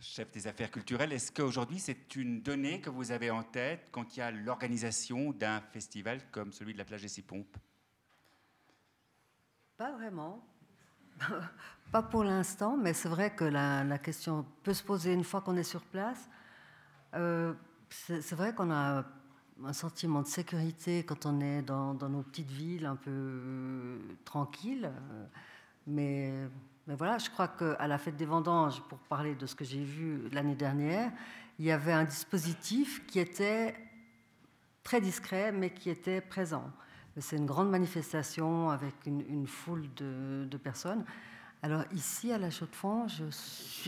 chef des affaires culturelles. Est-ce qu'aujourd'hui, c'est une donnée que vous avez en tête quand il y a l'organisation d'un festival comme celui de la plage des Six Pommes? Pas vraiment. Pas pour l'instant, mais c'est vrai que la, la question peut se poser une fois qu'on est sur place. Euh, c'est, c'est vrai qu'on a... un sentiment de sécurité quand on est dans, dans nos petites villes un peu euh, tranquilles. Mais, mais voilà, je crois qu'à la Fête des Vendanges, pour parler de ce que j'ai vu l'année dernière, il y avait un dispositif qui était très discret, mais qui était présent. C'est une grande manifestation avec une, une foule de, de personnes. Alors ici, à la Chaux-de-Fonds, je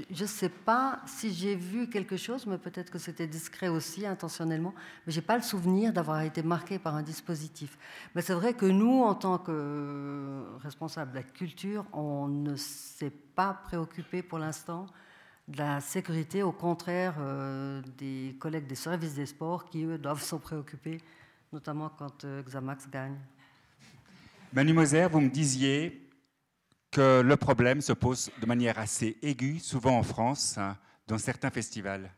ne sais pas si j'ai vu quelque chose, mais peut-être que c'était discret aussi, intentionnellement, mais je n'ai pas le souvenir d'avoir été marquée par un dispositif. Mais c'est vrai que nous, en tant que responsables de la culture, on ne s'est pas préoccupé pour l'instant de la sécurité, au contraire euh, des collègues des services des sports qui, eux, doivent s'en préoccuper, notamment quand euh, Xamax gagne. Manu Moser, vous me disiez que le problème se pose de manière assez aiguë, souvent en France, hein, dans certains festivals.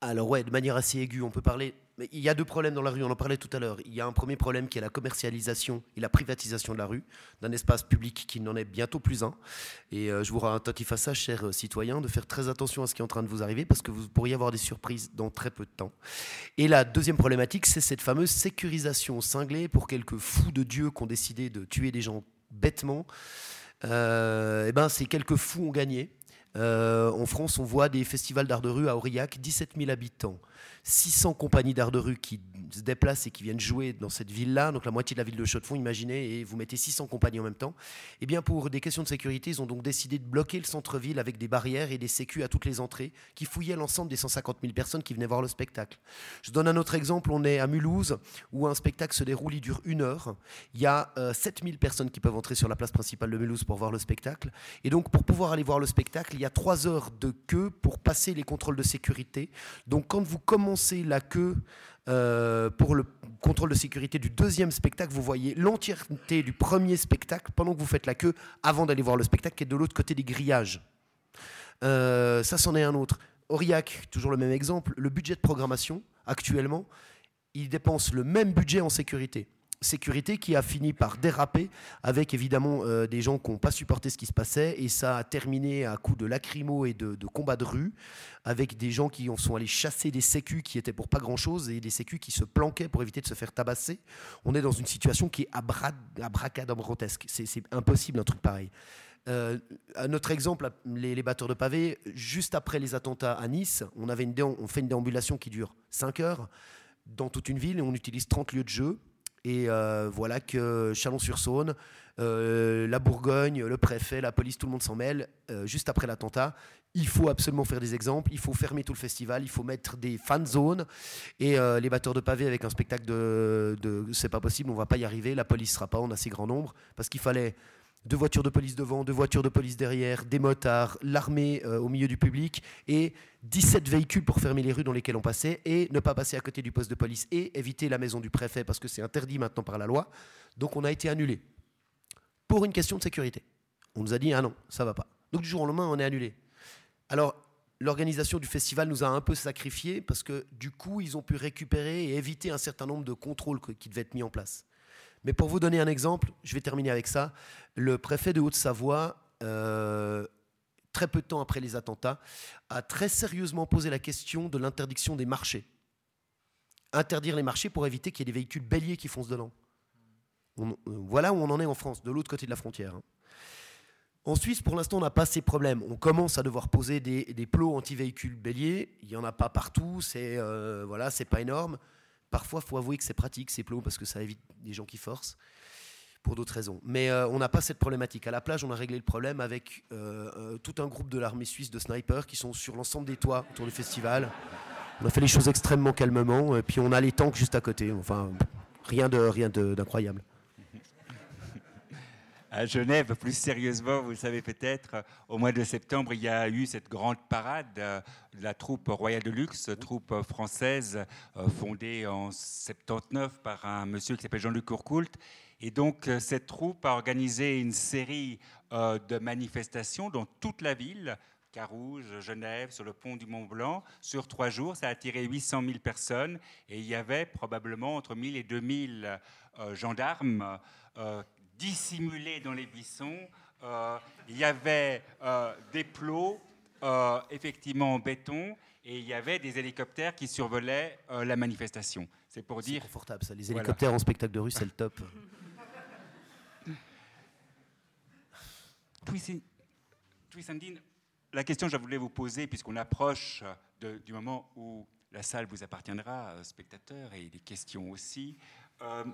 Alors ouais, de manière assez aiguë, on peut parler... Mais il y a deux problèmes dans la rue, on en parlait tout à l'heure. Il y a un premier problème qui est la commercialisation et la privatisation de la rue, d'un espace public qui n'en est bientôt plus un. Et euh, je vous rends attentif à ça, chers citoyens, de faire très attention à ce qui est en train de vous arriver, parce que vous pourriez avoir des surprises dans très peu de temps. Et la deuxième problématique, c'est cette fameuse sécurisation cinglée pour quelques fous de Dieu qui ont décidé de tuer des gens bêtement. Euh, et ben, ces quelques fous ont gagné. Euh, en France, on voit des festivals d'art de rue à Aurillac, dix-sept mille habitants, six cents compagnies d'art de rue qui se déplacent et qui viennent jouer dans cette ville-là, donc la moitié de la ville de Chaux-de-Fonds, imaginez, et vous mettez six cents compagnies en même temps. Et bien, pour des questions de sécurité, ils ont donc décidé de bloquer le centre-ville avec des barrières et des sécu à toutes les entrées qui fouillaient l'ensemble des cent cinquante mille personnes qui venaient voir le spectacle. Je donne un autre exemple, on est à Mulhouse où un spectacle se déroule, il dure une heure, il y a euh, sept mille personnes qui peuvent entrer sur la place principale de Mulhouse pour voir le spectacle, et donc pour pouvoir aller voir le spectacle, il y a trois heures de queue pour passer les contrôles de sécurité. Donc quand vous commencez la queue euh, pour le contrôle de sécurité du deuxième spectacle, vous voyez l'entièreté du premier spectacle pendant que vous faites la queue avant d'aller voir le spectacle qui est de l'autre côté des grillages. Euh, ça, c'en est un autre. Aurillac, toujours le même exemple, le budget de programmation, actuellement, il dépense le même budget en sécurité. Sécurité qui a fini par déraper avec évidemment euh, des gens qui n'ont pas supporté ce qui se passait, et ça a terminé à coups de lacrymo et de, de combats de rue avec des gens qui sont allés chasser des sécus qui étaient pour pas grand chose et des sécus qui se planquaient pour éviter de se faire tabasser. On est dans une situation qui est abracadabrantesque, c'est, c'est impossible un truc pareil. Euh, un autre exemple, les, les batteurs de pavés, juste après les attentats à Nice, on, avait une dé- on fait une déambulation qui dure cinq heures dans toute une ville et on utilise trente lieux de jeu. Et euh, voilà que Chalon-sur-Saône, euh, la Bourgogne, le préfet, la police, tout le monde s'en mêle. Euh, juste après l'attentat, il faut absolument faire des exemples, il faut fermer tout le festival, il faut mettre des fan zones. Et euh, les batteurs de pavés avec un spectacle de, de c'est pas possible, on va pas y arriver, la police sera pas en assez grand nombre, parce qu'il fallait deux voitures de police devant, deux voitures de police derrière, des motards, l'armée euh, au milieu du public et dix-sept véhicules pour fermer les rues dans lesquelles on passait et ne pas passer à côté du poste de police et éviter la maison du préfet parce que c'est interdit maintenant par la loi. Donc on a été annulé pour une question de sécurité. On nous a dit « Ah non, ça va pas ». Donc du jour au lendemain, on est annulé. Alors l'organisation du festival nous a un peu sacrifiés parce que du coup, ils ont pu récupérer et éviter un certain nombre de contrôles qui devaient être mis en place. Mais pour vous donner un exemple, je vais terminer avec ça, le préfet de Haute-Savoie, euh, très peu de temps après les attentats, a très sérieusement posé la question de l'interdiction des marchés. Interdire les marchés pour éviter qu'il y ait des véhicules béliers qui foncent dedans. On, euh, voilà où on en est en France, de l'autre côté de la frontière. Hein. En Suisse, pour l'instant, on n'a pas ces problèmes. On commence à devoir poser des, des plots anti-véhicules béliers. Il n'y en a pas partout, c'est, euh, voilà, c'est pas énorme. Parfois, il faut avouer que c'est pratique, ces plots, parce que ça évite des gens qui forcent, pour d'autres raisons. Mais euh, on n'a pas cette problématique. À la plage, on a réglé le problème avec euh, euh, tout un groupe de l'armée suisse de snipers qui sont sur l'ensemble des toits autour du festival. On a fait les choses extrêmement calmement, et puis on a les tanks juste à côté. Enfin, rien de, rien de, d'incroyable. À Genève, plus sérieusement, vous le savez peut-être, au mois de septembre, il y a eu cette grande parade de la troupe Royal de Luxe, troupe française fondée en soixante-dix-neuf par un monsieur qui s'appelle Jean-Luc Courcoult. Et donc, cette troupe a organisé une série de manifestations dans toute la ville, Carouge, Genève, sur le pont du Mont-Blanc, sur trois jours. Ça a attiré huit cent mille personnes et il y avait probablement entre mille et deux mille gendarmes euh, dissimulés dans les buissons, euh, il y avait euh, des plots, euh, effectivement en béton, et il y avait des hélicoptères qui survolaient euh, la manifestation. C'est pour dire... C'est confortable, ça. Les hélicoptères voilà. En spectacle de rue, c'est le top. Thysandine, la question que je voulais vous poser, puisqu'on approche de, du moment où la salle vous appartiendra, euh, spectateurs, et des questions aussi... Euh,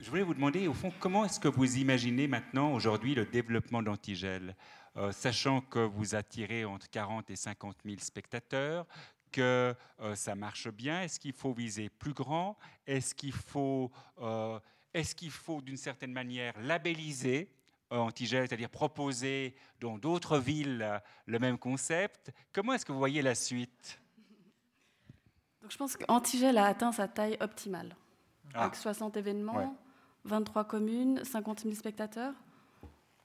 Je voulais vous demander, au fond, comment est-ce que vous imaginez maintenant, aujourd'hui, le développement d'Antigel, euh, sachant que vous attirez entre quarante et cinquante mille spectateurs, que euh, ça marche bien. Est-ce qu'il faut viser plus grand? Est-ce qu'il faut, euh, est-ce qu'il faut d'une certaine manière, labelliser euh, Antigel, c'est-à-dire proposer dans d'autres villes le même concept? Comment est-ce que vous voyez la suite? Donc, je pense qu'Antigel a atteint sa taille optimale, ah. avec soixante événements, ouais. vingt-trois communes, cinquante mille spectateurs.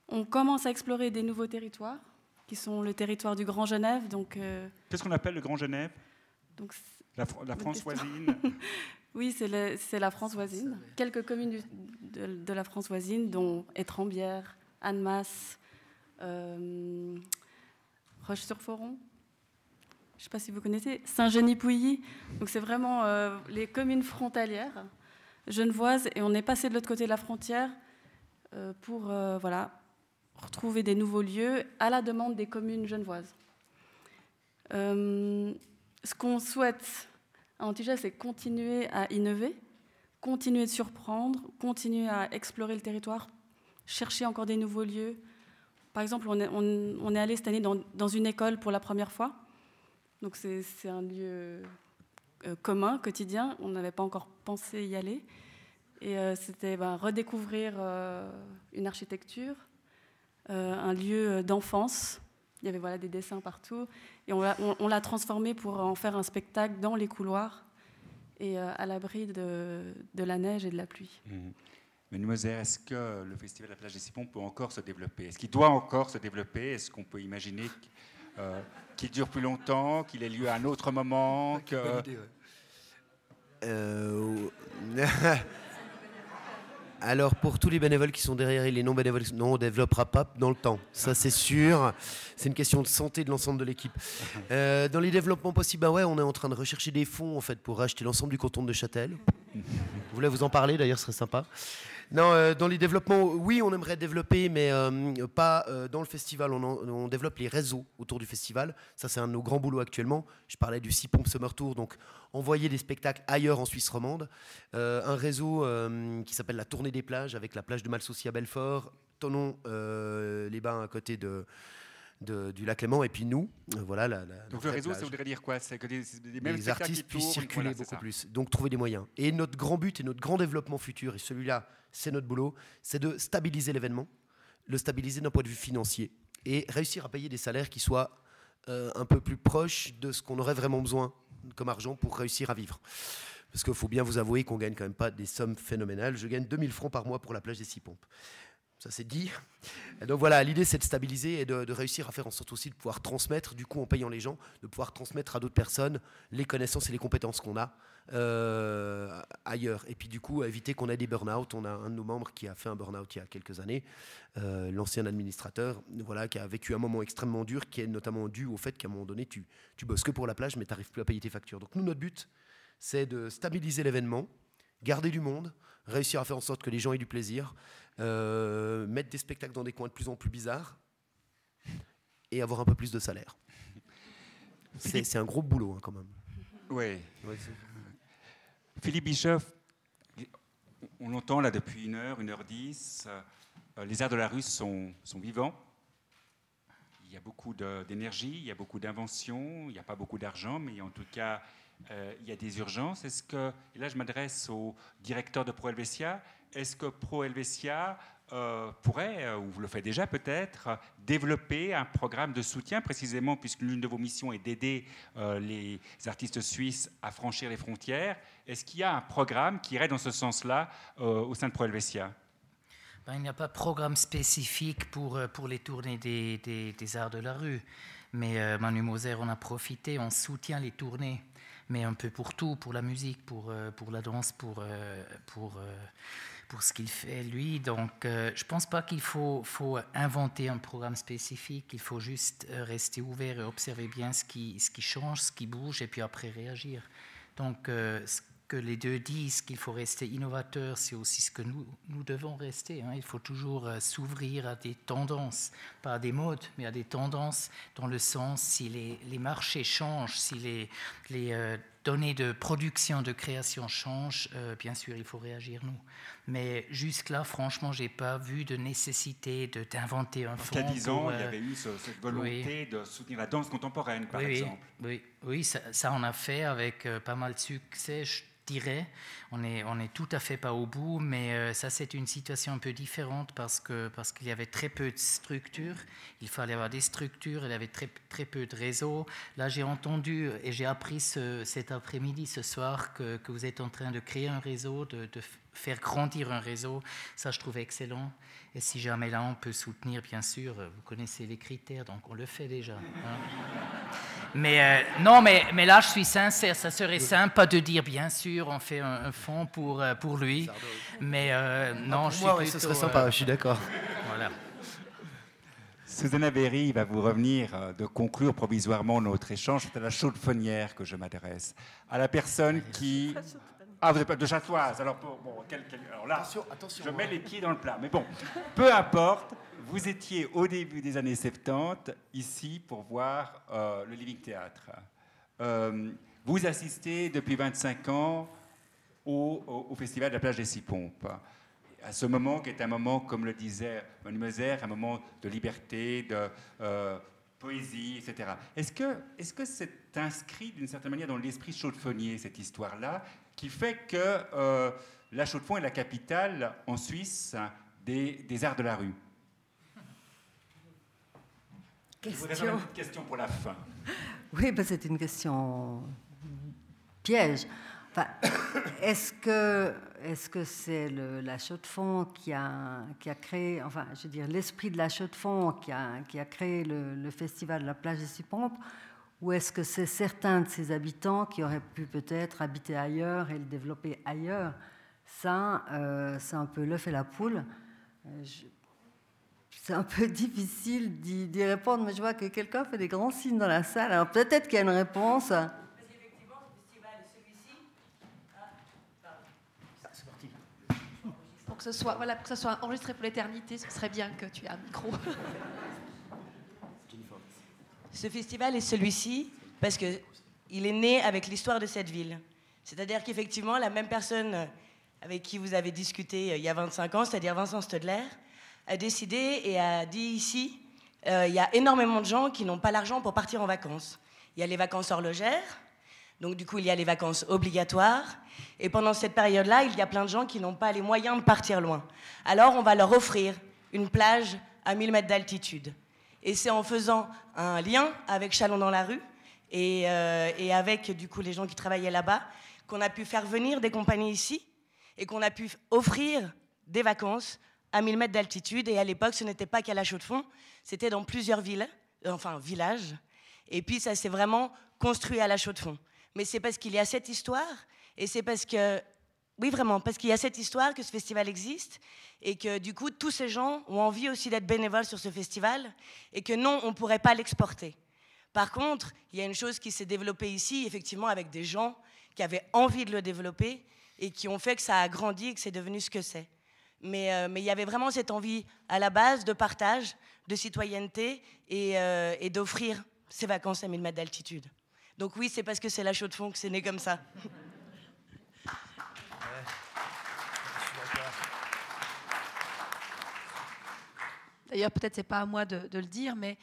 On commence à explorer des nouveaux territoires, qui sont le territoire du Grand Genève. Donc, euh, qu'est-ce qu'on appelle le Grand Genève? Donc, la, la France voisine. Oui, c'est, le, c'est la France voisine. Quelques communes du, de, de la France voisine, dont Étrembières, Annemasse, euh, Roche-sur-Foron. Je ne sais pas si vous connaissez, Saint-Genis-Pouilly. Donc c'est vraiment euh, les communes frontalières genevoises. Et on est passé de l'autre côté de la frontière euh, pour euh, voilà, retrouver des nouveaux lieux à la demande des communes genevoises. Euh, ce qu'on souhaite à Antigel, c'est continuer à innover, continuer de surprendre, continuer à explorer le territoire, chercher encore des nouveaux lieux. Par exemple, on est, on, on est allé cette année dans, dans une école pour la première fois. Donc c'est, c'est un lieu euh, commun, quotidien. On n'avait pas encore pensé y aller. Et euh, c'était ben, redécouvrir euh, une architecture, euh, un lieu d'enfance. Il y avait voilà, des dessins partout. Et on l'a, on, on l'a transformé pour en faire un spectacle dans les couloirs et euh, à l'abri de, de la neige et de la pluie. Mmh. Manu Moser, est-ce que le Festival de la Plage des Six Pommes peut encore se développer? Est-ce qu'il doit encore se développer? Est-ce qu'on peut imaginer que... Euh, qu'il dure plus longtemps, qu'il ait lieu à un autre moment, que... Euh... Alors, pour tous les bénévoles qui sont derrière et les non-bénévoles, non, on ne développera pas dans le temps. Ça, c'est sûr. C'est une question de santé de l'ensemble de l'équipe. Euh, dans les développements possibles, bah ouais, on est en train de rechercher des fonds en fait, pour racheter l'ensemble du canton de Neuchâtel. Vous voulez vous en parler, d'ailleurs, ce serait sympa. Non, euh, dans les développements, oui, on aimerait développer, mais euh, pas euh, dans le festival. On, en, on développe les réseaux autour du festival. Ça, c'est un de nos grands boulots actuellement. Je parlais du Six Pommes Summer Tour, donc envoyer des spectacles ailleurs en Suisse romande. Euh, un réseau euh, qui s'appelle la Tournée des Plages, avec la plage de Malsaucy à Belfort, Thonon, euh, les Bains à côté de... De, du lac Léman et puis nous euh, voilà la, la, donc le réseau plage. Ça voudrait dire quoi? C'est que des, des mêmes les artistes qui tournent, puissent circuler voilà, beaucoup plus, donc trouver des moyens. Et notre grand but et notre grand développement futur, et celui-là c'est notre boulot, c'est de stabiliser l'événement, le stabiliser d'un point de vue financier et réussir à payer des salaires qui soient euh, un peu plus proches de ce qu'on aurait vraiment besoin comme argent pour réussir à vivre, parce qu'il faut bien vous avouer qu'on gagne quand même pas des sommes phénoménales. Je gagne deux mille francs par mois pour la plage des Six Pommes. Ça, c'est dit. Et donc voilà, l'idée, c'est de stabiliser et de, de réussir à faire en sorte aussi de pouvoir transmettre, du coup, en payant les gens, de pouvoir transmettre à d'autres personnes les connaissances et les compétences qu'on a euh, ailleurs. Et puis, du coup, éviter qu'on ait des burn-out. On a un de nos membres qui a fait un burn-out il y a quelques années, euh, l'ancien administrateur, voilà, qui a vécu un moment extrêmement dur, qui est notamment dû au fait qu'à un moment donné, tu, tu bosses que pour la plage, mais tu n'arrives plus à payer tes factures. Donc, nous, notre but, c'est de stabiliser l'événement, garder du monde, réussir à faire en sorte que les gens aient du plaisir, euh, mettre des spectacles dans des coins de plus en plus bizarres et avoir un peu plus de salaire. C'est, c'est un gros boulot hein, quand même. Oui. Ouais, Philippe Bischoff, on l'entend là depuis une heure, une heure dix. Euh, les arts de la rue sont, sont vivants. Il y a beaucoup de, d'énergie, il y a beaucoup d'inventions, il n'y a pas beaucoup d'argent, mais en tout cas... Euh, il y a des urgences. Est-ce que, et là je m'adresse au directeur de Pro Helvetia, est-ce que Pro Helvetia euh, pourrait, euh, ou vous le faites déjà peut-être, euh, développer un programme de soutien précisément, puisque l'une de vos missions est d'aider euh, les artistes suisses à franchir les frontières? Est-ce qu'il y a un programme qui irait dans ce sens-là euh, au sein de Pro Helvetia? Ben, il n'y a pas de programme spécifique pour, pour les tournées des, des, des arts de la rue, mais euh, Manu Moser en a profité, on soutient les tournées. Mais un peu pour tout, pour la musique, pour, pour la danse, pour, pour, pour ce qu'il fait, lui. Donc, je ne pense pas qu'il faut, faut inventer un programme spécifique. Il faut juste rester ouvert et observer bien ce qui, ce qui change, ce qui bouge, et puis après réagir. Donc, ce que les deux disent, qu'il faut rester innovateur, c'est aussi ce que nous, nous devons rester. Hein. Il faut toujours s'ouvrir à des tendances, pas à des modes, mais à des tendances, dans le sens si les, les marchés changent, si les... les données de production, de création changent, euh, bien sûr, il faut réagir, nous. Mais jusque-là, franchement, je n'ai pas vu de nécessité de, d'inventer un fonds. Il y a dix ans, pour, euh, il y avait eu ce, cette volonté oui. de soutenir la danse contemporaine, par oui, exemple. Oui, oui, oui ça, ça on a fait avec euh, pas mal de succès, je dirais. On est, on est tout à fait pas au bout, mais euh, ça, c'est une situation un peu différente parce que, parce qu'il y avait très peu de structures. Il fallait avoir des structures, il y avait très, très peu de réseaux. Là, j'ai entendu et j'ai appris ce, cet après-midi, ce soir, que, que vous êtes en train de créer un réseau, de, de faire grandir un réseau. Ça, je trouve excellent. Et si jamais là, on peut soutenir, bien sûr, vous connaissez les critères, donc on le fait déjà. Hein. Mais euh, non, mais, mais là, je suis sincère, ça serait sympa de dire, bien sûr, on fait un, un fonds pour, pour lui, mais euh, non, ah, je suis moi, plutôt... Ce serait sympa, euh, je suis d'accord. Voilà. Susanna Berry va vous revenir de conclure provisoirement notre échange. C'est à la chaux-de-fonnière que je m'adresse, à la personne qui... Ah, vous n'êtes pas de Chatoise, alors, pour, bon, quel, quel, alors là, attention, attention, je mets ouais. les pieds dans le plat. Mais bon, peu importe, vous étiez au début des années soixante-dix ici pour voir euh, le Living Theater. Euh, vous assistez depuis vingt-cinq ans au, au, au Festival de la Plage des Six Pommes. À ce moment qui est un moment, comme le disait Manu Moser, un moment de liberté, de euh, poésie, et cetera. Est-ce que, est-ce que c'est inscrit d'une certaine manière dans l'esprit chaux-de-fonnier, cette histoire-là, qui fait que euh, la Chaux-de-Fonds est la capitale en Suisse des, des arts de la rue. Question. Une question pour la fin. Oui, ben c'est une question piège. Enfin, est-ce que est-ce que c'est le, la Chaux-de-Fonds qui a qui a créé, enfin, je veux dire, l'esprit de la Chaux-de-Fonds qui a qui a créé le, le festival de la Plage des Six Pommes? Ou est-ce que c'est certains de ses habitants qui auraient pu peut-être habiter ailleurs et le développer ailleurs? Ça, euh, c'est un peu l'œuf et la poule. Euh, je... C'est un peu difficile d'y, d'y répondre, mais je vois que quelqu'un fait des grands signes dans la salle. Alors peut-être qu'il y a une réponse. Parce qu'effectivement, le festival est celui-ci. Ah, ah, c'est parti. Pour que ce soit, voilà, pour que ce soit enregistré pour l'éternité, ce serait bien que tu aies un micro. Ce festival est celui-ci parce qu'il est né avec l'histoire de cette ville. C'est-à-dire qu'effectivement, la même personne avec qui vous avez discuté il y a vingt-cinq ans, c'est-à-dire Vincent Stedler, a décidé et a dit ici, euh, il y a énormément de gens qui n'ont pas l'argent pour partir en vacances. Il y a les vacances horlogères, donc du coup, il y a les vacances obligatoires. Et pendant cette période-là, il y a plein de gens qui n'ont pas les moyens de partir loin. Alors, on va leur offrir une plage à mille mètres d'altitude. Et c'est en faisant un lien avec Chalon dans la rue et, euh, et avec du coup les gens qui travaillaient là-bas qu'on a pu faire venir des compagnies ici et qu'on a pu offrir des vacances à mille mètres d'altitude. Et à l'époque, ce n'était pas qu'à la Chaux-de-Fonds, c'était dans plusieurs villes, enfin villages. Et puis ça s'est vraiment construit à la Chaux-de-Fonds. Mais c'est parce qu'il y a cette histoire et c'est parce que, oui vraiment, parce qu'il y a cette histoire que ce festival existe. Et que du coup, tous ces gens ont envie aussi d'être bénévoles sur ce festival, et que non, on ne pourrait pas l'exporter. Par contre, il y a une chose qui s'est développée ici, effectivement, avec des gens qui avaient envie de le développer, et qui ont fait que ça a grandi, et que c'est devenu ce que c'est. Mais euh, mais il y avait vraiment cette envie, à la base, de partage, de citoyenneté, et, euh, et d'offrir ces vacances à mille mètres d'altitude. Donc oui, c'est parce que c'est la Chaux-de-Fonds que c'est né comme ça. D'ailleurs, peut-être c'est pas à moi de, de le dire, mais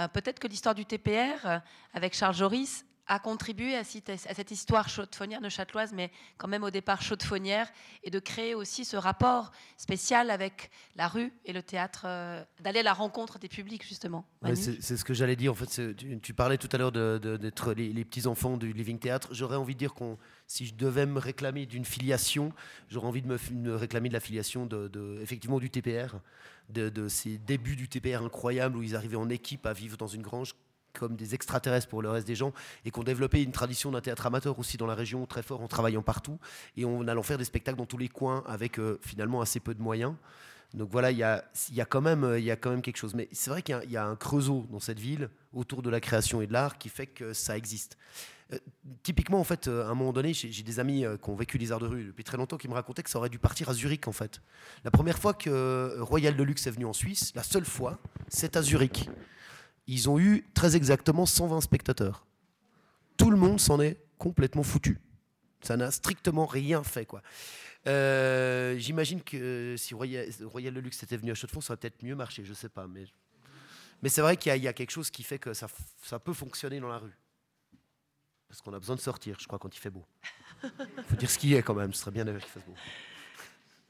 euh, peut-être que l'histoire du T P R euh, avec Charles Joris a contribué à, à cette histoire chaux-de-fonnière, neuchâteloise, mais quand même au départ chaux-de-fonnière, et de créer aussi ce rapport spécial avec la rue et le théâtre, euh, d'aller à la rencontre des publics, justement. Ouais, c'est, c'est ce que j'allais dire. En fait, tu, tu parlais tout à l'heure de, de, d'être les, les petits-enfants du Living Theater. J'aurais envie de dire qu'on... Si je devais me réclamer d'une filiation, j'aurais envie de me, me réclamer de la filiation de, de, effectivement du T P R, de, de ces débuts du T P R incroyables où ils arrivaient en équipe à vivre dans une grange comme des extraterrestres pour le reste des gens et qu'on développait une tradition d'un théâtre amateur aussi dans la région très fort en travaillant partout et en allant faire des spectacles dans tous les coins avec euh, finalement assez peu de moyens. Donc voilà, il y a, y a quand même, il y a quand même quelque chose. Mais c'est vrai qu'il y a, y a un creusot dans cette ville autour de la création et de l'art qui fait que ça existe. Euh, typiquement, en fait, euh, à un moment donné, j'ai, j'ai des amis euh, qui ont vécu les arts de rue depuis très longtemps qui me racontaient que ça aurait dû partir à Zurich, en fait. La première fois que euh, Royal de Luxe est venu en Suisse, la seule fois, c'est à Zurich. Ils ont eu très exactement cent vingt spectateurs. Tout le monde s'en est complètement foutu. Ça n'a strictement rien fait, quoi. Euh, j'imagine que si Royal, Royal de Luxe était venu à Chaux-de-Fonds, ça aurait peut-être mieux marché, je ne sais pas. Mais, mais c'est vrai qu'il y a, il y a quelque chose qui fait que ça, ça peut fonctionner dans la rue. Parce qu'on a besoin de sortir, je crois, quand il fait beau. Il faut dire ce qu'il y a quand même, ce serait bien d'ailleurs qu'il fasse beau.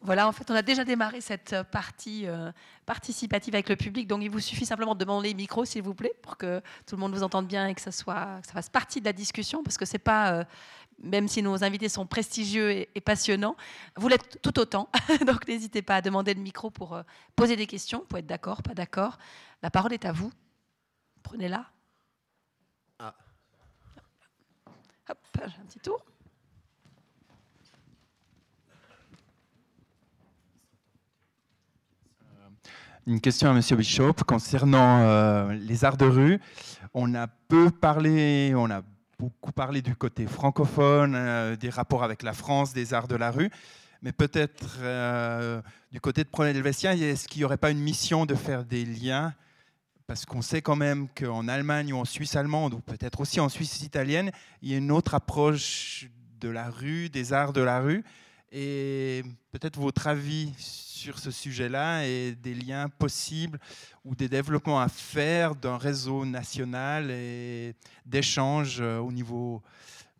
Voilà, en fait, on a déjà démarré cette partie euh, participative avec le public. Donc, il vous suffit simplement de demander le micro, s'il vous plaît, pour que tout le monde vous entende bien et que ça, soit, que ça fasse partie de la discussion. Parce que c'est pas... Euh, même si nos invités sont prestigieux et, et passionnants, vous l'êtes tout autant. Donc, n'hésitez pas à demander le micro pour euh, poser des questions. Vous pouvez être d'accord, pas d'accord. La parole est à vous. Prenez-la. Ah. Hop, un petit tour. Une question à M. Bischoff concernant euh, les arts de rue. On a peu parlé, on a beaucoup parlé du côté francophone, euh, des rapports avec la France, des arts de la rue, mais peut-être euh, du côté de Pro Helvetia, est-ce qu'il n'y aurait pas une mission de faire des liens? Parce qu'on sait quand même qu'en Allemagne ou en Suisse allemande, ou peut-être aussi en Suisse italienne, il y a une autre approche de la rue, des arts de la rue. Et peut-être votre avis sur ce sujet-là et des liens possibles ou des développements à faire d'un réseau national et d'échanges au niveau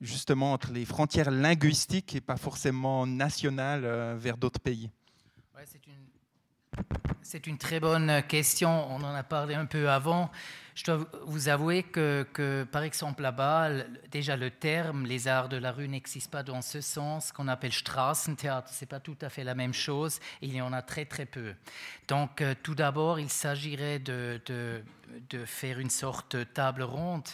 justement entre les frontières linguistiques et pas forcément nationales vers d'autres pays. Ouais, c'est une, c'est une très bonne question. On en a parlé un peu avant. Je dois vous avouer que, que, par exemple, là-bas, déjà le terme, les arts de la rue n'existe pas dans ce sens qu'on appelle Straßentheater. Ce n'est pas tout à fait la même chose. Il y en a très, très peu. Donc, euh, tout d'abord, il s'agirait de, de, de faire une sorte de table ronde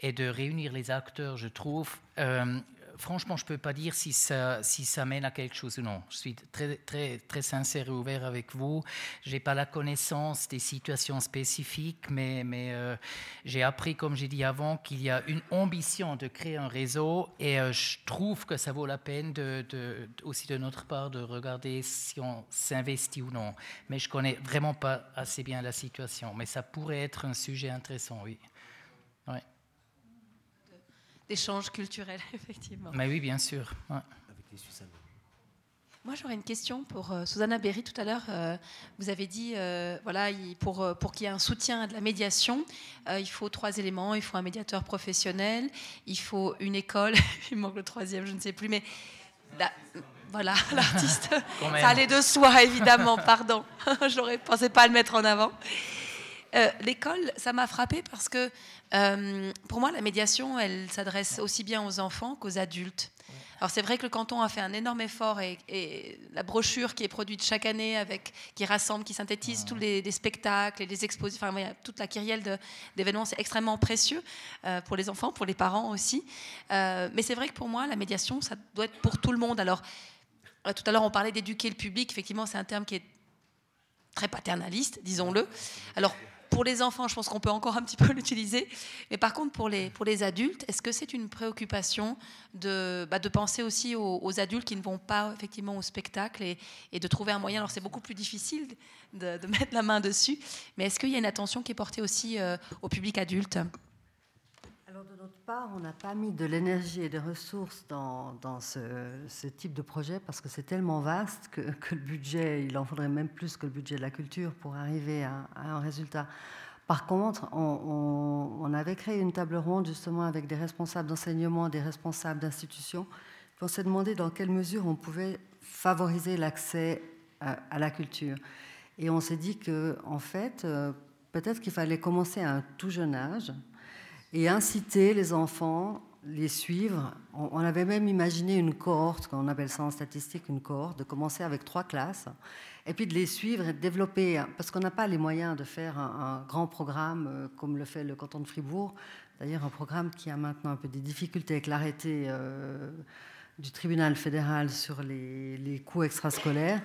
et de réunir les acteurs, je trouve. Euh, franchement, je ne peux pas dire si ça, si ça mène à quelque chose ou non. Je suis très, très, très sincère et ouvert avec vous. Je n'ai pas la connaissance des situations spécifiques, mais, mais euh, j'ai appris, comme j'ai dit avant, qu'il y a une ambition de créer un réseau et euh, je trouve que ça vaut la peine de, de, aussi de notre part de regarder si on s'investit ou non. Mais je ne connais vraiment pas assez bien la situation. Mais ça pourrait être un sujet intéressant, oui. Ouais. D'échanges culturels, effectivement. Mais oui, bien sûr. Ouais. Avec les Susanna. Moi, j'aurais une question pour euh, Susanna Berry. Tout à l'heure, euh, vous avez dit, euh, voilà, il, pour, pour qu'il y ait un soutien à de la médiation, euh, il faut trois éléments. Il faut un médiateur professionnel, il faut une école. Il manque le troisième, je ne sais plus. Mais la, voilà, l'artiste. Ça allait de soi, évidemment. Pardon. J'aurais pensé pas à le mettre en avant. Euh, l'école, ça m'a frappée parce que euh, pour moi, la médiation, elle s'adresse aussi bien aux enfants qu'aux adultes. Alors c'est vrai que le canton a fait un énorme effort et, et la brochure qui est produite chaque année, avec, qui rassemble, qui synthétise tous les, les spectacles et les expositions, enfin, ouais, toute la kyrielle de, d'événements, c'est extrêmement précieux euh, pour les enfants, pour les parents aussi. Euh, mais c'est vrai que pour moi, la médiation, ça doit être pour tout le monde. Alors tout à l'heure, on parlait d'éduquer le public. Effectivement, c'est un terme qui est très paternaliste, disons-le. Alors pour les enfants, je pense qu'on peut encore un petit peu l'utiliser. Mais par contre, pour les, pour les adultes, est-ce que c'est une préoccupation de, bah, de penser aussi aux, aux adultes qui ne vont pas effectivement au spectacle et, et de trouver un moyen? Alors, c'est beaucoup plus difficile de, de mettre la main dessus. Mais est-ce qu'il y a une attention qui est portée aussi euh, au public adulte? Alors, de notre part, on n'a pas mis de l'énergie et des ressources dans, dans ce, ce type de projet parce que c'est tellement vaste que, que le budget, il en faudrait même plus que le budget de la culture pour arriver à, à un résultat. Par contre, on, on, on avait créé une table ronde justement avec des responsables d'enseignement, des responsables d'institutions. On s'est demandé dans quelle mesure on pouvait favoriser l'accès à, à la culture. Et on s'est dit que, en fait, peut-être qu'il fallait commencer à un tout jeune âge et inciter les enfants, les suivre. On avait même imaginé une cohorte, qu'on appelle ça en statistique une cohorte, de commencer avec trois classes, et puis de les suivre et de développer, parce qu'on n'a pas les moyens de faire un, un grand programme comme le fait le canton de Fribourg, d'ailleurs un programme qui a maintenant un peu des difficultés avec l'arrêté euh, du tribunal fédéral sur les, les coûts extrascolaires.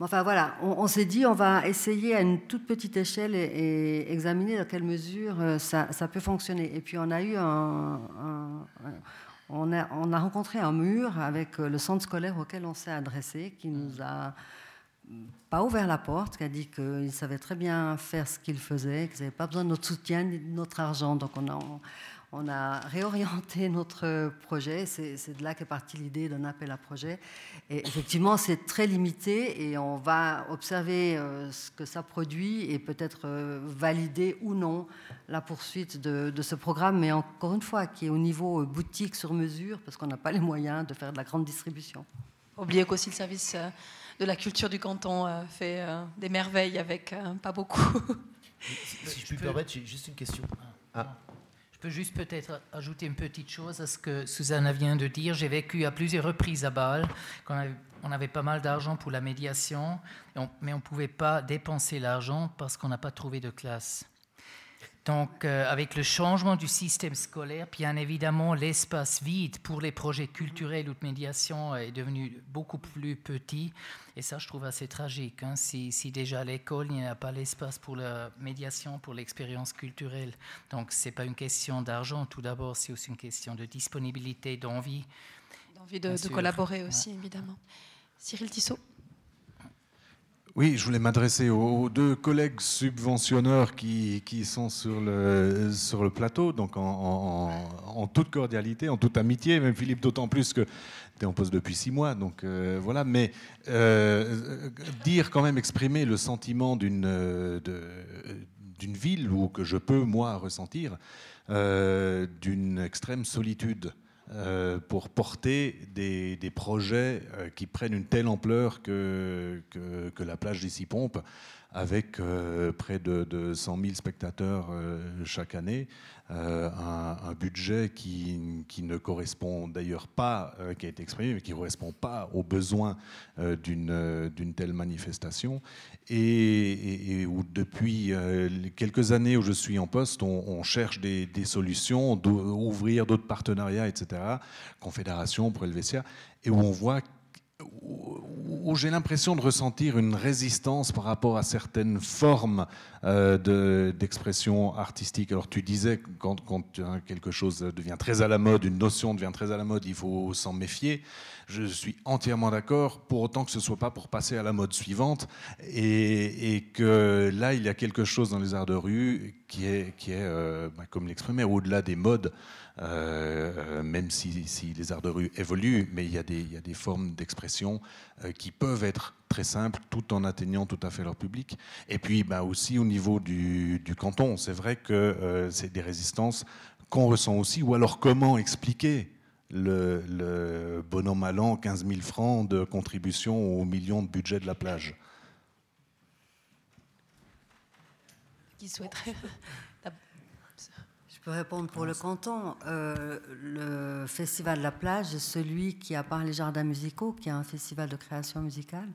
Enfin voilà, on, on s'est dit on va essayer à une toute petite échelle et, et examiner dans quelle mesure ça, ça peut fonctionner. Et puis on a eu un, un, on a, on a rencontré un mur avec le centre scolaire auquel on s'est adressé, qui nous a pas ouvert la porte, qui a dit qu'ils savaient très bien faire ce qu'ils faisaient, qu'ils n'avaient pas besoin de notre soutien ni de notre argent. Donc on a, on a réorienté notre projet. C'est, c'est de là qu'est partie l'idée d'un appel à projet. Et effectivement, c'est très limité et on va observer euh, ce que ça produit et peut-être euh, valider ou non la poursuite de, de ce programme. Mais encore une fois, qui est au niveau boutique sur mesure, parce qu'on n'a pas les moyens de faire de la grande distribution. Oubliez qu'aussi le service de la culture du canton fait des merveilles avec pas beaucoup. Si, si je, je peux me permettre, j'ai juste une question. Ah. Je peux juste peut-être ajouter une petite chose à ce que Susanna vient de dire. J'ai vécu à plusieurs reprises à Bâle, quand on avait, on avait pas mal d'argent pour la médiation, et on, mais on ne pouvait pas dépenser l'argent parce qu'on n'a pas trouvé de classe. Donc, euh, avec le changement du système scolaire, bien évidemment, l'espace vide pour les projets culturels ou de médiation est devenu beaucoup plus petit. Et ça, je trouve assez tragique. Hein, si, si déjà à l'école, il n'y a pas l'espace pour la médiation, pour l'expérience culturelle. Donc, ce n'est pas une question d'argent. Tout d'abord, c'est aussi une question de disponibilité, d'envie. D'envie de, de collaborer aussi, ouais. Évidemment. Cyril Tissot. Oui, je voulais m'adresser aux deux collègues subventionneurs qui, qui sont sur le, sur le plateau, donc en, en, en toute cordialité, en toute amitié, même Philippe, d'autant plus que tu es en poste depuis six mois, donc euh, voilà. Mais euh, dire quand même, exprimer le sentiment d'une, de, d'une ville, ou que je peux, moi, ressentir, euh, d'une extrême solitude. Euh, pour porter des, des projets euh, qui prennent une telle ampleur que, que, que la plage des Six Pommes, avec euh, près de, de cent mille spectateurs euh, chaque année, euh, un, un budget qui, qui ne correspond d'ailleurs pas, euh, qui a été exprimé, mais qui ne correspond pas aux besoins euh, d'une, euh, d'une telle manifestation. Et, et, et où depuis euh, quelques années où je suis en poste, on, on cherche des, des solutions, d'ouvrir d'autres partenariats, et cetera, Confédération, Pro Helvetia, et où on voit où j'ai l'impression de ressentir une résistance par rapport à certaines formes euh, de, d'expression artistique. Alors tu disais, quand, quand hein, quelque chose devient très à la mode, une notion devient très à la mode, il faut s'en méfier. Je suis entièrement d'accord, pour autant que ce ne soit pas pour passer à la mode suivante, et, et que là, il y a quelque chose dans les arts de rue qui est, qui est euh, comme l'exprimait, au-delà des modes, euh, même si, si les arts de rue évoluent, mais il y a des, il y a des formes d'expression euh, qui peuvent être très simples, tout en atteignant tout à fait leur public. Et puis bah, aussi au niveau du, du canton, c'est vrai que euh, c'est des résistances qu'on ressent aussi, ou alors comment expliquer Le, le bonhomme à l'an, quinze mille francs de contribution au million de budget de la plage. Qui souhaiterait ? Je peux répondre pour le canton. Euh, le Festival de la Plage, celui qui, à part les jardins musicaux, qui est un festival de création musicale,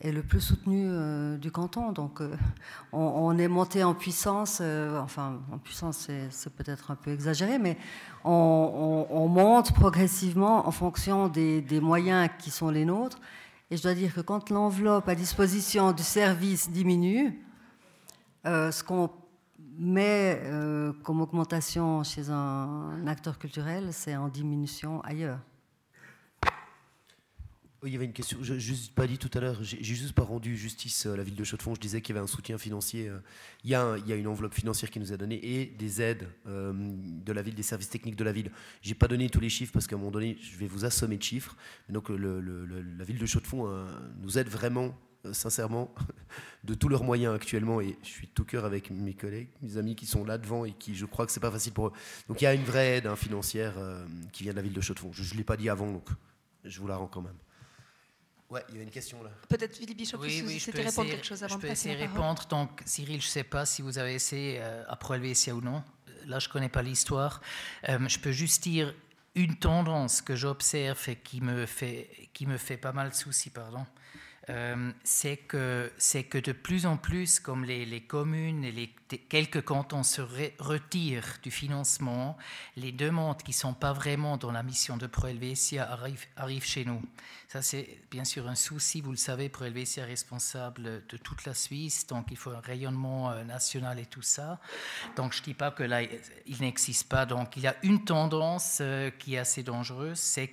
est le plus soutenu euh, du canton. Donc, euh, on, on est monté en puissance. Euh, enfin, en puissance, c'est, c'est peut-être un peu exagéré, mais on, on, on monte progressivement en fonction des, des moyens qui sont les nôtres. Et je dois dire que quand l'enveloppe à disposition du service diminue, euh, ce qu'on met euh, comme augmentation chez un, un acteur culturel, c'est en diminution ailleurs. Il y avait une question, je n'ai pas dit tout à l'heure, j'ai juste pas rendu justice à la ville de Chaux-de-Fonds. Je disais qu'il y avait un soutien financier. Il y a, un, il y a une enveloppe financière qui nous a donnée et des aides euh, de la ville, des services techniques de la ville. Je n'ai pas donné tous les chiffres parce qu'à un moment donné, je vais vous assommer de chiffres. Donc le, le, le, la ville de Chaux-de-Fonds euh, nous aide vraiment, euh, sincèrement, de tous leurs moyens actuellement. Et je suis de tout cœur avec mes collègues, mes amis qui sont là devant et qui, je crois que ce n'est pas facile pour eux. Donc il y a une vraie aide hein, financière euh, qui vient de la ville de Chaux-de-Fonds. Je ne l'ai pas dit avant, donc je vous la rends quand même. Ouais, il y a une question là. Peut-être Philippe Bischoff, oui, oui, c'était répondre essayer, quelque chose avant de passer. Je peux essayer de répondre. Donc, Cyril, je ne sais pas si vous avez essayé euh, à Pro Helvetia ou non. Là, je ne connais pas l'histoire. Euh, je peux juste dire une tendance que j'observe et qui me fait, qui me fait pas mal de soucis, pardon. Euh, c'est, que, c'est que de plus en plus, comme les, les communes et les quelques cantons se re- retirent du financement, les demandes qui ne sont pas vraiment dans la mission de Pro Helvetia arrivent, arrivent chez nous. Ça, c'est bien sûr un souci. Vous le savez, Pro Helvetia est responsable de toute la Suisse, donc il faut un rayonnement national et tout ça. Donc, je ne dis pas que là, il n'existe pas. Donc, il y a une tendance qui est assez dangereuse, c'est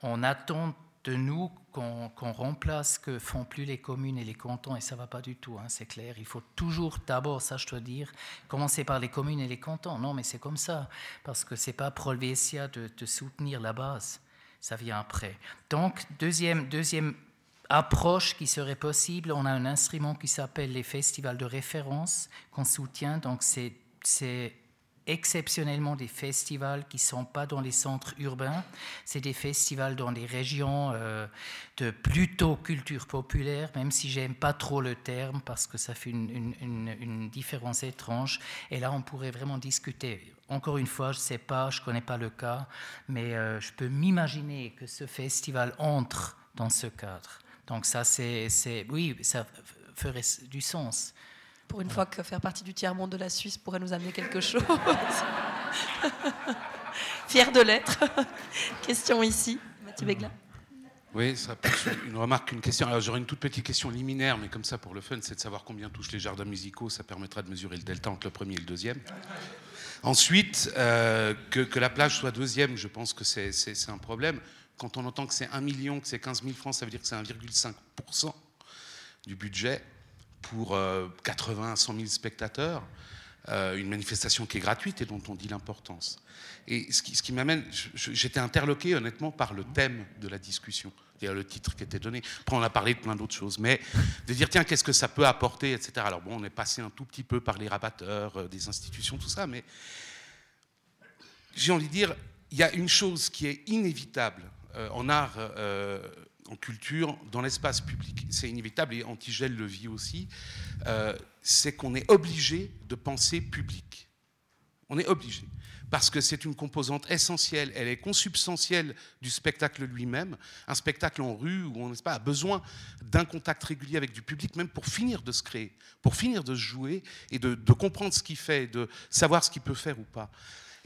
qu'on attend de nous qu'on qu'on remplace, que font plus les communes et les cantons, et ça ne va pas du tout, hein, c'est clair. Il faut toujours d'abord, ça je dois dire, commencer par les communes et les cantons. Non, mais c'est comme ça, parce que ce n'est pas Pro Helvetia de, de soutenir la base, ça vient après. Donc, deuxième, deuxième approche qui serait possible, on a un instrument qui s'appelle les festivals de référence qu'on soutient, donc c'est... c'est exceptionnellement des festivals qui ne sont pas dans les centres urbains, c'est des festivals dans des régions euh, de plutôt culture populaire, même si j'aime pas trop le terme parce que ça fait une, une, une, une différence étrange, et là on pourrait vraiment discuter. Encore une fois, je ne sais pas, je ne connais pas le cas, mais euh, je peux m'imaginer que ce festival entre dans ce cadre. Donc ça c'est, c'est oui, ça ferait du sens. Pour une fois que faire partie du tiers-monde de la Suisse pourrait nous amener quelque chose. Fier de l'être. Question ici, Mathieu Béglin. Oui, ça plus une remarque, une question. Alors j'aurais une toute petite question liminaire, mais comme ça pour le fun, c'est de savoir combien touchent les jardins musicaux. Ça permettra de mesurer le delta entre le premier et le deuxième. Ensuite, euh, que, que la plage soit deuxième, je pense que c'est, c'est, c'est un problème. Quand on entend que c'est un million, que c'est quinze mille francs, ça veut dire que c'est un virgule cinq pour cent du budget. Pour quatre-vingts à cent mille spectateurs, euh, une manifestation qui est gratuite et dont on dit l'importance. Et ce qui, ce qui m'amène, je, j'étais interloqué honnêtement par le thème de la discussion, c'est-à-dire le titre qui était donné. Après, on a parlé de plein d'autres choses, mais de dire tiens, qu'est-ce que ça peut apporter, et cetera. Alors bon, on est passé un tout petit peu par les rabatteurs, euh, des institutions, tout ça, mais j'ai envie de dire, il y a une chose qui est inévitable euh, en art. Euh, en culture, dans l'espace public. C'est inévitable, et Antigel le vit aussi, euh, c'est qu'on est obligé de penser public. On est obligé. Parce que c'est une composante essentielle, elle est consubstantielle du spectacle lui-même. Un spectacle en rue où on n'est pas, a besoin d'un contact régulier avec du public, même pour finir de se créer, pour finir de se jouer, et de, de comprendre ce qu'il fait, de savoir ce qu'il peut faire ou pas.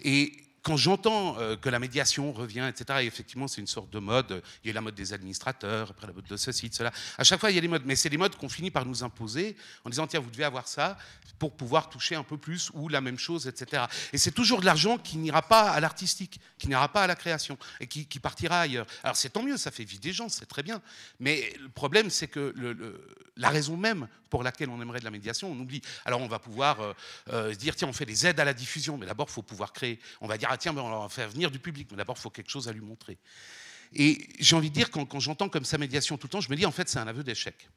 Et quand j'entends que la médiation revient, et cetera, et effectivement, c'est une sorte de mode. Il y a la mode des administrateurs, après la mode de ceci, de cela. À chaque fois, il y a des modes, mais c'est des modes qu'on finit par nous imposer en disant tiens, vous devez avoir ça pour pouvoir toucher un peu plus ou la même chose, et cetera. Et c'est toujours de l'argent qui n'ira pas à l'artistique, qui n'ira pas à la création et qui, qui partira ailleurs. Alors c'est tant mieux, ça fait vivre des gens, c'est très bien. Mais le problème, c'est que le, le, la raison même pour laquelle on aimerait de la médiation, on oublie. Alors on va pouvoir euh, euh, dire tiens, on fait des aides à la diffusion, mais d'abord, il faut pouvoir créer. On va dire tiens, ben on va faire venir du public, mais d'abord, il faut quelque chose à lui montrer. Et j'ai envie de dire, quand, quand j'entends comme ça médiation tout le temps, je me dis, en fait, c'est un aveu d'échec.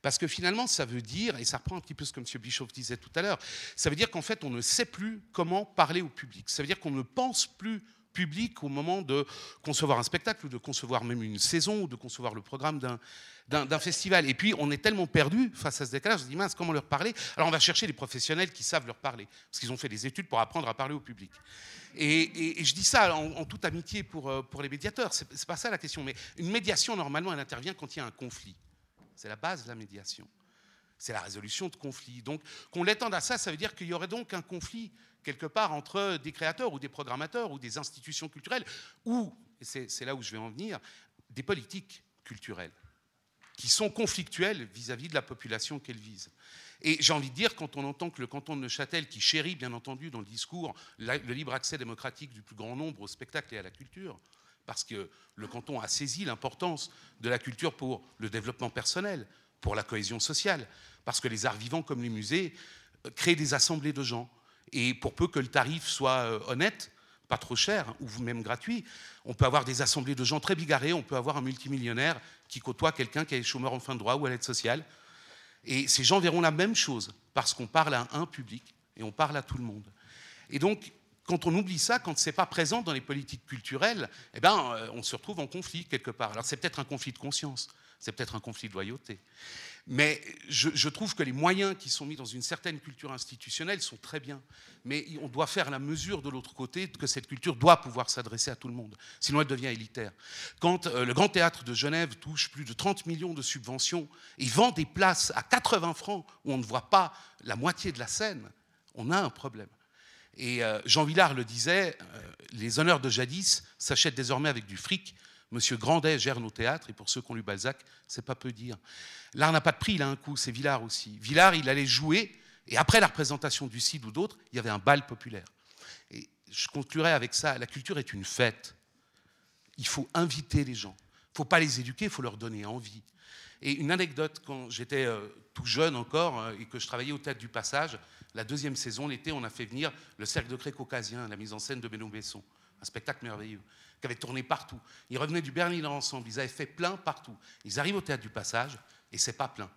Parce que finalement, ça veut dire, et ça reprend un petit peu ce que M. Bischoff disait tout à l'heure, ça veut dire qu'en fait, on ne sait plus comment parler au public. Ça veut dire qu'on ne pense plus public au moment de concevoir un spectacle, ou de concevoir même une saison, ou de concevoir le programme d'un, d'un, d'un festival. Et puis, on est tellement perdu face à ce décalage, on se dit, mince, comment leur parler ? Alors, on va chercher des professionnels qui savent leur parler, parce qu'ils ont fait des études pour apprendre à parler au public. Et, et, et je dis ça en, en toute amitié pour, pour les médiateurs, c'est, c'est pas ça la question, mais une médiation, normalement, elle intervient quand il y a un conflit. C'est la base de la médiation. C'est la résolution de conflits. Donc, qu'on l'étende à ça, ça veut dire qu'il y aurait donc un conflit quelque part entre des créateurs ou des programmateurs ou des institutions culturelles ou, et c'est, c'est là où je vais en venir, des politiques culturelles qui sont conflictuelles vis-à-vis de la population qu'elles visent. Et j'ai envie de dire, quand on entend que le canton de Neuchâtel, qui chérit bien entendu dans le discours la, le libre accès démocratique du plus grand nombre au spectacle et à la culture, parce que le canton a saisi l'importance de la culture pour le développement personnel, pour la cohésion sociale, parce que les arts vivants comme les musées créent des assemblées de gens. Et pour peu que le tarif soit honnête, pas trop cher, ou même gratuit, on peut avoir des assemblées de gens très bigarrés, on peut avoir un multimillionnaire qui côtoie quelqu'un qui est chômeur en fin de droit ou à l'aide sociale. Et ces gens verront la même chose, parce qu'on parle à un public, et on parle à tout le monde. Et donc, quand on oublie ça, quand ce n'est pas présent dans les politiques culturelles, eh ben, on se retrouve en conflit quelque part. Alors c'est peut-être un conflit de conscience, c'est peut-être un conflit de loyauté. Mais je, je trouve que les moyens qui sont mis dans une certaine culture institutionnelle sont très bien. Mais on doit faire la mesure de l'autre côté que cette culture doit pouvoir s'adresser à tout le monde. Sinon, elle devient élitaire. Quand euh, le Grand Théâtre de Genève touche plus de trente millions de subventions et vend des places à quatre-vingts francs où on ne voit pas la moitié de la scène, on a un problème. Et euh, Jean Villard le disait, euh, les honneurs de jadis s'achètent désormais avec du fric. Monsieur Grandet gère nos théâtres, et pour ceux qui ont lu Balzac, c'est pas peu dire. L'art n'a pas de prix, il a un coût, c'est Villard aussi. Villard, il allait jouer, et après la représentation du Cid ou d'autres, il y avait un bal populaire. Et je conclurai avec ça, la culture est une fête. Il faut inviter les gens. faut pas les éduquer, il faut leur donner envie. Et une anecdote, quand j'étais euh, tout jeune encore euh, et que je travaillais au Théâtre du Passage, la deuxième saison, l'été, on a fait venir le Cercle de Craie caucasien, la mise en scène de Benoît Besson, un spectacle merveilleux, qui avait tourné partout. Ils revenaient du Berlin Ensemble, ils avaient fait plein partout. Ils arrivent au Théâtre du Passage et c'est pas plein.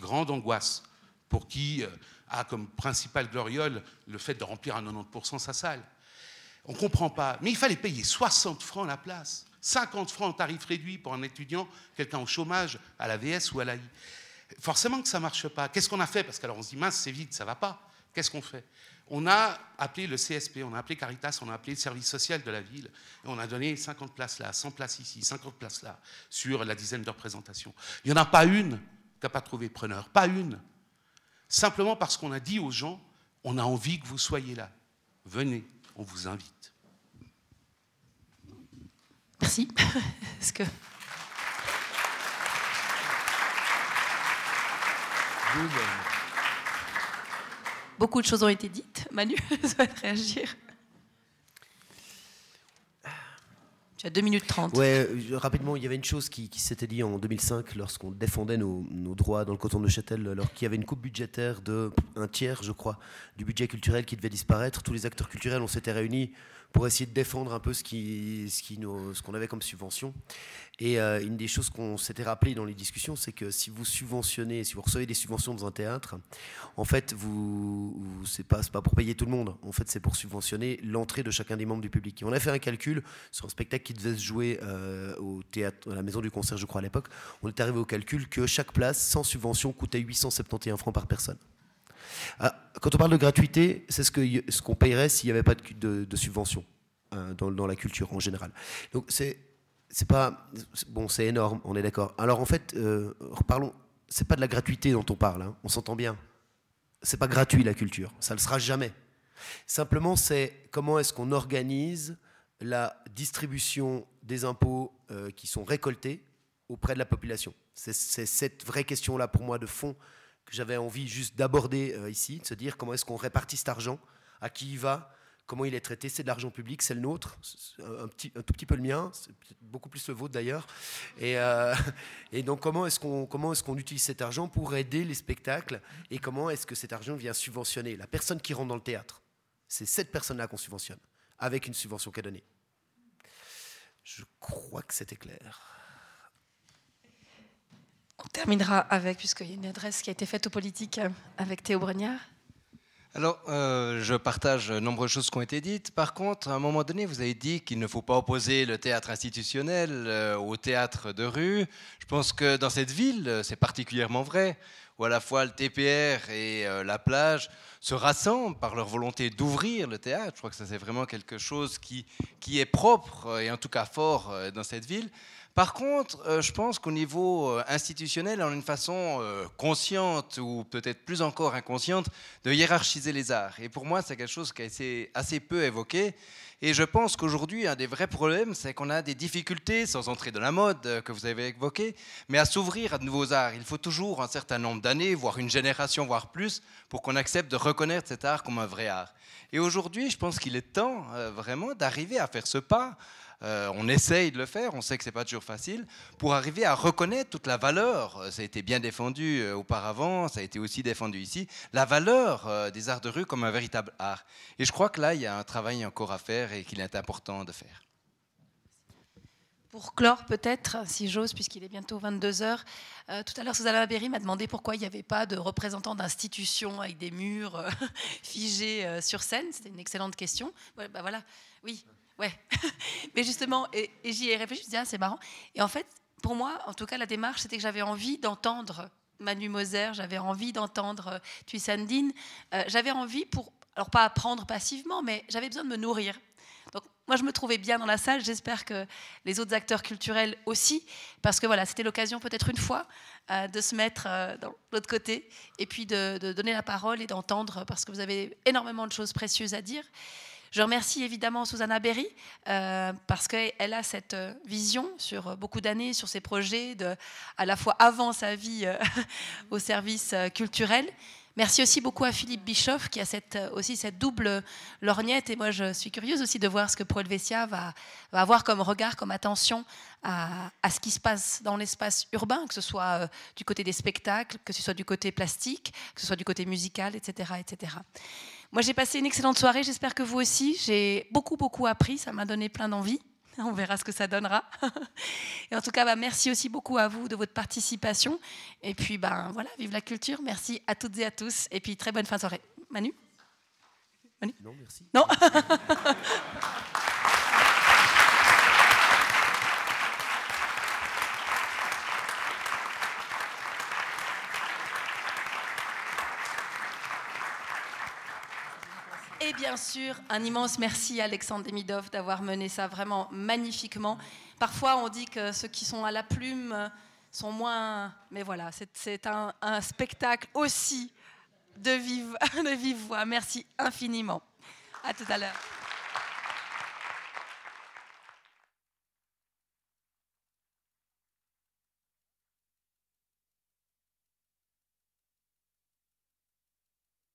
Grande angoisse pour qui euh, a comme principale gloriole le fait de remplir à quatre-vingt-dix pour cent sa salle. On ne comprend pas. Mais il fallait payer soixante francs la place, cinquante francs en tarif réduit pour un étudiant, quelqu'un au chômage, à la V S ou à l'A I. Forcément que ça ne marche pas. Qu'est-ce qu'on a fait ? Parce qu'on se dit, mince, c'est vide, ça ne va pas. Qu'est-ce qu'on fait ? On a appelé le C S P, on a appelé Caritas, on a appelé le service social de la ville, et on a donné cinquante places là, cent places ici, cinquante places là, sur la dizaine de représentations. Il n'y en a pas une qui n'a pas trouvé preneur, pas une. Simplement parce qu'on a dit aux gens, on a envie que vous soyez là. Venez. On vous invite. Merci. Est-ce que... Beaucoup de choses ont été dites. Manu, tu souhaites réagir ? Tu as deux minutes trente. Ouais, rapidement, il y avait une chose qui, qui s'était dit en deux mille cinq lorsqu'on défendait nos, nos droits dans le canton de Neuchâtel, alors qu'il y avait une coupe budgétaire de un tiers, je crois, du budget culturel qui devait disparaître. Tous les acteurs culturels, on s'était réunis pour essayer de défendre un peu ce, qui, ce, qui nos, ce qu'on avait comme subvention. Et euh, une des choses qu'on s'était rappelé dans les discussions, c'est que si vous subventionnez, si vous recevez des subventions dans un théâtre, en fait, vous, vous, c'est pas, c'est pas pour payer tout le monde. En fait, c'est pour subventionner l'entrée de chacun des membres du public. Et on a fait un calcul sur un spectacle qui devait se jouer euh, au théâtre, à la Maison du Concert, je crois, à l'époque. On est arrivé au calcul que chaque place, sans subvention, coûtait huit cent soixante et onze francs par personne. Ah, quand on parle de gratuité, c'est ce, que, ce qu'on payerait s'il n'y avait pas de, de, de subvention hein, dans, dans la culture en général. Donc c'est, c'est pas... C'est, bon, c'est énorme, on est d'accord. Alors en fait, euh, reparlons, c'est pas de la gratuité dont on parle, hein, on s'entend bien. C'est pas gratuit la culture, ça ne le sera jamais. Simplement, c'est comment est-ce qu'on organise la distribution des impôts euh, qui sont récoltés auprès de la population. C'est, c'est cette vraie question-là, pour moi, de fond, que j'avais envie juste d'aborder euh, ici, de se dire comment est-ce qu'on répartit cet argent, à qui il va, comment il est traité. C'est de l'argent public, c'est le nôtre, c'est un, petit, un tout petit peu le mien, c'est beaucoup plus le vôtre d'ailleurs. Et, euh, et donc comment est-ce, qu'on, comment est-ce qu'on utilise cet argent pour aider les spectacles et comment est-ce que cet argent vient subventionner la personne qui rentre dans le théâtre. C'est cette personne-là qu'on subventionne, avec une subvention qu'elle a donnée. Je crois que c'était clair. On terminera avec, puisqu'il y a une adresse qui a été faite aux politiques, avec Théo Bregnard. Alors, euh, je partage nombreuses choses qui ont été dites. Par contre, à un moment donné, vous avez dit qu'il ne faut pas opposer le théâtre institutionnel euh, au théâtre de rue. Je pense que dans cette ville, c'est particulièrement vrai, où à la fois le T P R et euh, la plage se rassemblent par leur volonté d'ouvrir le théâtre. Je crois que ça, c'est vraiment quelque chose qui, qui est propre, et en tout cas fort, euh, dans cette ville. Par contre, euh, je pense qu'au niveau euh, institutionnel, on a une façon euh, consciente, ou peut-être plus encore inconsciente, de hiérarchiser les arts. Et pour moi, c'est quelque chose qui a été assez peu évoqué. Et je pense qu'aujourd'hui, un des vrais problèmes, c'est qu'on a des difficultés, sans entrer dans la mode euh, que vous avez évoquée, mais à s'ouvrir à de nouveaux arts. Il faut toujours un certain nombre d'années, voire une génération, voire plus, pour qu'on accepte de reconnaître cet art comme un vrai art. Et aujourd'hui, je pense qu'il est temps euh, vraiment d'arriver à faire ce pas. Euh, on essaye de le faire, on sait que ce n'est pas toujours facile, pour arriver à reconnaître toute la valeur. Ça a été bien défendu euh, auparavant, ça a été aussi défendu ici, la valeur euh, des arts de rue comme un véritable art. Et je crois que là, il y a un travail encore à faire et qu'il est important de faire. Pour clore peut-être, si j'ose, puisqu'il est bientôt vingt-deux heures, euh, tout à l'heure Susanna Berry m'a demandé pourquoi il n'y avait pas de représentants d'institutions avec des murs euh, figés euh, sur scène. C'était une excellente question. Ouais, bah voilà, oui. Ouais, mais justement, et, et j'y ai réfléchi, je me disais, ah, c'est marrant. Et en fait, pour moi, en tout cas, la démarche, c'était que j'avais envie d'entendre Manu Moser, j'avais envie d'entendre Thysandine, euh, j'avais envie pour, alors pas apprendre passivement, mais j'avais besoin de me nourrir. Donc, moi, je me trouvais bien dans la salle, j'espère que les autres acteurs culturels aussi, parce que voilà, c'était l'occasion peut-être une fois euh, de se mettre euh, dans l'autre côté, et puis de, de donner la parole et d'entendre, parce que vous avez énormément de choses précieuses à dire. Je remercie évidemment Susanna Berry euh, parce qu'elle a cette vision sur beaucoup d'années, sur ses projets, de, à la fois avant sa vie euh, au service culturel, Merci aussi beaucoup à Philippe Bischoff qui a cette, aussi cette double lorgnette. Et moi, je suis curieuse aussi de voir ce que Pro Helvetia va, va avoir comme regard, comme attention à, à ce qui se passe dans l'espace urbain, que ce soit du côté des spectacles, que ce soit du côté plastique, que ce soit du côté musical, et cetera, et cetera. Moi, j'ai passé une excellente soirée. J'espère que vous aussi. J'ai beaucoup, beaucoup appris. Ça m'a donné plein d'envie. On verra ce que ça donnera. Et en tout cas, bah, merci aussi beaucoup à vous de votre participation. Et puis, ben, voilà, vive la culture. Merci à toutes et à tous. Et puis, très bonne fin de soirée. Manu ? Manu ? Non, merci. Non ? Et bien sûr, un immense merci à Alexandre Demidoff d'avoir mené ça vraiment magnifiquement. Parfois, on dit que ceux qui sont à la plume sont moins... Mais voilà, c'est, c'est un, un spectacle aussi de vive, de vive voix. Merci infiniment. À tout à l'heure.